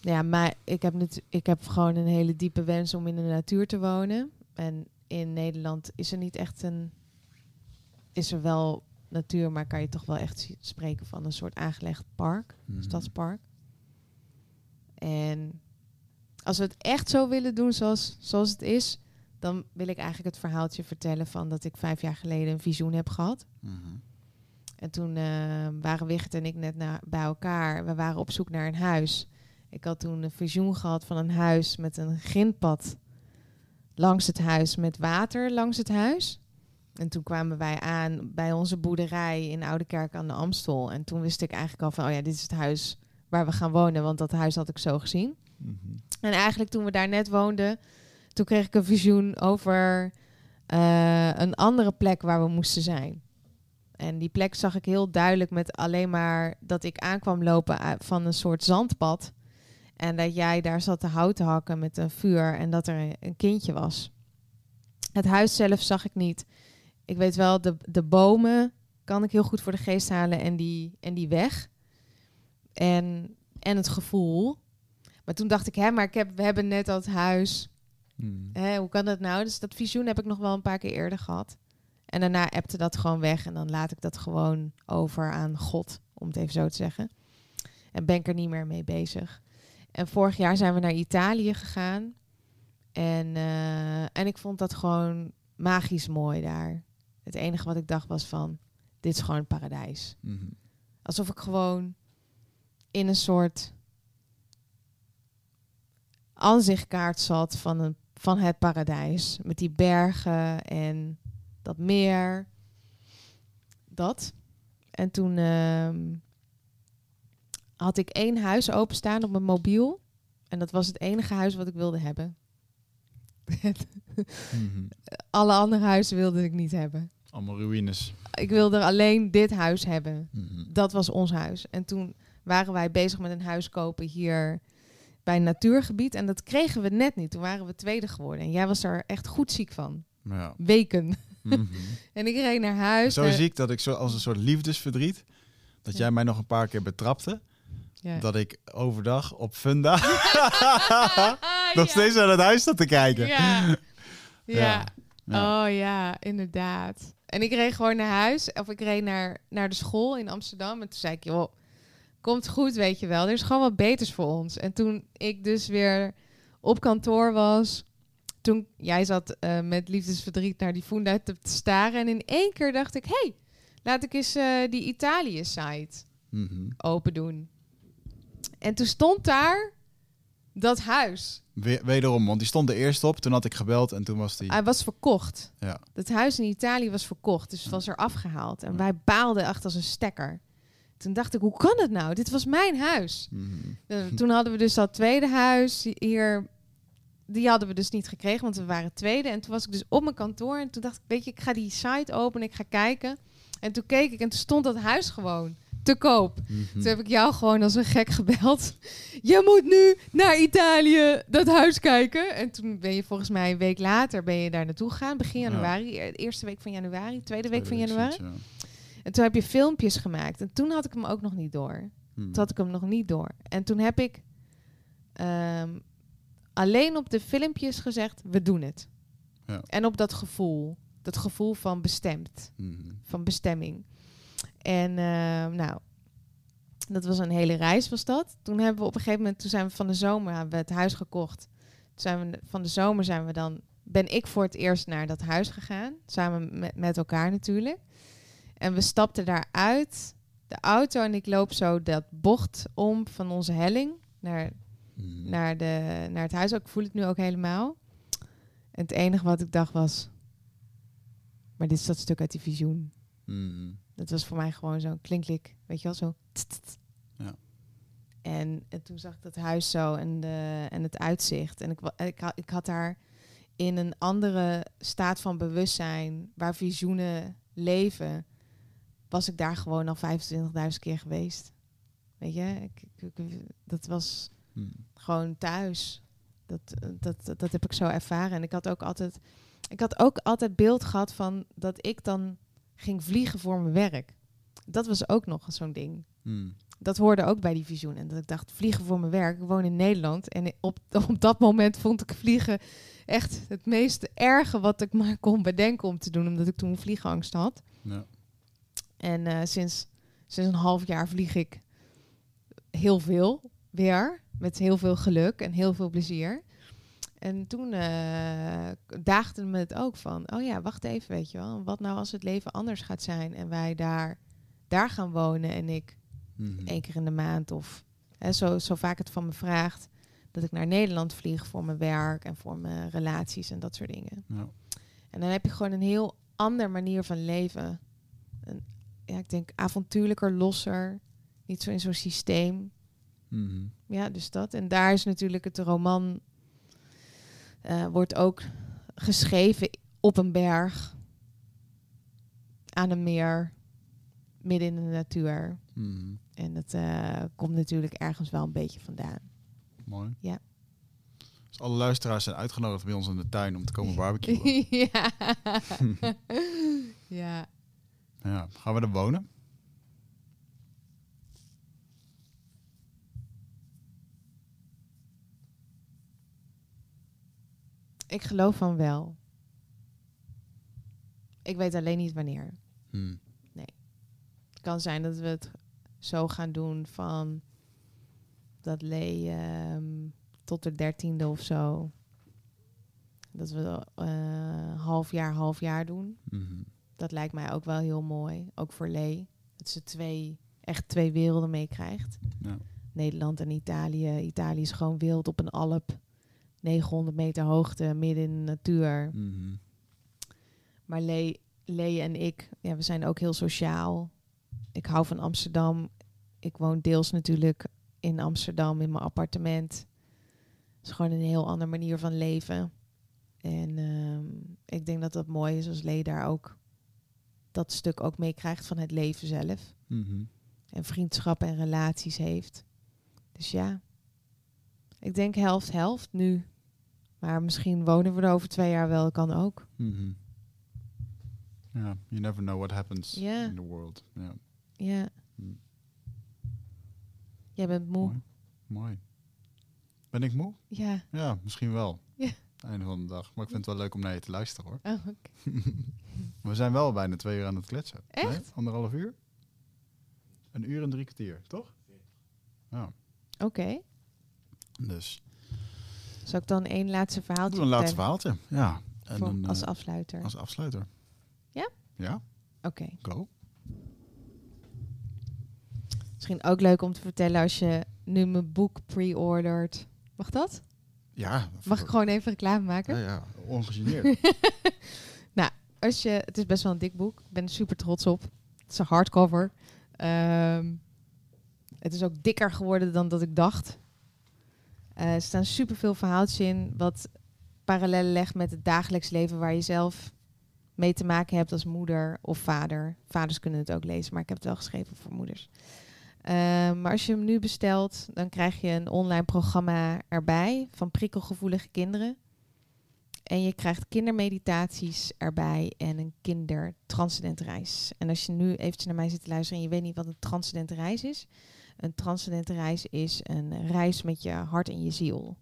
ja, maar ik heb, net, ik heb gewoon een hele diepe wens om in de natuur te wonen. En in Nederland is er niet echt een... Is er wel natuur, maar kan je toch wel echt spreken van een soort aangelegd park. Mm. Stadspark. En als we het echt zo willen doen zoals, zoals het is... dan wil ik eigenlijk het verhaaltje vertellen van dat ik vijf jaar geleden een visioen heb gehad. Mm-hmm. En toen uh, waren Wichert en ik net na, bij elkaar. We waren op zoek naar een huis. Ik had toen een visioen gehad van een huis met een grindpad langs het huis, met water langs het huis. En toen kwamen wij aan bij onze boerderij in Oudekerk aan de Amstel. En toen wist ik eigenlijk al van, oh ja, dit is het huis waar we gaan wonen, want dat huis had ik zo gezien. Mm-hmm. En eigenlijk toen we daar net woonden, toen kreeg ik een visioen over uh, een andere plek waar we moesten zijn. En die plek zag ik heel duidelijk met alleen maar dat ik aankwam lopen van een soort zandpad. En dat jij daar zat te hout te hakken met een vuur en dat er een kindje was. Het huis zelf zag ik niet. Ik weet wel, de, de bomen kan ik heel goed voor de geest halen en die, en die weg. En, en het gevoel. Maar toen dacht ik, hè, maar ik heb, we hebben net dat huis... Hmm. Hé, hoe kan dat nou? Dus dat visioen heb ik nog wel een paar keer eerder gehad. En daarna appte dat gewoon weg. En dan laat ik dat gewoon over aan God, om het even zo te zeggen. En ben ik er niet meer mee bezig. En vorig jaar zijn we naar Italië gegaan. En, uh, en ik vond dat gewoon magisch mooi daar. Het enige wat ik dacht was van, dit is gewoon paradijs. Hmm. Alsof ik gewoon in een soort aanzichtkaart zat van een van het paradijs. Met die bergen en dat meer. Dat. En toen uh, had ik één huis openstaan op mijn mobiel. En dat was het enige huis wat ik wilde hebben. Mm-hmm. Alle andere huizen wilde ik niet hebben. Allemaal ruïnes. Ik wilde alleen dit huis hebben. Mm-hmm. Dat was ons huis. En toen waren wij bezig met een huis kopen hier... bij een natuurgebied. En dat kregen we net niet. Toen waren we tweede geworden. En jij was er echt goed ziek van. Ja. Weken. Mm-hmm. En ik reed naar huis. Zo ziek dat ik zo als een soort liefdesverdriet... dat ja. jij mij nog een paar keer betrapte. Ja. Dat ik overdag op Funda... nog steeds naar het huis zat te kijken. Ja. Ja. Ja. Ja. Oh ja, inderdaad. En ik reed gewoon naar huis. Of ik reed naar, naar de school in Amsterdam. En toen zei ik... joh. Komt goed, weet je wel. Er is gewoon wat beters voor ons. En toen ik dus weer op kantoor was... toen jij zat uh, met liefdesverdriet naar die Funda te staren... en in één keer dacht ik... hé, hey, laat ik eens uh, die Italië-site mm-hmm. open doen. En toen stond daar dat huis. We- wederom, want die stond er eerst op. Toen had ik gebeld en toen was die... Hij was verkocht. Ja. Dat huis in Italië was verkocht, dus was er afgehaald. En ja. wij baalden achter als een stekker. Toen dacht ik, hoe kan het nou? Dit was mijn huis. Mm-hmm. Uh, toen hadden we dus dat tweede huis hier. Die hadden we dus niet gekregen, want we waren tweede. En toen was ik dus op mijn kantoor. En toen dacht ik, weet je, ik ga die site openen. Ik ga kijken. En toen keek ik en toen stond dat huis gewoon te koop. Mm-hmm. Toen heb ik jou gewoon als een gek gebeld. Je moet nu naar Italië dat huis kijken. En toen ben je volgens mij een week later ben je daar naartoe gegaan. Begin januari, ja. Eerste week van januari, tweede, tweede week van januari. Week, ja. En toen heb je filmpjes gemaakt. En toen had ik hem ook nog niet door. Hmm. Toen had ik hem nog niet door. En toen heb ik um, alleen op de filmpjes gezegd, we doen het. Ja. En op dat gevoel. Dat gevoel van bestemd. Hmm. Van bestemming. En uh, nou, dat was een hele reis was dat. Toen hebben we op een gegeven moment, toen zijn we van de zomer, hebben we het huis gekocht. Toen zijn we van de zomer zijn we dan, ben ik voor het eerst naar dat huis gegaan. Samen met, met elkaar natuurlijk. En we stapten daaruit, de auto, en ik loop zo dat bocht om van onze helling naar, mm. naar, de, naar het huis. Ik voel het nu ook helemaal. En het enige wat ik dacht was, maar dit is dat stuk uit die visioen. Mm. Dat was voor mij gewoon zo'n klinklik, weet je wel, zo. Ja. En, en toen zag ik dat huis zo en, de, en het uitzicht. En ik, ik, ik had daar in een andere staat van bewustzijn, waar visioenen leven... was ik daar gewoon al vijfentwintigduizend keer geweest. Weet je, ik, ik, ik, dat was hmm. gewoon thuis. Dat, dat, dat, dat heb ik zo ervaren. En ik had ook altijd, ik had ook altijd beeld gehad van dat ik dan ging vliegen voor mijn werk. dat was ook nog zo'n ding. Hmm. Dat hoorde ook bij die visioen. En dat ik dacht, vliegen voor mijn werk. Ik woon in Nederland. En op, op dat moment vond ik vliegen echt het meest erge wat ik maar kon bedenken om te doen. Omdat ik toen vliegangst had. Ja. En uh, sinds, sinds een half jaar vlieg ik heel veel weer. Met heel veel geluk en heel veel plezier. En toen uh, daagde me het ook van, oh ja, wacht even, weet je wel. Wat nou als het leven anders gaat zijn en wij daar, daar gaan wonen en ik... Mm-hmm. Eén keer in de maand of hè, zo, zo vaak het van me vraagt dat ik naar Nederland vlieg voor mijn werk en voor mijn relaties en dat soort dingen. Ja. En dan heb je gewoon een heel andere manier van leven. Een, ja, ik denk avontuurlijker, losser, niet zo in zo'n systeem. Mm-hmm. Ja, dus dat. En daar is natuurlijk het roman uh, wordt ook geschreven op een berg, aan een meer, midden in de natuur. Mm. En dat uh, komt natuurlijk ergens wel een beetje vandaan. Mooi. Ja. Dus alle luisteraars zijn uitgenodigd bij ons in de tuin om te komen barbecuen. Ja. Ja. Ja. Gaan we er wonen? Ik geloof van wel. Ik weet alleen niet wanneer. Mm. Nee. Het kan zijn dat we het zo gaan doen van dat Lee uh, tot de dertiende of zo. Dat we uh, half jaar, half jaar doen. Mm-hmm. Dat lijkt mij ook wel heel mooi. Ook voor Lee. Dat ze twee, echt twee werelden meekrijgt. Ja. Nederland en Italië. Italië is gewoon wild op een Alp. negenhonderd meter hoogte, midden in de natuur. Mm-hmm. Maar Lee, Lee en ik, ja, we zijn ook heel sociaal. Ik hou van Amsterdam. Ik woon deels natuurlijk in Amsterdam, in mijn appartement. Het is gewoon een heel andere manier van leven. En um, ik denk dat dat mooi is als Lee daar ook dat stuk ook meekrijgt van het leven zelf. Mm-hmm. En vriendschappen en relaties heeft. Dus ja, ik denk helft, helft nu. Maar misschien wonen we er over twee jaar wel, kan ook. Mm-hmm. Yeah, you never know what happens yeah. in the world. Yeah. Ja. Hm. Jij bent moe. Mooi. Mooi. Ben ik moe? Ja. Ja, misschien wel. Ja. Einde van de dag. Maar ik vind het wel leuk om naar je te luisteren, hoor. Oh, okay. We zijn wel bijna twee uur aan het kletsen. Echt? Nee? Anderhalf uur? Een uur en drie kwartier, toch? Ja. Oké. Okay. Dus. Zal ik dan één laatste verhaaltje? Doe een laatste verhaaltje, ja. En Voor, een, als uh, afsluiter. Als afsluiter. Ja? Ja. Oké. Okay. Go. Misschien ook leuk om te vertellen als je nu mijn boek pre-ordert. Mag dat? Ja. Mag ik gewoon even reclame maken? Ja, ja. Ongegeneerd. Nou, als je, het is best wel een dik boek. Ik ben er super trots op. Het is een hardcover. Um, het is ook dikker geworden dan dat ik dacht. Uh, er staan superveel verhaaltjes in. Wat parallellen legt met het dagelijks leven waar je zelf mee te maken hebt als moeder of vader. Vaders kunnen het ook lezen, maar ik heb het wel geschreven voor moeders. Uh, maar als je hem nu bestelt, dan krijg je een online programma erbij van prikkelgevoelige kinderen. En je krijgt kindermeditaties erbij en een kindertranscendente reis. En als je nu eventjes naar mij zit te luisteren en je weet niet wat een transcendente reis is. Een transcendente reis is een reis met je hart en je ziel.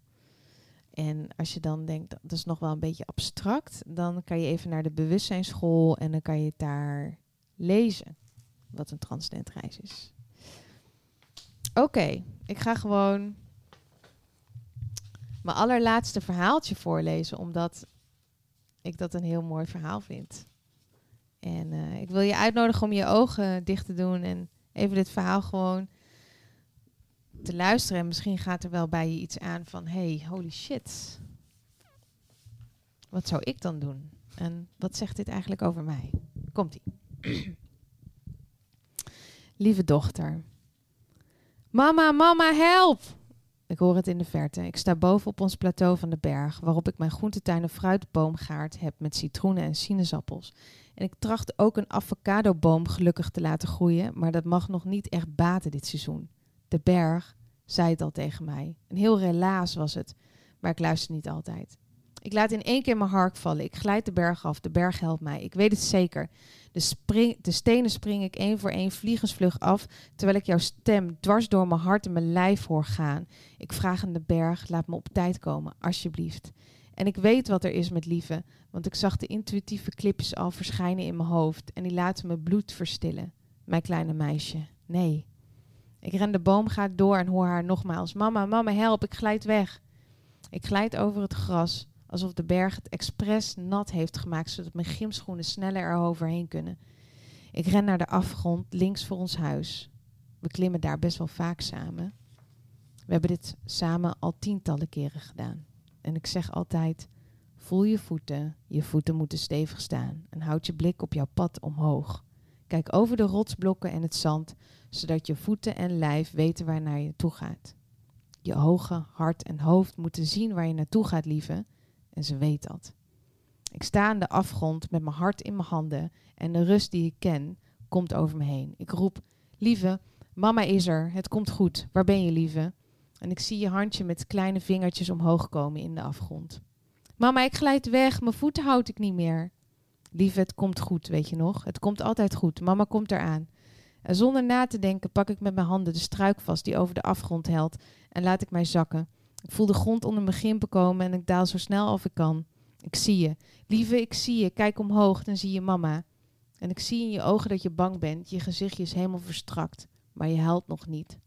En als je dan denkt, dat is nog wel een beetje abstract, dan kan je even naar de bewustzijnsschool en dan kan je daar lezen wat een transcendente reis is. Oké, okay, ik ga gewoon mijn allerlaatste verhaaltje voorlezen, omdat ik dat een heel mooi verhaal vind. En uh, ik wil je uitnodigen om je ogen dicht te doen en even dit verhaal gewoon te luisteren. En misschien gaat er wel bij je iets aan van, hey, holy shit. Wat zou ik dan doen? En wat zegt dit eigenlijk over mij? Komt-ie. Lieve dochter. Mama, mama, help! Ik hoor het in de verte. Ik sta boven op ons plateau van de berg, waarop ik mijn groentetuin en fruitboomgaard heb met citroenen en sinaasappels. En ik tracht ook een avocadoboom gelukkig te laten groeien, maar dat mag nog niet echt baten dit seizoen. De berg zei het al tegen mij. Een heel relaas was het, maar ik luister niet altijd. Ik laat in één keer mijn hark vallen. Ik glijd de berg af. De berg helpt mij. Ik weet het zeker. De, spring, de stenen spring ik één voor één vliegensvlug af, terwijl ik jouw stem dwars door mijn hart en mijn lijf hoor gaan. Ik vraag aan de berg, laat me op tijd komen, alsjeblieft. En ik weet wat er is met liefde, want ik zag de intuïtieve clipjes al verschijnen in mijn hoofd en die laten mijn bloed verstillen. Mijn kleine meisje, nee. Ik ren de boomgaat door en hoor haar nogmaals. Mama, mama, help, ik glijd weg. Ik glijd over het gras, alsof de berg het expres nat heeft gemaakt, zodat mijn gymschoenen sneller eroverheen kunnen. Ik ren naar de afgrond, links voor ons huis. We klimmen daar best wel vaak samen. We hebben dit samen al tientallen keren gedaan. En ik zeg altijd, voel je voeten, je voeten moeten stevig staan. En houd je blik op jouw pad omhoog. Kijk over de rotsblokken en het zand, zodat je voeten en lijf weten waar naar je toe gaat. Je ogen, hart en hoofd moeten zien waar je naartoe gaat, lieve. En ze weet dat. Ik sta aan de afgrond met mijn hart in mijn handen en de rust die ik ken komt over me heen. Ik roep, lieve, mama is er, het komt goed, waar ben je, lieve? En ik zie je handje met kleine vingertjes omhoog komen in de afgrond. Mama, ik glijd weg, mijn voeten houd ik niet meer. Lieve, het komt goed, weet je nog? Het komt altijd goed, mama komt eraan. En zonder na te denken pak ik met mijn handen de struik vast die over de afgrond helt en laat ik mij zakken. Ik voel de grond onder mijn gimpen komen en ik daal zo snel als ik kan. Ik zie je. Lieve, ik zie je. Kijk omhoog, dan zie je mama. En ik zie in je ogen dat je bang bent. Je gezichtje is helemaal verstrakt, maar je huilt nog niet.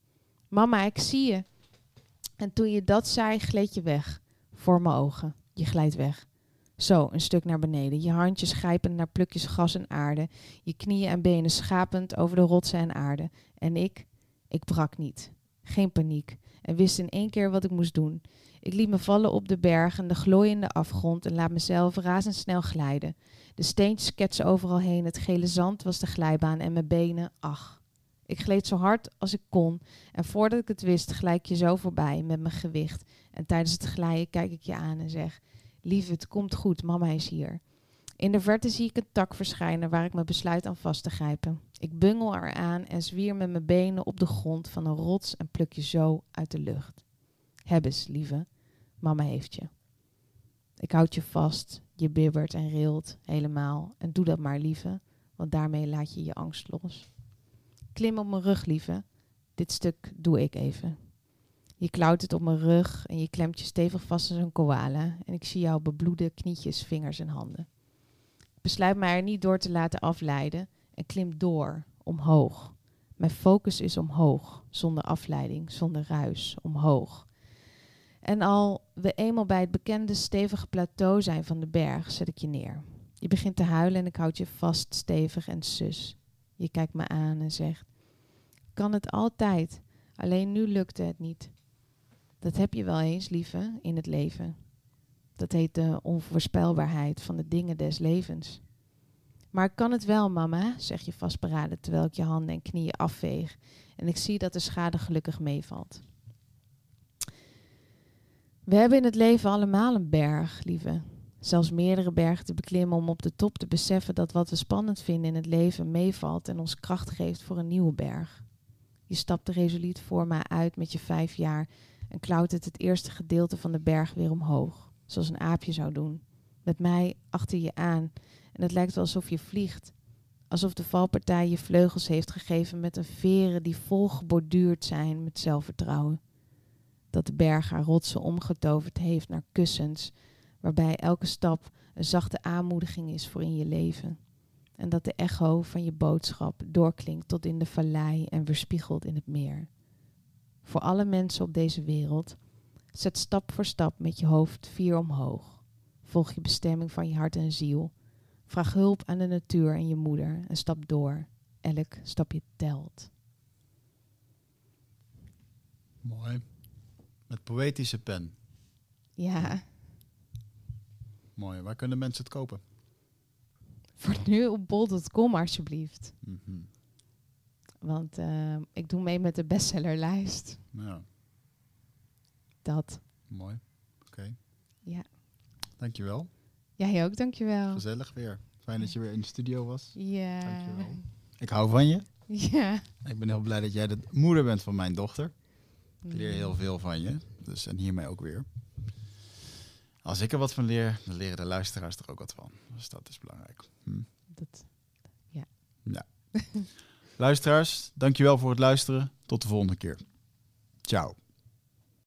Mama, ik zie je. En toen je dat zei, gleed je weg. Voor mijn ogen. Je glijdt weg. Zo, een stuk naar beneden. Je handjes grijpend naar plukjes gras en aarde. Je knieën en benen schapend over de rotsen en aarde. En ik? Ik brak niet. Geen paniek. En wist in één keer wat ik moest doen. Ik liet me vallen op de berg en de glooiende afgrond en laat mezelf razendsnel glijden. De steentjes ketsen overal heen, het gele zand was de glijbaan en mijn benen, ach. Ik gleed zo hard als ik kon en voordat ik het wist glij ik je zo voorbij met mijn gewicht. En tijdens het glijden kijk ik je aan en zeg, lief, het komt goed, mama is hier. In de verte zie ik een tak verschijnen waar ik me besluit aan vast te grijpen. Ik bungel eraan en zwier met mijn benen op de grond van een rots en pluk je zo uit de lucht. Hebbes, lieve, mama heeft je. Ik houd je vast, je bibbert en rilt helemaal. En doe dat maar, lieve, want daarmee laat je je angst los. Klim op mijn rug, lieve. Dit stuk doe ik even. Je klautert op mijn rug en je klemt je stevig vast als een koala. En ik zie jouw bebloede knietjes, vingers en handen. Besluit mij er niet door te laten afleiden en klim door, omhoog. Mijn focus is omhoog, zonder afleiding, zonder ruis, omhoog. En al we eenmaal bij het bekende stevige plateau zijn van de berg, zet ik je neer. Je begint te huilen en ik houd je vast, stevig en sus. Je kijkt me aan en zegt, kan het altijd, alleen nu lukte het niet. Dat heb je wel eens, lieve, in het leven. Dat heet de onvoorspelbaarheid van de dingen des levens. Maar ik kan het wel, mama, zeg je vastberaden terwijl ik je handen en knieën afveeg. En ik zie dat de schade gelukkig meevalt. We hebben in het leven allemaal een berg, lieve. Zelfs meerdere bergen te beklimmen om op de top te beseffen dat wat we spannend vinden in het leven meevalt en ons kracht geeft voor een nieuwe berg. Je stapt resoluut voor mij uit met je vijf jaar en klautert het eerste gedeelte van de berg weer omhoog. Zoals een aapje zou doen. Met mij achter je aan. En het lijkt wel alsof je vliegt. Alsof de valpartij je vleugels heeft gegeven met een veren die vol geborduurd zijn met zelfvertrouwen. Dat de berg haar rotsen omgetoverd heeft naar kussens. Waarbij elke stap een zachte aanmoediging is voor in je leven. En dat de echo van je boodschap doorklinkt tot in de vallei en weerspiegelt in het meer. Voor alle mensen op deze wereld... Zet stap voor stap met je hoofd vier omhoog. Volg je bestemming van je hart en ziel. Vraag hulp aan de natuur en je moeder en stap door. Elk stapje telt. Mooi. Met poëtische pen. Ja. Mooi. Waar kunnen mensen het kopen? Voor nu op bol punt com alsjeblieft. Mm-hmm. Want uh, ik doe mee met de bestsellerlijst. Ja. Dat. Mooi. Oké. Okay. Ja. Dankjewel. Jij ook, dankjewel. Gezellig weer. Fijn dat je weer in de studio was. Ja. Dankjewel. Ik hou van je. Ja. Ik ben heel blij dat jij de moeder bent van mijn dochter. Ik leer heel veel van je. Dus en hiermee ook weer. als ik er wat van leer, dan leren de luisteraars er ook wat van. Dus dat is belangrijk. Hm. Dat, ja. ja. Luisteraars, dankjewel voor het luisteren. Tot de volgende keer. Ciao.